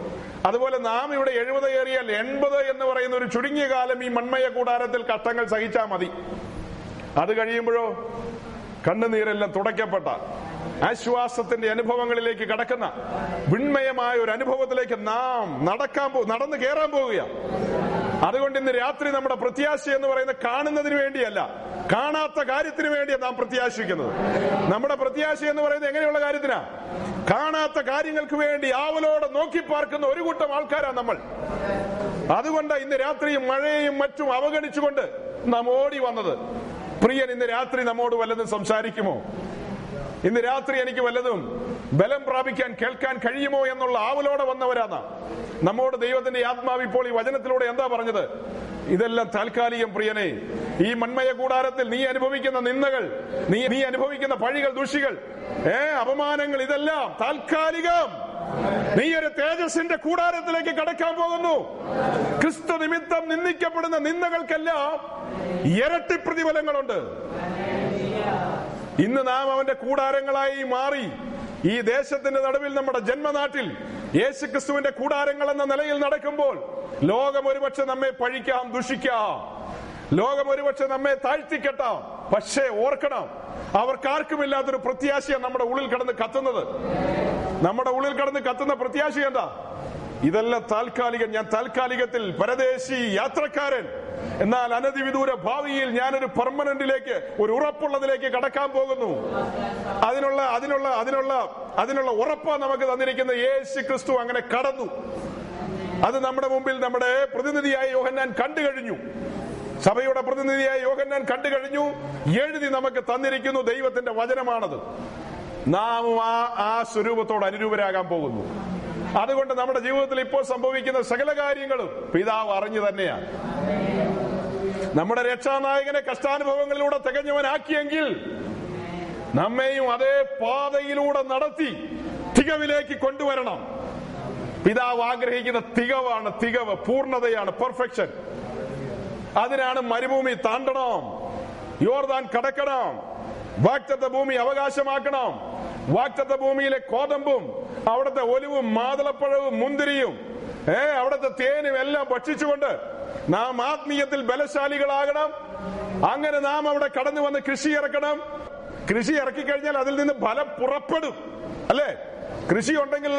അതുപോലെ നാം ഇവിടെ 70 ഏറിയാൽ 80 എന്ന് പറയുന്ന ഒരു ചുരുങ്ങിയ കാലം ഈ മൺമയ കൂടാരത്തിൽ കഷ്ടങ്ങൾ സഹിച്ചാൽ മതി. അത് കഴിയുമ്പോഴോ കണ്ണുനീരെല്ലാം തുടയ്ക്കപ്പെട്ട ആശ്വാസത്തിന്റെ അനുഭവങ്ങളിലേക്ക് കടക്കുന്ന വിൺമയമായ ഒരു അനുഭവത്തിലേക്ക് നാം നടന്നു കയറാൻ പോവുകയാണ്. അതുകൊണ്ട് ഇന്ന് രാത്രി നമ്മുടെ പ്രത്യാശ എന്ന് പറയുന്നത് കാണുന്നതിന് വേണ്ടിയല്ല, കാണാത്ത കാര്യത്തിന് വേണ്ടിയാണ് നാം പ്രത്യാശിക്കുന്നത്. നമ്മുടെ പ്രത്യാശ എന്ന് പറയുന്നത് എങ്ങനെയുള്ള കാര്യത്തിനാ? കാണാത്ത കാര്യങ്ങൾക്ക് വേണ്ടി ആവലോടെ നോക്കിപ്പാർക്കുന്ന ഒരു കൂട്ടം ആൾക്കാരാണ് നമ്മൾ. അതുകൊണ്ട് ഇന്ന് രാത്രിയും മഴയെയും മറ്റും അവഗണിച്ചുകൊണ്ട് നാം ഓടി വന്നത്. പ്രിയൻ, ഇന്ന് രാത്രി നമ്മോട് വല്ലതും സംസാരിക്കുമോ? ഇന്ന് രാത്രി എനിക്ക് വല്ലതും ബലം പ്രാപിക്കാൻ കേൾക്കാൻ കഴിയുമോ എന്നുള്ള ആവലോടെ വന്നവരാണ് നമ്മോട്. ദൈവത്തിന്റെ ആത്മാവ് ഇപ്പോൾ ഈ വചനത്തിലൂടെ എന്താ പറഞ്ഞത്? ഇതെല്ലാം താൽക്കാലികം പ്രിയനെ. ഈ മന്മയ കൂടാരത്തിൽ നീ അനുഭവിക്കുന്ന നിന്ദകൾ, നീ അനുഭവിക്കുന്ന പഴികൾ, ദൂഷികൾ, അപമാനങ്ങൾ, ഇതെല്ലാം താൽക്കാലികം. നീ ഒരു തേജസ്സിന്റെ കൂടാരത്തിലേക്ക് കടക്കാൻ പോകുന്നു. ക്രിസ്തു നിമിത്തം നിന്ദിക്കപ്പെടുന്ന നിന്ദകൾക്കെല്ലാം ഇരട്ടി പ്രതിഫലങ്ങളുണ്ട്. ഇന്ന് നാം അവന്റെ കൂടാരങ്ങളായി മാറി ഈ ദേശത്തിന്റെ നടുവിൽ നമ്മുടെ ജന്മനാട്ടിൽ യേശുക്രിസ്തുവിന്റെ കൂടാരങ്ങൾ എന്ന നിലയിൽ നടക്കുമ്പോൾ ലോകം ഒരുപക്ഷെ നമ്മെ പഴിക്കാം, ദുഷിക്കാം, ലോകം ഒരുപക്ഷെ നമ്മെ താഴ്ത്തിക്കെട്ടാം. പക്ഷേ ഓർക്കണം, അവർക്കാർക്കുമില്ലാത്തൊരു പ്രത്യാശയാണ് നമ്മുടെ ഉള്ളിൽ കിടന്ന് കത്തുന്നത്. നമ്മുടെ ഉള്ളിൽ കിടന്ന് കത്തുന്ന പ്രത്യാശ എന്താ? ഇതെല്ലാം താൽക്കാലികം. ഞാൻ താൽക്കാലികത്തിൽ പരദേശി, യാത്രക്കാരൻ. എന്നാൽ അനധിവിദൂര ഭാവിയിൽ ഞാനൊരു പെർമനന്റിലേക്ക്, ഒരു ഉറപ്പുള്ളതിലേക്ക് കടക്കാൻ പോകുന്നു. അതിനുള്ള ഉറപ്പാണ് നമുക്ക് തന്നിരിക്കുന്ന യേശു ക്രിസ്തു. അങ്ങനെ കടന്നു. അത് നമ്മുടെ മുമ്പിൽ നമ്മുടെ പ്രതിനിധിയായ യോഹന്നാൻ കണ്ടു കഴിഞ്ഞു. സഭയുടെ പ്രതിനിധിയായ യോഹന്നാൻ കണ്ടു കഴിഞ്ഞു. എഴുതി നമുക്ക് തന്നിരിക്കുന്നു. ദൈവത്തിന്റെ വചനമാണത്. നാം ആ സ്വരൂപത്തോട് അനുരൂപരാകാൻ പോകുന്നു. അതുകൊണ്ട് നമ്മുടെ ജീവിതത്തിൽ ഇപ്പോൾ സംഭവിക്കുന്ന സകല കാര്യങ്ങളും പിതാവ് അറിഞ്ഞു തന്നെയാണ്. നമ്മുടെ രക്ഷാനായകനെ കഷ്ടാനുഭവങ്ങളിലൂടെ തികഞ്ഞവനാക്കിയെങ്കിൽ നമ്മെയും അതേ പാതയിലൂടെ നടത്തി തികവിലേക്ക് കൊണ്ടുവരണം. പിതാവ് ആഗ്രഹിക്കുന്ന തികവാണ്, തികവ്, പൂർണ്ണതയാണ്, പെർഫെക്ഷൻ. അതിനാണ് മരുഭൂമി താണ്ടണം, യോർദാൻ കടക്കണം, വാഗ്ദത്ത ഭൂമി അവകാശമാക്കണം. വാഗ്ദത്ത ഭൂമിയിലെ കോതമ്പും അവിടുത്തെ ഒലിവും മാതളപ്പഴവും മുന്തിരിയും അവിടുത്തെ തേനും എല്ലാം ഭക്ഷിച്ചുകൊണ്ട് നാം ആത്മീയത്തിൽ ബലശാലികളാകണം. അങ്ങനെ നാം അവിടെ കടന്നു വന്ന് കൃഷി ഇറക്കണം. കൃഷി ഇറക്കി കഴിഞ്ഞാൽ അതിൽ നിന്ന് ഫലം പുറപ്പെടും, അല്ലേ? കൃഷി ഉണ്ടെങ്കിൽ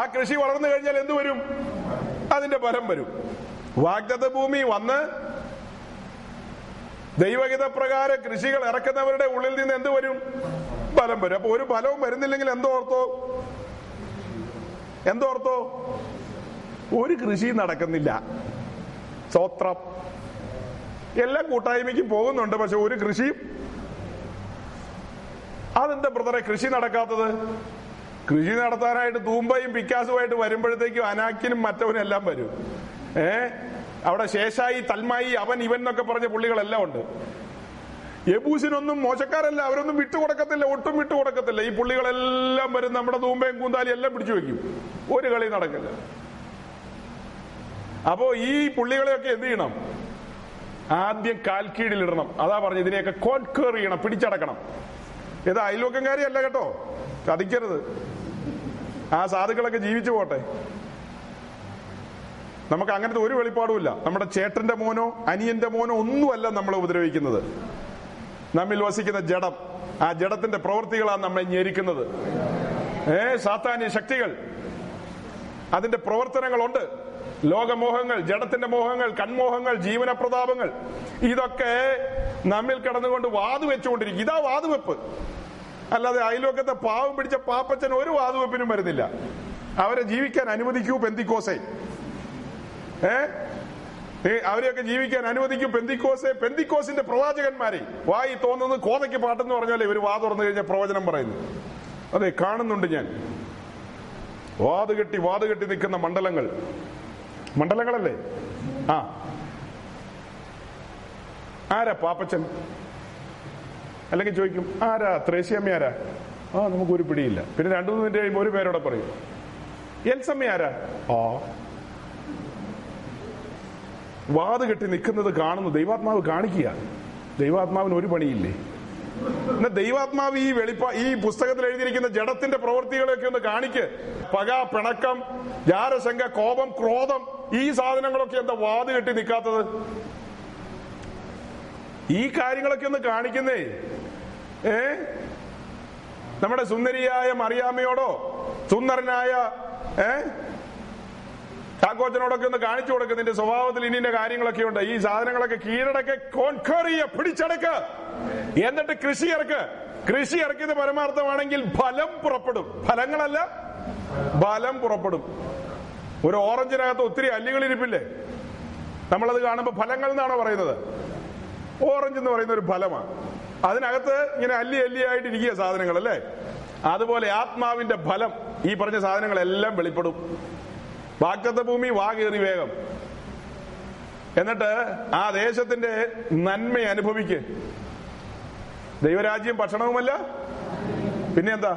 ആ കൃഷി വളർന്നു കഴിഞ്ഞാൽ എന്ത് വരും? അതിന്റെ ഫലം വരും. വാഗ്ദത്ത ഭൂമി വന്ന് ദൈവഹിത പ്രകാരം കൃഷികൾ ഇറക്കുന്നവരുടെ ഉള്ളിൽ നിന്ന് എന്ത് വരും? ഫലം വരും. അപ്പൊ ഒരു ഫലവും വരുന്നില്ലെങ്കിൽ എന്തോർത്തോ ഒരു കൃഷി നടക്കുന്നില്ല. സ്വത്രം എല്ലാ കൂട്ടായ്മയ്ക്കും പോകുന്നുണ്ട്, പക്ഷെ ഒരു കൃഷിയും. അതെന്താ ബ്രദറെ കൃഷി നടക്കാത്തത്? കൃഷി നടത്താനായിട്ട് തൂമ്പയും പിക്കാസുമായിട്ട് വരുമ്പോഴത്തേക്കും അനാക്കിനും മറ്റവനും എല്ലാം വരും. അവിടെ ശേഷായി, തൽമായി, അവൻ, ഇവൻ എന്നൊക്കെ പറഞ്ഞ പുള്ളികളെല്ലാം ഉണ്ട്. യബൂസിനൊന്നും മോശക്കാരല്ല, അവരൊന്നും വിട്ടുകൊടുക്കത്തില്ല, ഒട്ടും വിട്ടുകൊടുക്കത്തില്ല. ഈ പുള്ളികളെല്ലാം വരും, നമ്മുടെ തൂമ്പയും കൂന്താലിയും എല്ലാം പിടിച്ചു വെക്കും, ഒരു കളി നടക്കില്ല. അപ്പോ ഈ പുള്ളികളെയൊക്കെ എന്ത് ചെയ്യണം? ആദ്യം കാൽക്കീഴിലിടണം. അതാ പറഞ്ഞു, ഇതിനെയൊക്കെ കോൺക്വർ ചെയ്യണം, പിടിച്ചടക്കണം. ഇത് അയൽവക്കംകാരിയല്ല കേട്ടോ, ചതിക്കരുത്. ആ സാധുക്കളൊക്കെ ജീവിച്ചു പോട്ടെ, നമുക്ക് അങ്ങനത്തെ ഒരു വെളിപ്പാടുമില്ല. നമ്മുടെ ചേട്ടന്റെ മോനോ അനിയന്റെ മോനോ ഒന്നുമല്ല നമ്മളെ ഉപദ്രവിക്കുന്നത്, നമ്മിൽ വസിക്കുന്ന ജഡം, ആ ജഡത്തിന്റെ പ്രവൃത്തികളാണ് നമ്മളെ ഞെരിക്കുന്നത്. സാത്താന്യ ശക്തികൾ, അതിന്റെ പ്രവർത്തനങ്ങളുണ്ട്. ലോകമോഹങ്ങൾ, ജഡത്തിന്റെ മോഹങ്ങൾ, കൺമോഹങ്ങൾ, ജീവന പ്രതാപങ്ങൾ, ഇതൊക്കെ നമ്മിൽ കിടന്നുകൊണ്ട് വാതുവെച്ചുകൊണ്ടിരിക്കും. ഇതാ വാതുവെപ്പ്. അല്ലാതെ അയൽവക്കത്തെ പാവം പിടിച്ച പാപ്പച്ചൻ ഒരു വാതുവെപ്പിനും വരുന്നില്ല. അവരെ ജീവിക്കാൻ അനുവദിക്കൂ പെന്തിക്കോസേ, അവരെയൊക്കെ ജീവിക്കാൻ അനുവദിക്കും പെന്തിക്കോസെ. പെന്തിക്കോസിന്റെ പ്രവാചകന്മാരെ വായി തോന്നുന്നത് കോതയ്ക്ക് പാട്ടെന്ന് പറഞ്ഞാലേ ഇവർ വാ തുറന്നു കഴിഞ്ഞാൽ പ്രവചനം പറയുന്നു. അതെ കാണുന്നുണ്ട് ഞാൻ. വാതുകെട്ടി വാതുകെട്ടി നിൽക്കുന്ന മണ്ഡലങ്ങളല്ലേ. ആ ആരാ പാപ്പച്ചൻ? അല്ലെങ്കിൽ ചോദിക്കും ആരാ ത്രേശ്യാമ്മ? ആരാ? ആ നമുക്കൊരു പിടിയില്ല. പിന്നെ രണ്ടു മൂന്നിന്റെ കഴിയുമ്പോൾ ഒരു പേരോടെ പറയും എൽസമ്മ ആരാ? ആ വാതുകെട്ടി നിൽക്കുന്നത് കാണുന്നു. ദൈവാത്മാവ് കാണിക്കുക. ദൈവാത്മാവിന് ഒരു പണിയില്ലേ? എന്നാ ദൈവാത്മാവ് ഈ പുസ്തകത്തിൽ എഴുതിയിരിക്കുന്ന ജഡത്തിന്റെ പ്രവൃത്തികളെയൊക്കെ ഒന്ന് കാണിക്ക്. പക, പിണക്കം, ജാരശങ്ക, കോപം, ക്രോധം, ഈ സാധനങ്ങളൊക്കെ എന്താ വാതുകെട്ടി നിൽക്കാത്തത്? ഈ കാര്യങ്ങളൊക്കെ ഒന്ന് കാണിക്കുന്നേ. നമ്മുടെ സുന്ദരിയായ മറിയാമ്മയോടോ സുന്ദരനായ ോടൊക്കെ ഒന്ന് കാണിച്ചു കൊടുക്കും നിന്റെ സ്വഭാവത്തിൽ ഇന്ന കാര്യങ്ങളൊക്കെ ഉണ്ട്. ഈ സാധനങ്ങളൊക്കെ കീഴടക്ക്, കോൺക്വർ ചെയ്യ, പിടിച്ചടക്ക്. എന്നിട്ട് കൃഷി ഇറക്ക്. കൃഷി ഇറക്കിയത് പരമാർത്ഥമാണെങ്കിൽ ഫലം പുറപ്പെടും. ഫലങ്ങളല്ല, ഫലം പുറപ്പെടും. ഒരു ഓറഞ്ചിനകത്ത് ഒത്തിരി അല്ലുകളിരിപ്പില്ലേ, നമ്മളത് കാണുമ്പോ ഫലങ്ങൾ എന്നാണ് പറയുന്നത്. ഓറഞ്ച് എന്ന് പറയുന്ന ഒരു ഫലമാണ്. അതിനകത്ത് ഇങ്ങനെ അല്ലി അല്ലിയായിട്ടിരിക്കുക സാധനങ്ങൾ അല്ലേ. അതുപോലെ ആത്മാവിന്റെ ഫലം, ഈ പറഞ്ഞ സാധനങ്ങളെല്ലാം വെളിപ്പെടും. വാഗ്ദത്ത ഭൂമി വാകേറി വേഗം. എന്നിട്ട് ആ ദേശത്തിന്റെ നന്മ അനുഭവിക്ക്. ദൈവരാജ്യം ഭക്ഷണവുമല്ല, പിന്നെന്താ?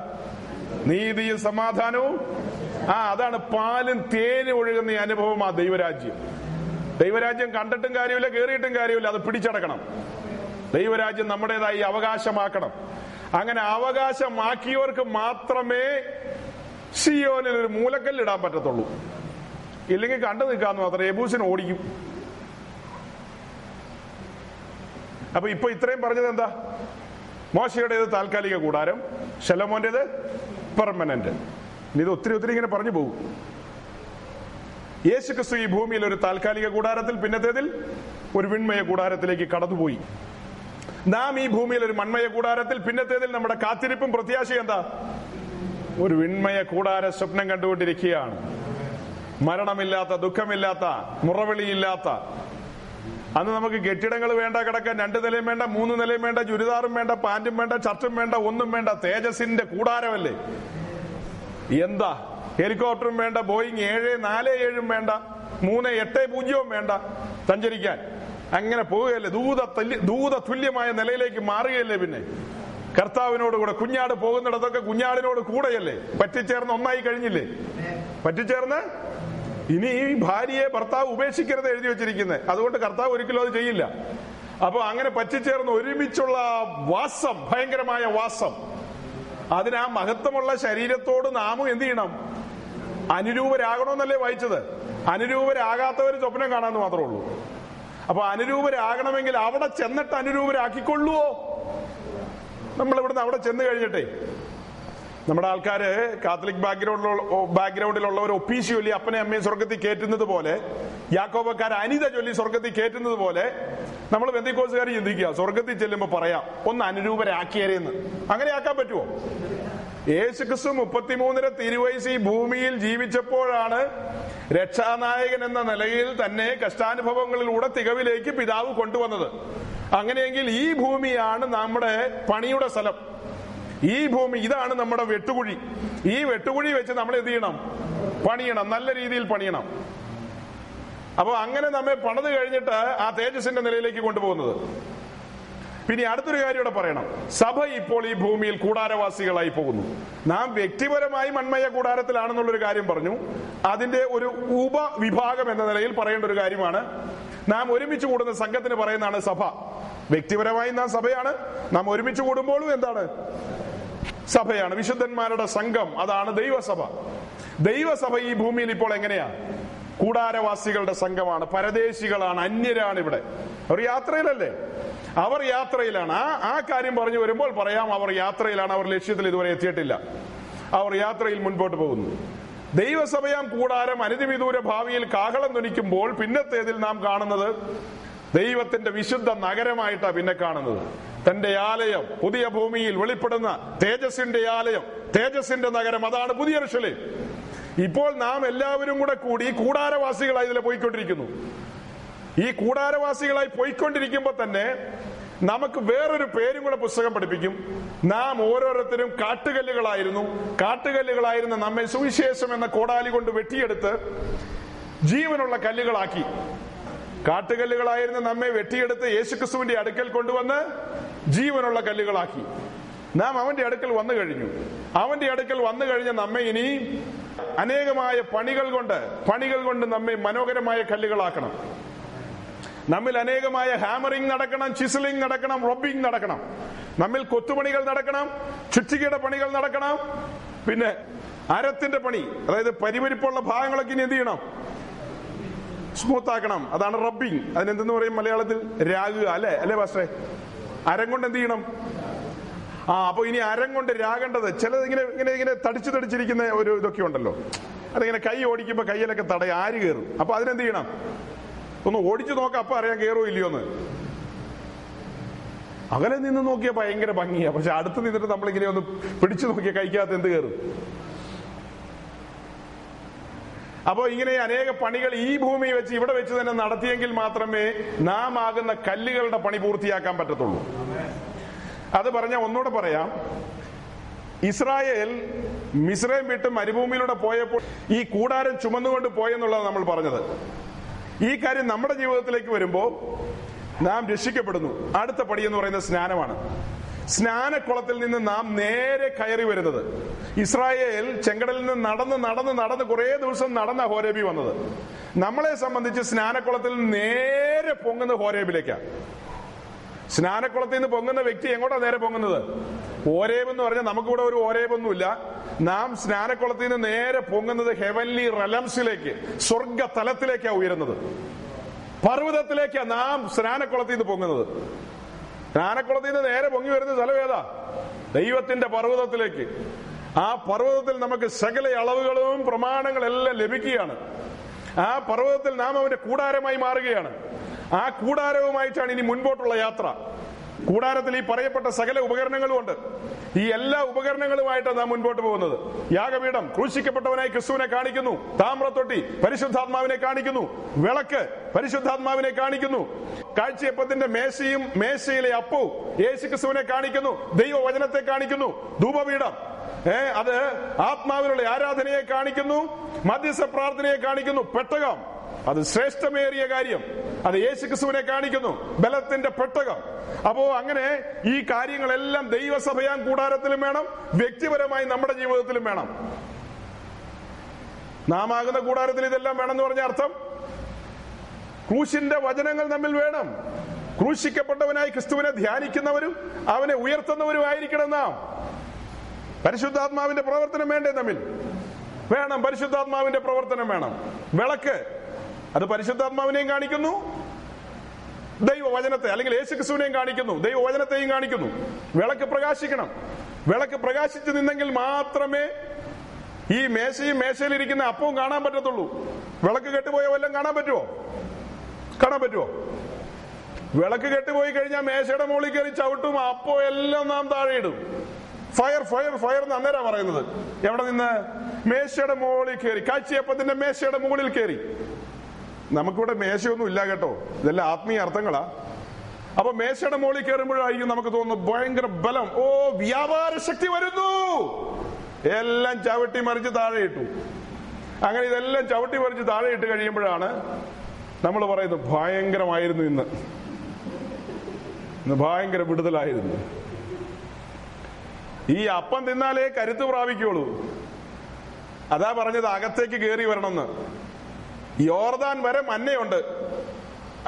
നീതിയും സമാധാനവും. അതാണ് പാലും തേനും ഒഴുകുന്ന അനുഭവം, ആ ദൈവരാജ്യം. ദൈവരാജ്യം കണ്ടിട്ടും കാര്യമില്ല, കേറിയിട്ടും കാര്യമില്ല, അത് പിടിച്ചടക്കണം. ദൈവരാജ്യം നമ്മുടേതായി അവകാശമാക്കണം. അങ്ങനെ അവകാശമാക്കിയവർക്ക് മാത്രമേ സിയോനിൽ ഒരു മൂലക്കല്ലിടാൻ പറ്റത്തുള്ളൂ. ഇല്ലെങ്കിൽ കണ്ടു നിൽക്കാന്ന് മാത്രം. യബൂസിന് ഓടിക്കും. അപ്പൊ ഇപ്പൊ ഇത്രയും പറഞ്ഞത് എന്താ? മോശയുടേത് താൽക്കാലിക കൂടാരം, ശലോമോന്റേത് പെർമനന്റ്. ഇത് ഒത്തിരി ഒത്തിരി ഇങ്ങനെ പറഞ്ഞു പോകും. യേശു ക്രിസ്തു ഈ ഭൂമിയിൽ ഒരു താൽക്കാലിക കൂടാരത്തിൽ, പിന്നത്തേതിൽ ഒരു വിൺമയ കൂടാരത്തിലേക്ക് കടന്നുപോയി. നാം ഈ ഭൂമിയിൽ ഒരു മൺമയ കൂടാരത്തിൽ, പിന്നത്തേതിൽ നമ്മുടെ കാത്തിരിപ്പും പ്രത്യാശയും എന്താ? ഒരു വിൺമയ കൂടാര സ്വപ്നം കണ്ടുകൊണ്ടിരിക്കുകയാണ്. മരണമില്ലാത്ത, ദുഃഖമില്ലാത്ത, മുറവിളിയില്ലാത്ത. അന്ന് നമുക്ക് കെട്ടിടങ്ങൾ വേണ്ട കിടക്കാൻ, 2 നിലയും വേണ്ട, 3 നിലയും വേണ്ട, ചുരിദാറും വേണ്ട, പാന്റും വേണ്ട, ഷർട്ടും വേണ്ട, ഒന്നും വേണ്ട. തേജസിന്റെ കൂടാരമല്ലേ. എന്താ? ഹെലികോപ്റ്ററും വേണ്ട, ബോയിങ് 747 വേണ്ട, 380 വേണ്ട സഞ്ചരിക്കാൻ. അങ്ങനെ പോവുകയല്ലേ, ദൂതതുല്യമായ നിലയിലേക്ക് മാറുകയല്ലേ. പിന്നെ കർത്താവിനോട് കൂടെ കുഞ്ഞാട് പോകുന്നിടത്തൊക്കെ കുഞ്ഞാടിനോട് കൂടെയല്ലേ. പറ്റിച്ചേർന്ന് ഒന്നായി കഴിഞ്ഞില്ലേ. പറ്റിച്ചേർന്ന് ഇനി ഈ ഭാര്യയെ ഭർത്താവ് ഉപേക്ഷിക്കരുത് എഴുതി വെച്ചിരിക്കുന്നത്. അതുകൊണ്ട് കർത്താവ് ഒരിക്കലും അത് ചെയ്യില്ല. അപ്പൊ അങ്ങനെ പറ്റിച്ചേർന്ന് ഒരുമിച്ചുള്ള വാസം, ഭയങ്കരമായ വാസം. അതിനാ മഹത്വമുള്ള ശരീരത്തോട് നാമും എന്ത് ചെയ്യണം? അനുരൂപരാകണമെന്നല്ലേ വായിച്ചത്. അനുരൂപരാകാത്തവര് സ്വപ്നം കാണാന്ന് മാത്രമേ ഉള്ളൂ. അപ്പൊ അനുരൂപരാകണമെങ്കിൽ അവിടെ ചെന്നിട്ട് അനുരൂപരാക്കിക്കൊള്ളുവോ? നമ്മളിവിടുന്ന് അവിടെ ചെന്ന് കഴിഞ്ഞിട്ടേ, നമ്മുടെ ആൾക്കാര് കാത്തലിക് ബാക്ക്ഗ്രൗണ്ടിലുള്ളവർ ഒപ്പീശി ചൊല്ലി അപ്പനെ അമ്മയും സ്വർഗത്തിൽ കയറ്റുന്നത് പോലെ, യാക്കോബക്കാർ അനിത ചൊല്ലി സ്വർഗത്തിൽ കയറ്റുന്നത് പോലെ, നമ്മൾ പെന്തിക്കോസുകാർ ചിന്തിക്കുക സ്വർഗത്തിൽ ചെല്ലുമ്പോൾ പറയാം ഒന്ന് അനുരൂപരാക്കിയരെന്ന്. അങ്ങനെ ആക്കാൻ പറ്റുമോ? യേശുക്രിസ്തു 33 തിരുവയസ്സിൽ ഭൂമിയിൽ ജീവിച്ചപ്പോഴാണ് രക്ഷാനായകൻ എന്ന നിലയിൽ തന്നെ കഷ്ടാനുഭവങ്ങളിലൂടെ തികവിലേക്ക് പിതാവ് കൊണ്ടുവന്നത്. അങ്ങനെയെങ്കിൽ ഈ ഭൂമിയാണ് നമ്മുടെ പണിയുടെ സ്ഥലം. ഈ ഭൂമി ഇതാണ് നമ്മുടെ വെട്ടുകുഴി. ഈ വെട്ടുകുഴി വെച്ച് നമ്മൾ എന്ത് ചെയ്യണം? പണിയണം, നല്ല രീതിയിൽ പണിയണം. അപ്പൊ അങ്ങനെ നമ്മെ പണിത് കഴിഞ്ഞിട്ട് ആ തേജസ്സിന്റെ നിലയിലേക്ക് കൊണ്ടുപോകുന്നത്. പിന്നെ അടുത്തൊരു കാര്യം ഇവിടെ പറയണം. സഭ ഇപ്പോൾ ഈ ഭൂമിയിൽ കൂടാരവാസികളായി പോകുന്നു. നാം വ്യക്തിപരമായി മൺമയ കൂടാരത്തിലാണെന്നുള്ളൊരു കാര്യം പറഞ്ഞു. അതിന്റെ ഒരു ഉപവിഭാഗം എന്ന നിലയിൽ പറയേണ്ട ഒരു കാര്യമാണ്, നാം ഒരുമിച്ച് കൂടുന്ന സംഘത്തിന് പറയുന്നതാണ് സഭ. വ്യക്തിപരമായി നാം സഭയാണ്, നാം ഒരുമിച്ച് കൂടുമ്പോഴും എന്താണ്? സഭയാണ്. വിശുദ്ധന്മാരുടെ സംഘം, അതാണ് ദൈവസഭ. ദൈവസഭ ഈ ഭൂമിയിൽ ഇപ്പോൾ എങ്ങനെയാ? കൂടാരവാസികളുടെ സംഘമാണ്, പരദേശികളാണ്, അന്യരാണ്. ഇവിടെ അവർ യാത്രയിലല്ലേ? അവർ യാത്രയിലാണ്. ആ കാര്യം പറഞ്ഞു വരുമ്പോൾ പറയാം, അവർ യാത്രയിലാണ്, അവർ ലക്ഷ്യത്തിൽ ഇതുവരെ എത്തിയിട്ടില്ല, അവർ യാത്രയിൽ മുൻപോട്ട് പോകുന്നു. ദൈവസഭയാം കൂടാരം അനതിവിദൂര ഭാവിയിൽ കാഹളം ധ്വനിക്കുമ്പോൾ പിന്നത്തേതിൽ നാം കാണുന്നത് ദൈവത്തിന്റെ വിശുദ്ധ നഗരമായിട്ടാണ് പിന്നെ കാണുന്നത്. തന്റെ ആലയം, പുതിയ ഭൂമിയിൽ വെളിപ്പെടുന്ന തേജസ്സിന്റെ ആലയം, തേജസ്സിന്റെ നഗരം, അതാണ് പുതിയ യെരുശലേം. ഇപ്പോൾ നാം എല്ലാവരും കൂടെ കൂടി കൂടാരവാസികളായി ഇതിൽ പോയിക്കൊണ്ടിരിക്കുന്നു. ഈ കൂടാരവാസികളായി പോയിക്കൊണ്ടിരിക്കുമ്പോൾ തന്നെ നമുക്ക് വേറൊരു പേരും കൂടെ പുസ്തകം പഠിപ്പിക്കും. നാം ഓരോരുത്തരും കാട്ടുകല്ലുകളായിരുന്നു. കാട്ടുകല്ലുകളായിരുന്ന നമ്മെ സുവിശേഷം എന്ന കോടാലി കൊണ്ട് വെട്ടിയെടുത്ത് ജീവനുള്ള കല്ലുകളാക്കി. കാട്ടുകല്ലുകളായിരുന്ന നമ്മെ വെട്ടിയെടുത്ത് യേശുക്രിസ്തുവിന്റെ അടുക്കൽ കൊണ്ടുവന്ന് ജീവനുള്ള കല്ലുകളാക്കി. നാം അവന്റെ അടുക്കൽ വന്നു കഴിഞ്ഞു. അവന്റെ അടുക്കൽ വന്നു കഴിഞ്ഞ നമ്മെ ഇനി അനേകമായ പണികൾ കൊണ്ട് നമ്മെ മനോഹരമായ കല്ലുകളാക്കണം. നമ്മിൽ അനേകമായ ഹാമറിംഗ് നടക്കണം, ചിസലിംഗ് നടക്കണം, റബ്ബിംഗ് നടക്കണം. നമ്മിൽ കൊത്തുപണികൾ നടക്കണം, ചുറ്റികയുടെ പണികൾ നടക്കണം. പിന്നെ അരത്തിന്റെ പണി, അതായത് പരിമരിപ്പുള്ള ഭാഗങ്ങളൊക്കെ ഇനി എന്ത് ചെയ്യണം? സ്മൂത്താക്കണം, അതാണ് റബ്ബിംഗ്. അതിനെന്തെന്ന് പറയും മലയാളത്തിൽ? രാഗുക അല്ലേ? അല്ലേ പാസ്റ്ററെ? അരം കൊണ്ട് എന്ത് ചെയ്യണം? അപ്പൊ ഇനി അരം കൊണ്ട് രാകേണ്ടത് ചിലത് ഇങ്ങനെ തടിച്ചിരിക്കുന്ന ഒരു ഇതൊക്കെ ഉണ്ടല്ലോ. അതിങ്ങനെ കൈ ഓടിക്കുമ്പോ കയ്യിലൊക്കെ തടയും, ആര് കയറും. അപ്പൊ അതിനെന്ത് ചെയ്യണം? ഒന്ന് ഓടിച്ചു നോക്കാം, അപ്പൊ അറിയാൻ കയറോ ഇല്ലയോന്ന്. അകലെ നിന്ന് നോക്കിയാൽ ഭയങ്കര ഭംഗിയാ, പക്ഷെ അടുത്ത് നിന്നിട്ട് നമ്മളിങ്ങനെ ഒന്ന് പിടിച്ചു നോക്കിയാൽ കൈക്കകത്ത് എന്ത് കയറും? അപ്പോ ഇങ്ങനെ അനേക പണികൾ ഈ ഭൂമി വെച്ച് ഇവിടെ വെച്ച് തന്നെ നടത്തിയെങ്കിൽ മാത്രമേ നാം ആകുന്ന കല്ലുകളുടെ പണി പൂർത്തിയാക്കാൻ പറ്റത്തുള്ളൂ. അത് പറഞ്ഞാൽ ഒന്നുകൂടെ പറയാം. ഇസ്രായേൽ മിസ്രൈം വിട്ട് മരുഭൂമിയിലൂടെ പോയപ്പോൾ ഈ കൂടാരം ചുമന്നുകൊണ്ട് പോയെന്നുള്ളത് നമ്മൾ പറഞ്ഞത്. ഈ കാര്യം നമ്മുടെ ജീവിതത്തിലേക്ക് വരുമ്പോൾ നാം രക്ഷിക്കപ്പെടുന്നു. അടുത്ത പടി എന്ന് പറയുന്നത് സ്നാനമാണ്. സ്നാനക്കുളത്തിൽ നിന്ന് നാം നേരെ കയറി വരുന്നത്. ഇസ്രായേൽ ചെങ്കടലിൽ നിന്ന് നടന്ന് കുറേ ദിവസം നടന്ന ഹോരേബി വന്നത്. നമ്മളെ സംബന്ധിച്ച് സ്നാനക്കുളത്തിൽ നേരെ പൊങ്ങുന്ന ഹോരേബിലേക്കാണ്. സ്നാനക്കുളത്തിൽ നിന്ന് പൊങ്ങുന്ന വ്യക്തി എങ്ങോട്ടാ നേരെ പൊങ്ങുന്നത്? ഓരേബ് എന്ന് പറഞ്ഞാൽ നമുക്കിവിടെ ഒരു ഓരേബൊന്നുമില്ല. നാം സ്നാനക്കുളത്തിൽ നിന്ന് നേരെ പൊങ്ങുന്നത് ഹെവൻലി റലംസിലേക്ക്, സ്വർഗ തലത്തിലേക്കാണ് ഉയരുന്നത്, പർവ്വതത്തിലേക്കാണ് നാം സ്നാനക്കുളത്തിൽ നിന്ന് പൊങ്ങുന്നത്. സ്നാനക്കുളത്തിൽ നിന്ന് നേരെ പൊങ്ങി വരുന്ന സ്ഥലം ഏതാ? ദൈവത്തിന്റെ പർവ്വതത്തിലേക്ക്. ആ പർവ്വതത്തിൽ നമുക്ക് സകല അളവുകളും പ്രമാണങ്ങളെല്ലാം ലഭിക്കുകയാണ്. ആ പർവ്വതത്തിൽ നാം അവന്റെ കൂടാരമായി മാറുകയാണ്. ആ കൂടാരവുമായിട്ടാണ് ഇനി മുൻപോട്ടുള്ള യാത്ര. കൂടാരത്തിൽ ഈ പറയപ്പെട്ട സകല ഉപകരണങ്ങളും ഉണ്ട്. ഈ എല്ലാ ഉപകരണങ്ങളുമായിട്ടാണ് നാം മുൻപോട്ട് പോകുന്നത്. യാഗപീഠം ക്രൂശിക്കപ്പെട്ടവനായി ക്രിസ്തുവിനെ കാണിക്കുന്നു, താമ്രത്തൊട്ടി പരിശുദ്ധാത്മാവിനെ കാണിക്കുന്നു, വിളക്ക് പരിശുദ്ധാത്മാവിനെ കാണിക്കുന്നു, കാഴ്ചയപ്പത്തിന്റെ മേശയും മേശയിലെ അപ്പവും യേശു ക്രിസ്തുവിനെ കാണിക്കുന്നു, ദൈവവചനത്തെ കാണിക്കുന്നു, ധൂപപീഠം അത് ആത്മാവിനുള്ള ആരാധനയെ കാണിക്കുന്നു, മധ്യസ്ഥ പ്രാർത്ഥനയെ കാണിക്കുന്നു, പെട്ടകം അത് ശ്രേഷ്ഠമേറിയ കാര്യം അത് യേശുക്രിസ്തുവിനെ കാണിക്കുന്നു, ബലത്തിന്റെ പെട്ടകം. അപ്പോ അങ്ങനെ ഈ കാര്യങ്ങളെല്ലാം ദൈവസഭയാം കൂടാരത്തിലും വേണം, വ്യക്തിപരമായി നമ്മുടെ ജീവിതത്തിലും വേണം. നാം ആകുന്ന കൂടാരത്തിൽ ഇതെല്ലാം വേണമെന്ന് പറഞ്ഞ അർത്ഥം ക്രൂശിന്റെ വചനങ്ങൾ നമ്മിൽ വേണം. ക്രൂശിക്കപ്പെട്ടവനായി ക്രിസ്തുവിനെ ധ്യാനിക്കുന്നവരും അവനെ ഉയർത്തുന്നവരും ആയിരിക്കണം നാം. പരിശുദ്ധാത്മാവിന്റെ പ്രവർത്തനം വേണ്ടേ? നമ്മിൽ വേണം, പരിശുദ്ധാത്മാവിന്റെ പ്രവർത്തനം വേണം. വിളക്ക് അത് പരിശുദ്ധാത്മാവിനെയും കാണിക്കുന്നു, ദൈവവചനത്തെ അല്ലെങ്കിൽ യേശുക്രിസ്തുവിനെയും കാണിക്കുന്നു, ദൈവവചനത്തെയും കാണിക്കുന്നു. വിളക്ക് പ്രകാശിക്കണം. വിളക്ക് പ്രകാശിച്ചു നിന്നെങ്കിൽ മാത്രമേ ഈ മേശയും മേശയിലിരിക്കുന്ന അപ്പവും കാണാൻ പറ്റത്തുള്ളൂ. വിളക്ക് കെട്ടുപോയ വല്ലതും കാണാൻ പറ്റുമോ? കാണാൻ പറ്റുമോ? വിളക്ക് കെട്ടുപോയി കഴിഞ്ഞാൽ മേശയുടെ മുകളിൽ കയറി ചവിട്ടും, അപ്പവും എല്ലാം നാം താഴെയിടും. ഫയർ ഫയർ ഫയർ എന്ന് അന്നേരം പറയുന്നത്. എവിടെ നിന്ന്? മേശയുടെ മുകളിൽ കയറി, കാഴ്ചയപ്പത്തിന്റെ മേശയുടെ മുകളിൽ കയറി. നമുക്കിവിടെ മേശയൊന്നും ഇല്ല കേട്ടോ, ഇതെല്ലാം ആത്മീയ അർത്ഥങ്ങളാ. അപ്പൊ മേശയുടെ മുകളിൽ കയറുമ്പോഴായിരിക്കും നമുക്ക് തോന്നുന്നു ഭയങ്കര ബലം, ഓ വ്യാപാര ശക്തി വരുന്നു, എല്ലാം ചവിട്ടി മറിച്ച് താഴെ ഇട്ടു. അങ്ങനെ ഇതെല്ലാം ചവിട്ടി മറിച്ച് താഴെ ഇട്ട് കഴിയുമ്പോഴാണ് നമ്മൾ പറയുന്നത് ഭയങ്കരമായിരുന്നു, ഇന്ന് ഭയങ്കര വിടുതലായിരുന്നു. ഈ അപ്പം തിന്നാലേ കരുത്ത് പ്രാപിക്കുള്ളൂ. അതാ പറഞ്ഞത് അകത്തേക്ക് കയറി വരണമെന്ന്. യോർദാൻ വരെ മന്നയുണ്ട്,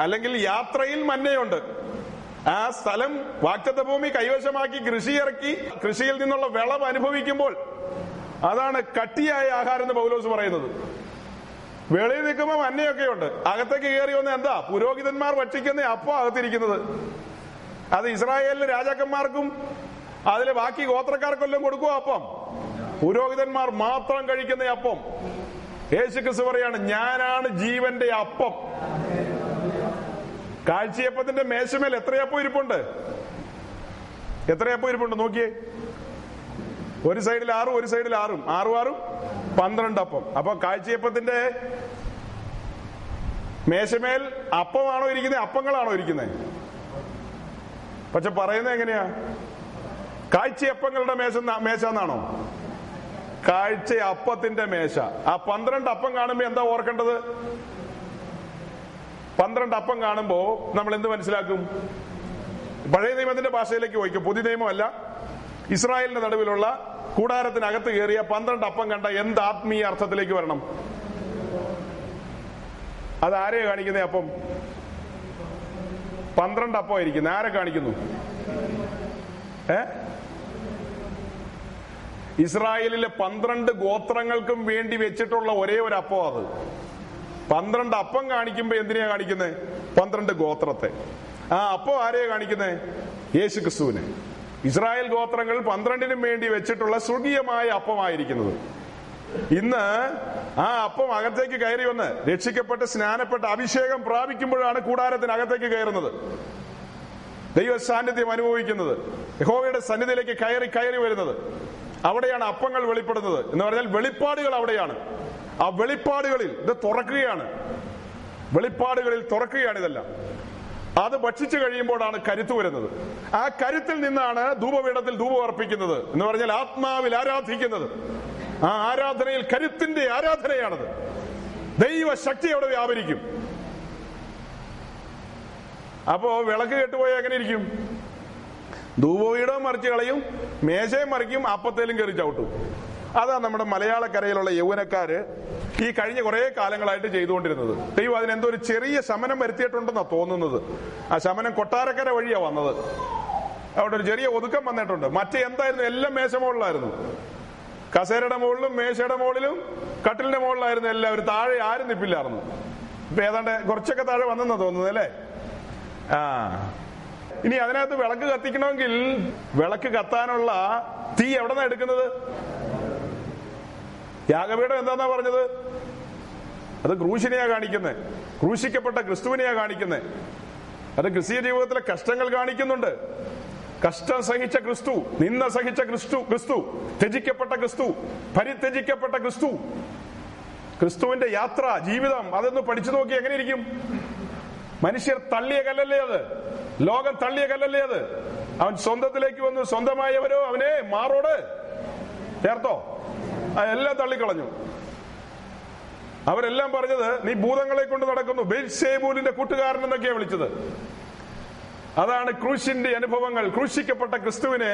അല്ലെങ്കിൽ യാത്രയിൽ മന്നയുണ്ട്. ആ സ്ഥലം വാഗ്ദത്ത ഭൂമി കൈവശമാക്കി കൃഷി ഇറക്കി കൃഷിയിൽ നിന്നുള്ള വിളവ് അനുഭവിക്കുമ്പോൾ അതാണ് കട്ടിയായ ആഹാരം എന്ന് പൗലോസ് പറയുന്നത്. വെളിയിൽ നിൽക്കുമ്പോൾ മന്നയൊക്കെ ഉണ്ട്, അകത്തേക്ക് കയറി വന്ന എന്താ? പുരോഹിതന്മാർ ഭക്ഷിക്കുന്ന അപ്പം അകത്തിരിക്കുന്നത്. അത് ഇസ്രായേലിലെ രാജാക്കന്മാർക്കും അതിലെ ബാക്കി ഗോത്രക്കാർക്കെല്ലാം കൊടുക്കുക അപ്പം, പുരോഹിതന്മാർ മാത്രം കഴിക്കുന്ന അപ്പം. യേശു ക്രിസ്തു പറയാണ്, ഞാനാണ് ജീവന്റെ അപ്പം. കാഴ്ചയപ്പത്തിന്റെ മേശമേൽ എത്രയപ്പം ഇരിപ്പുണ്ട്? എത്രയപ്പം ഇരിപ്പുണ്ട് നോക്കിയേ. ഒരു സൈഡിൽ ആറും ഒരു സൈഡിൽ ആറും, ആറും ആറും 12 അപ്പം. അപ്പൊ കാഴ്ചയപ്പത്തിന്റെ മേശമേൽ അപ്പമാണോ ഇരിക്കുന്നത്, അപ്പങ്ങളാണോ ഇരിക്കുന്നത്? പക്ഷെ പറയുന്നത് എങ്ങനെയാ? കാഴ്ചയപ്പങ്ങളുടെ മേശ എന്നാണോ? കാഴ്ച അപ്പത്തിന്റെ മേശ. ആ 12 അപ്പം കാണുമ്പോ എന്താ ഓർക്കേണ്ടത്? 12 അപ്പം കാണുമ്പോ നമ്മൾ എന്ത് മനസ്സിലാക്കും? പഴയ നിയമത്തിന്റെ ഭാഷയിലേക്ക് പോയിക്കും, പുതിയ നിയമമല്ല. ഇസ്രായേലിന്റെ നടുവിലുള്ള കൂടാരത്തിനകത്ത് കയറിയ 12 അപ്പം കണ്ട എന്ത് ആത്മീയ അർത്ഥത്തിലേക്ക് വരണം? അത് ആരെയാ കാണിക്കുന്നേ? അപ്പം 12 അപ്പം ഇരിക്കുന്നത് ആരെ കാണിക്കുന്നു? ഇസ്രായേലിലെ 12 ഗോത്രങ്ങൾക്കും വേണ്ടി വെച്ചിട്ടുള്ള ഒരേ ഒരു അപ്പം അത്. 12 അപ്പം കാണിക്കുമ്പോ എന്തിനാ കാണിക്കുന്നത്? 12 ഗോത്രത്തെ. ആ അപ്പം ആരെയാ കാണിക്കുന്നത്? യേശു ക്രിസ്തുവിനെ. ഇസ്രായേൽ ഗോത്രങ്ങൾ 12നും വേണ്ടി വെച്ചിട്ടുള്ള സ്വർഗീയമായ അപ്പമായിരിക്കുന്നത്. ഇന്ന് ആ അപ്പം അകത്തേക്ക് കയറി വന്ന് രക്ഷിക്കപ്പെട്ട് സ്നാനപ്പെട്ട് അഭിഷേകം പ്രാപിക്കുമ്പോഴാണ് കൂടാരത്തിനകത്തേക്ക് കയറുന്നത്, ദൈവ സാന്നിധ്യം അനുഭവിക്കുന്നത്, യഹോവയുടെ സന്നിധിയിലേക്ക് കയറി കയറി വരുന്നത്. അവിടെയാണ് അപ്പങ്ങൾ വെളിപ്പെടുന്നത് എന്ന് പറഞ്ഞാൽ വെളിപ്പാടുകൾ അവിടെയാണ്. ആ വെളിപ്പാടുകളിൽ ഇത് തുറക്കുകയാണ്, വെളിപ്പാടുകളിൽ തുറക്കുകയാണ് ഇതെല്ലാം. അത് ഭക്ഷിച്ചു കഴിയുമ്പോഴാണ് കരുത്ത് വരുന്നത്. ആ കരുത്തിൽ നിന്നാണ് ധൂപപീഠത്തിൽ ധൂപം അർപ്പിക്കുന്നത് എന്ന് പറഞ്ഞാൽ ആത്മാവിൽ ആരാധിക്കുന്നത്. ആ ആരാധനയിൽ കരുത്തിന്റെ ആരാധനയാണത്. ദൈവശക്തി അവിടെ വ്യാപരിക്കും. അപ്പോ വിളക്ക് കെട്ടുപോയാൽ എങ്ങനെ ഇരിക്കും? ധൂപപീഠവും മറിച്ച് കളയും, മേശയും മറിക്കും, അപ്പത്തേലും കയറി ചവിട്ടും. അതാ നമ്മുടെ മലയാളക്കരയിലുള്ള യൗവനക്കാര് ഈ കഴിഞ്ഞ കുറെ കാലങ്ങളായിട്ട് ചെയ്തുകൊണ്ടിരുന്നത്. ദൈവം അതിനെന്തോ ഒരു ചെറിയ ശമനം വരുത്തിയിട്ടുണ്ടെന്നാ തോന്നുന്നത്. ആ ശമനം കൊട്ടാരക്കര വഴിയാ വന്നത്. അവിടെ ഒരു ചെറിയ ഒതുക്കം വന്നിട്ടുണ്ട്. മറ്റേ എന്തായിരുന്നു? എല്ലാം മേശ മുകളിലായിരുന്നു. കസേരയുടെ മുകളിലും മേശയുടെ മുകളിലും കട്ടിലിന്റെ മുകളിലായിരുന്നു എല്ലാവരും. താഴെ ആരും നിപ്പില്ലായിരുന്നു. ഇപ്പൊ ഏതാണ്ട് കുറച്ചൊക്കെ താഴെ വന്നെന്നാ തോന്നുന്നത് അല്ലേ? ആ, ഇനി അതിനകത്ത് വിളക്ക് കത്തിക്കണമെങ്കിൽ വിളക്ക് കത്താനുള്ള തീ എവിടെ നിന്നാണ് എടുക്കുന്നത്? യാഗപീഠം എന്താന്നാ പറഞ്ഞത്? അത് ക്രൂശിനെയാ കാണിക്കുന്നത്, ക്രൂശിക്കപ്പെട്ട ക്രിസ്തുവിനെയാ കാണിക്കുന്നത്. അത് ക്രിസ്തീയ ജീവിതത്തിലെ കഷ്ടങ്ങൾ കാണിക്കുന്നുണ്ട്. കഷ്ടം സഹിച്ച ക്രിസ്തു, നിന്ന സഹിച്ച ക്രിസ്തു, ക്രിസ്തു ത്യജിക്കപ്പെട്ട ക്രിസ്തു, പരിത്യജിക്കപ്പെട്ട ക്രിസ്തു, ക്രിസ്തുവിന്റെ യാത്ര ജീവിതം അതൊന്ന് പഠിച്ചു നോക്കി എങ്ങനെ ഇരിക്കും? മനുഷ്യർ തള്ളിയ കല്ലല്ലേ അത്, ലോകം തള്ളിയ കല്ലല്ലേ അത്. അവൻ സ്വന്തത്തിലേക്ക് വന്നു, സ്വന്തമായവരോ അവനെ മാറോട് ചേർത്തോ, എല്ലാം തള്ളിക്കളഞ്ഞു. അവരെല്ലാം പറഞ്ഞത് നീ ഭൂതങ്ങളെ കൊണ്ട് നടക്കുന്നു, ബെൽസെബൂലിന്റെ കൂട്ടുകാരൻ എന്നൊക്കെയാ വിളിച്ചത്. അതാണ് ക്രൂശിന്റെ അനുഭവങ്ങൾ. ക്രൂശിക്കപ്പെട്ട ക്രിസ്തുവിനെ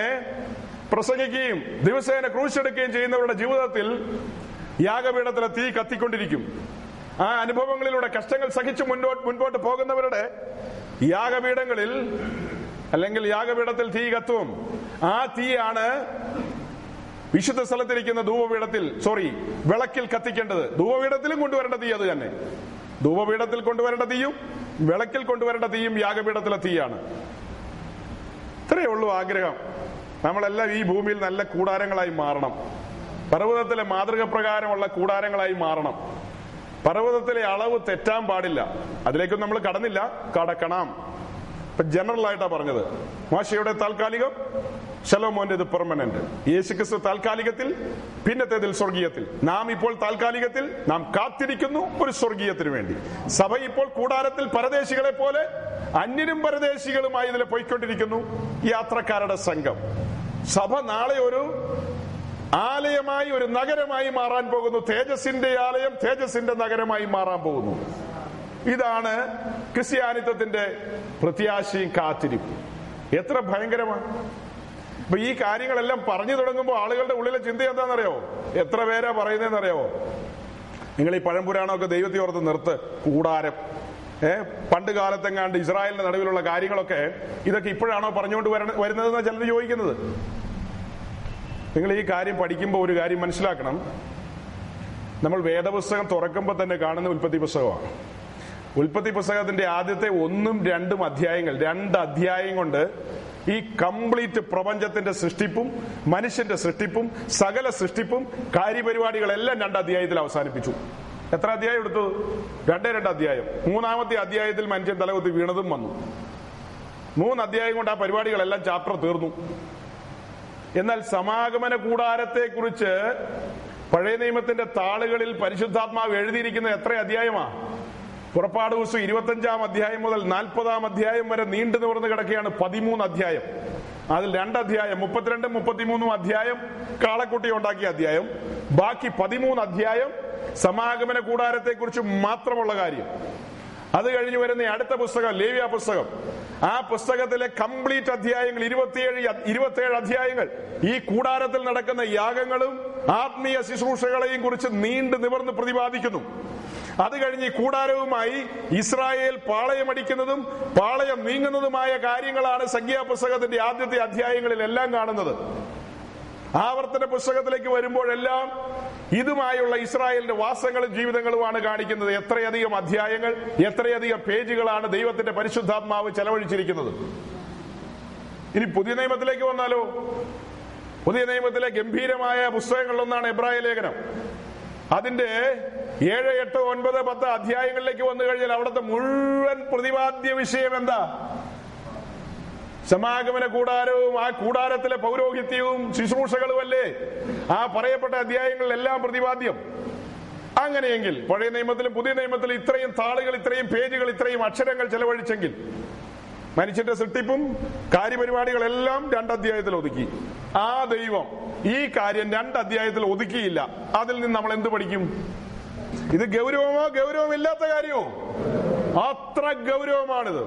പ്രസംഗിക്കുകയും ദിവസേന ക്രൂശെടുക്കുകയും ചെയ്യുന്നവരുടെ ജീവിതത്തിൽ യാഗപീഠത്തിലെ തീ കത്തിക്കൊണ്ടിരിക്കും. ആ അനുഭവങ്ങളിലൂടെ കഷ്ടങ്ങൾ സഹിച്ച് മുൻപോട്ട് പോകുന്നവരുടെ യാഗപീഠങ്ങളിൽ അല്ലെങ്കിൽ യാഗപീഠത്തിൽ തീ കത്തും. ആ തീയാണ് വിശുദ്ധ സ്ഥലത്തിരിക്കുന്ന ധൂപപീഠത്തിൽ, സോറി, വിളക്കിൽ കത്തിക്കേണ്ടത്. ധൂപപീഠത്തിലും കൊണ്ടുവരേണ്ട തീ അത് തന്നെ. ധൂപപീഠത്തിൽ കൊണ്ടുവരേണ്ട തീയും വിളക്കിൽ കൊണ്ടുവരേണ്ട തീയും യാഗപീഠത്തിലെ തീയാണ്. ഇത്രയേ ഉള്ളൂ ആഗ്രഹം. നമ്മളെല്ലാം ഈ ഭൂമിയിൽ നല്ല കൂടാരങ്ങളായി മാറണം. പർവ്വതത്തിലെ മാതൃക പ്രകാരമുള്ള കൂടാരങ്ങളായി മാറണം. പർവ്വതത്തിലെ അളവ് തെറ്റാൻ പാടില്ല. അതിലേക്കും നമ്മൾ കടന്നില്ല, കടക്കണം. ഇപ്പൊ ജനറൽ ആയിട്ടാണ് പറഞ്ഞത്. മോശയുടെ താൽക്കാലികം, ശലോമോന്റേത് പെർമനന്റ്. യേശുക്രിസ്തു താൽക്കാലികത്തിൽ, പിന്നത്തേതിൽ സ്വർഗീയത്തിൽ. നാം ഇപ്പോൾ താൽക്കാലികത്തിൽ, നാം കാത്തിരിക്കുന്നു ഒരു സ്വർഗീയത്തിന് വേണ്ടി. സഭ ഇപ്പോൾ കൂടാരത്തിൽ പരദേശികളെ പോലെ അന്യരും പരദേശികളുമായി ഇതിൽ പോയിക്കൊണ്ടിരിക്കുന്നു. യാത്രക്കാരുടെ സംഘം. സഭ നാളെ ഒരു ആലയമായി, ഒരു നഗരമായി മാറാൻ പോകുന്നു. തേജസിന്റെ ആലയം തേജസിന്റെ നഗരമായി മാറാൻ പോകുന്നു. ഇതാണ് ക്രിസ്ത്യാനിത്വത്തിന്റെ പ്രത്യാശയും കാത്തിരിപ്പും. എത്ര ഭയങ്കരമാണ്. അപ്പൊ ഈ കാര്യങ്ങളെല്ലാം പറഞ്ഞു തുടങ്ങുമ്പോൾ ആളുകളുടെ ഉള്ളിലെ ചിന്ത എന്താണെന്നറിയോ? എത്ര പേരാ പറയുന്നതെന്നറിയാവോ? നിങ്ങൾ ഈ പഴംപുരാണമൊക്കെ ദൈവത്തെ ഓർത്ത് നിർത്ത്. കൂടാരം, പണ്ട് കാലത്തെങ്ങാണ്ട് ഇസ്രായേലിന്റെ നടുവിലുള്ള കാര്യങ്ങളൊക്കെ ഇതൊക്കെ ഇപ്പോഴാണോ പറഞ്ഞുകൊണ്ട് വരുന്നതെന്നാണ് ചിലർ ചോദിക്കുന്നത്. നിങ്ങൾ ഈ കാര്യം പഠിക്കുമ്പോൾ ഒരു കാര്യം മനസ്സിലാക്കണം. നമ്മൾ വേദപുസ്തകം തുറക്കുമ്പോൾ തന്നെ കാണുന്ന ഉൽപ്പത്തി പുസ്തകമാണ്. ഉൽപ്പത്തി പുസ്തകത്തിന്റെ ആദ്യത്തെ 1-2 അധ്യായങ്ങൾ, 2 അധ്യായം കൊണ്ട് ഈ കംപ്ലീറ്റ് പ്രപഞ്ചത്തിന്റെ സൃഷ്ടിപ്പും മനുഷ്യന്റെ സൃഷ്ടിപ്പും സകല സൃഷ്ടിപ്പും കാര്യപരിപാടികളെല്ലാം 2 അധ്യായത്തിൽ അവസാനിപ്പിച്ചു. എത്ര അധ്യായം എടുത്തു? 2 അധ്യായം. 3-ാമത്തെ അധ്യായത്തിൽ മനുഷ്യൻ തലകുത്തി വീണതും വന്നു. 3 അധ്യായം കൊണ്ട് ആ പരിപാടികളെല്ലാം ചാപ്റ്റർ തീർന്നു. എന്നാൽ സമാഗമന കൂടാരത്തെ കുറിച്ച് പഴയ നിയമത്തിന്റെ താളുകളിൽ പരിശുദ്ധാത്മാവ് എഴുതിയിരിക്കുന്ന എത്ര അധ്യായമാ? പുറപ്പാട് ദിവസം 25-ാം അധ്യായം മുതൽ 40-ാം അധ്യായം വരെ നീണ്ടു നിവർന്ന് കിടക്കുകയാണ് 13 അധ്യായം. അതിൽ 2 അധ്യായം, 32-33 അധ്യായം കാളക്കുട്ടി ഉണ്ടാക്കിയ അധ്യായം. ബാക്കി 13 അധ്യായം സമാഗമന കൂടാരത്തെ കുറിച്ച് മാത്രമുള്ള കാര്യം. അത് കഴിഞ്ഞു വരുന്ന അടുത്ത പുസ്തകം ലേവ്യ പുസ്തകം. ആ പുസ്തകത്തിലെ കംപ്ലീറ്റ് അധ്യായങ്ങൾ 27 അധ്യായങ്ങൾ ഈ കൂടാരത്തിൽ നടക്കുന്ന യാഗങ്ങളും ആത്മീയ ശുശ്രൂഷകളെയും കുറിച്ച് നീണ്ടു നിവർന്ന് പ്രതിപാദിക്കുന്നു. അത് കഴിഞ്ഞ് കൂടാരവുമായി ഇസ്രായേൽ പാളയമടിക്കുന്നതും പാളയം നീങ്ങുന്നതുമായ കാര്യങ്ങളാണ് സംഖ്യാപുസ്തകത്തിന്റെ ആദ്യത്തെ അധ്യായങ്ങളിലെല്ലാം കാണുന്നത്. ആവർത്തന പുസ്തകത്തിലേക്ക് വരുമ്പോഴെല്ലാം ഇതുമായുള്ള ഇസ്രായേലിന്റെ വാസങ്ങളും ജീവിതങ്ങളുമാണ് കാണിക്കുന്നത്. എത്രയധികം അധ്യായങ്ങൾ, എത്രയധികം പേജുകളാണ് ദൈവത്തിന്റെ പരിശുദ്ധാത്മാവ് ചെലവഴിച്ചിരിക്കുന്നത്. ഇനി പുതിയ നിയമത്തിലേക്ക് വന്നാലോ? പുതിയ നിയമത്തിലെ ഗംഭീരമായ പുസ്തകങ്ങളിലൊന്നാണ് എബ്രായ ലേഖനം. അതിന്റെ 7, 8, 9, 10 അധ്യായങ്ങളിലേക്ക് വന്നു കഴിഞ്ഞാൽ അവിടുത്തെ മുഴുവൻ പ്രതിപാദ്യ വിഷയം എന്താ? സമാഗമന കൂടാരവും ആ കൂടാരത്തിലെ പൗരോഹിത്യവും ശുശ്രൂഷകളുമല്ലേ ആ പറയപ്പെട്ട അധ്യായങ്ങളിലെല്ലാം പ്രതിപാദ്യം. അങ്ങനെയെങ്കിൽ പഴയ നിയമത്തിലും പുതിയ നിയമത്തിലും ഇത്രയും താളുകൾ, ഇത്രയും പേജുകൾ, ഇത്രയും അക്ഷരങ്ങൾ ചെലവഴിച്ചെങ്കിൽ മനുഷ്യന്റെ സൃഷ്ടിപ്പും കാര്യപരിപാടികളെല്ലാം 2 അധ്യായത്തിൽ ഒതുക്കി. ആ ദൈവം ഈ കാര്യം 2 അധ്യായത്തിൽ ഒതുക്കിയില്ല. അതിൽ നിന്ന് നമ്മൾ എന്ത് പഠിക്കും? ഇത് ഗൗരവമോ ഗൗരവമില്ലാത്ത കാര്യമോ? അത്ര ഗൗരവമാണിത്.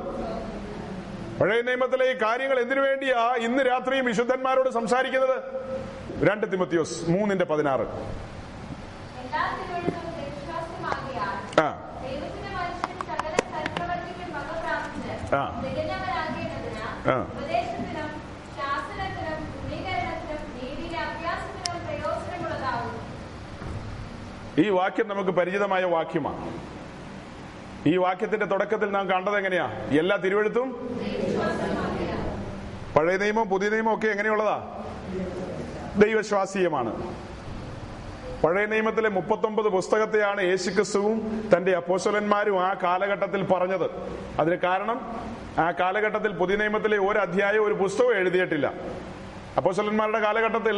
പഴയ നിയമത്തിലെ ഈ കാര്യങ്ങൾ എന്തിനു വേണ്ടിയാ ഇന്ന് രാത്രിയും വിശുദ്ധന്മാരോട് സംസാരിക്കുന്നത്? 2 തിമോത്തിയോസ് 3:16. ഈ വാക്യം നമുക്ക് പരിചിതമായ വാക്യമാണ്. ഈ വാക്യത്തിന്റെ തുടക്കത്തിൽ നാം കണ്ടത് എങ്ങനെയാ? എല്ലാ തിരുവെഴുത്തും. പഴയ നിയമവും പുതിയ നിയമവും ഒക്കെ എങ്ങനെയുള്ളതാ? ദൈവശ്വാസീയമാണ്. പഴയ നിയമത്തിലെ 39 പുസ്തകത്തെയാണ് യേശുക്രിസ്തുവും തന്റെ അപ്പോസ്തലന്മാരും ആ കാലഘട്ടത്തിൽ പറഞ്ഞത്. അതിന് കാരണം, ആ കാലഘട്ടത്തിൽ പുതിയ നിയമത്തിലെ ഒരധ്യായം, ഒരു പുസ്തകം എഴുതിയിട്ടില്ല. അപ്പോസ്തലന്മാരുടെ കാലഘട്ടത്തിൽ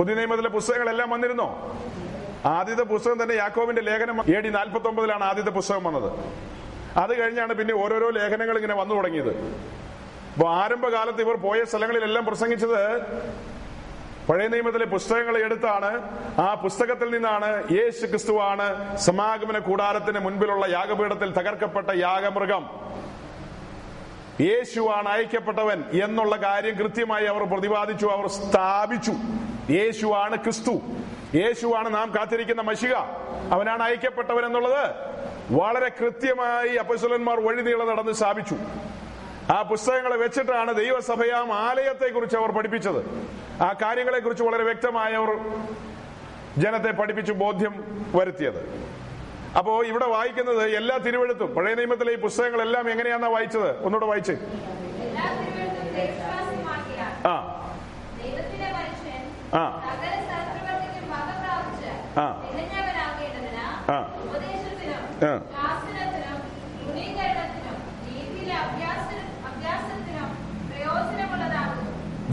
പുതിയ നിയമത്തിലെ പുസ്തകങ്ങളെല്ലാം വന്നിരുന്നോ? ആദ്യത്തെ പുസ്തകം തന്നെ യാക്കോബിന്റെ ലേഖനം AD 49 ആദ്യത്തെ പുസ്തകം വന്നത്. അത് കഴിഞ്ഞാണ് പിന്നെ ഓരോരോ ലേഖനങ്ങൾ ഇങ്ങനെ വന്നു തുടങ്ങിയത്. അപ്പൊ ആരംഭകാലത്ത് ഇവർ പോയ സ്ഥലങ്ങളിലെല്ലാം പ്രസംഗിച്ചത് പഴയ നിയമത്തിലെ പുസ്തകങ്ങൾ എടുത്താണ്. ആ പുസ്തകത്തിൽ നിന്നാണ് യേശു ക്രിസ്തുവാണ് സമാഗമന കൂടാരത്തിന് മുൻപിലുള്ള യാഗപീഠത്തിൽ തകർക്കപ്പെട്ട യാഗമൃഗം, യേശുവാണ് അയക്കപ്പെട്ടവൻ എന്നുള്ള കാര്യം കൃത്യമായി അവർ പ്രതിപാദിച്ചു, അവർ സ്ഥാപിച്ചു. യേശുവാണ് ക്രിസ്തു, യേശുവാണ് നാം കാത്തിരിക്കുന്ന മശിഹ, അവനാണ് അയക്കപ്പെട്ടവൻ എന്നുള്ളത് വളരെ കൃത്യമായി അപ്പോസ്തലന്മാർ വഴിനീളം നടന്ന് സ്ഥാപിച്ചു. ആ പുസ്തകങ്ങളെ വെച്ചിട്ടാണ് ദൈവസഭയാം ആലയത്തെ കുറിച്ച് അവർ പഠിപ്പിച്ചത്. ആ കാര്യങ്ങളെ കുറിച്ച് വളരെ വ്യക്തമായി അവർ ജനത്തെ പഠിപ്പിച്ചു, ബോധ്യം വരുത്തിയത്. അപ്പോ ഇവിടെ വായിക്കുന്നത് എല്ലാ തിരുവെഴുത്തും. പഴയ നിയമത്തിലെ ഈ പുസ്തകങ്ങളെല്ലാം എങ്ങനെയാണെന്നാ വായിച്ചത്? ഒന്നുകൂടെ വായിച്ച്. ആ ആ ആ ആ ആ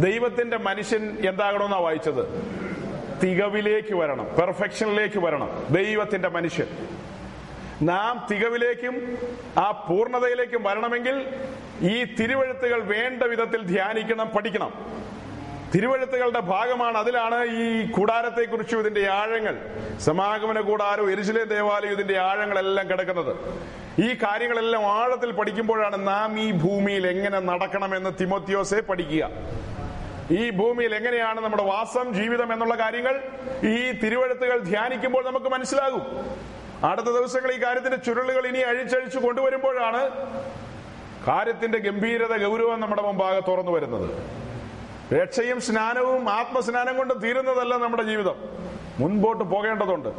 ദൈവത്തിന്റെ മനുഷ്യൻ എന്താകണമെന്നാ വായിച്ചത്? തികവിലേക്ക് വരണം, പെർഫെക്ഷനിലേക്ക് വരണം. ദൈവത്തിന്റെ മനുഷ്യൻ നാം തികവിലേക്കും ആ പൂർണ്ണതയിലേക്കും വരണമെങ്കിൽ ഈ തിരുവെഴുത്തുകൾ വേണ്ട വിധത്തിൽ ധ്യാനിക്കണം, പഠിക്കണം. തിരുവെഴുത്തുകളുടെ ഭാഗമാണ്, അതിലാണ് ഈ കൂടാരത്തെ കുറിച്ചും ഇതിന്റെ ആഴങ്ങൾ, സമാഗമന കൂടാരവും യെരുശലേം ദേവാലയവും ഇതിന്റെ ആഴങ്ങളെല്ലാം കിടക്കുന്നത്. ഈ കാര്യങ്ങളെല്ലാം ആഴത്തിൽ പഠിക്കുമ്പോഴാണ് നാം ഈ ഭൂമിയിൽ എങ്ങനെ നടക്കണമെന്ന് തിമോത്തിയോസേ പഠിക്കുക. ഈ ഭൂമിയിൽ എങ്ങനെയാണ് നമ്മുടെ വാസം, ജീവിതം എന്നുള്ള കാര്യങ്ങൾ ഈ തിരുവെഴുത്തുകൾ ധ്യാനിക്കുമ്പോൾ നമുക്ക് മനസ്സിലാകും. അടുത്ത ദിവസങ്ങൾ ഈ കാര്യത്തിന്റെ ചുരുളുകൾ ഇനി അഴിച്ചഴിച്ചു കൊണ്ടുവരുമ്പോഴാണ് കാര്യത്തിന്റെ ഗംഭീരത, ഗൗരവം നമ്മുടെ മുമ്പാകെ തുറന്നു വരുന്നത്. രക്ഷയും സ്നാനവും ആത്മസ്നാനം കൊണ്ട് തീരുന്നതല്ല നമ്മുടെ ജീവിതം. മുൻപോട്ട് പോകേണ്ടതുണ്ട്.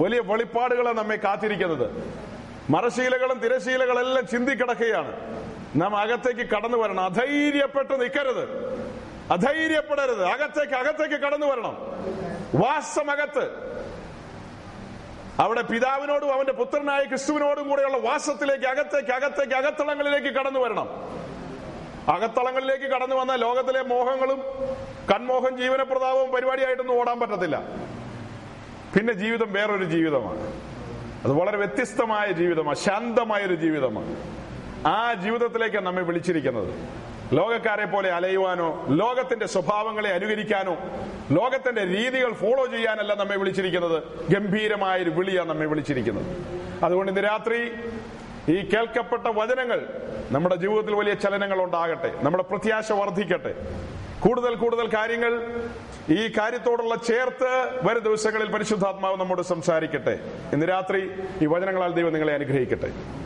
വലിയ വെളിപ്പാടുകളാണ് നമ്മെ കാത്തിരിക്കുന്നത്. മറശീലകളും തിരശീലകളെല്ലാം ചിന്തിക്കിടക്കുകയാണ്. നാം അകത്തേക്ക് കടന്നു വരണം. അധൈര്യപ്പെട്ട് നിൽക്കരുത്, അധൈര്യപ്പെടരുത്. അകത്തേക്ക് കടന്നു വരണം. വാസമകത്ത്, അവിടെ പിതാവിനോടും അവന്റെ പുത്രനായ ക്രിസ്തുവിനോടും കൂടെയുള്ള വാസത്തിലേക്ക് അകത്തളങ്ങളിലേക്ക് കടന്നു വരണം. അകത്തളങ്ങളിലേക്ക് കടന്നു വന്ന ലോകത്തിലെ മോഹങ്ങളും കൺമോഹം, ജീവനപ്രതാപവും പരിപാടിയായിട്ടൊന്നും ഓടാൻ പറ്റത്തില്ല. പിന്നെ ജീവിതം വേറൊരു ജീവിതമാണ്. അത് വളരെ വ്യത്യസ്തമായ ജീവിതമാണ്, ശാന്തമായൊരു ജീവിതമാണ്. ആ ജീവിതത്തിലേക്കാണ് നമ്മെ വിളിച്ചിരിക്കുന്നത്. ലോകക്കാരെ പോലെ അലയുവാനോ ലോകത്തിന്റെ സ്വഭാവങ്ങളെ അനുകരിക്കാനോ ലോകത്തിന്റെ രീതികൾ ഫോളോ ചെയ്യാനല്ല നമ്മെ വിളിച്ചിരിക്കുന്നത്. ഗംഭീരമായൊരു വിളിയാണ് നമ്മെ വിളിച്ചിരിക്കുന്നത്. അതുകൊണ്ട് ഇന്ന് രാത്രി ഈ കേൾക്കപ്പെട്ട വചനങ്ങൾ നമ്മുടെ ജീവിതത്തിൽ വലിയ ചലനങ്ങൾ ഉണ്ടാകട്ടെ, നമ്മുടെ പ്രത്യാശ വർദ്ധിക്കട്ടെ. കൂടുതൽ കൂടുതൽ കാര്യങ്ങൾ ഈ കാര്യത്തോടുള്ള ചേർത്ത് വരും ദിവസങ്ങളിൽ പരിശുദ്ധാത്മാവ് നമ്മോട് സംസാരിക്കട്ടെ. ഇന്ന് രാത്രി ഈ വചനങ്ങളാൽ ദൈവം നിങ്ങളെ അനുഗ്രഹിക്കട്ടെ.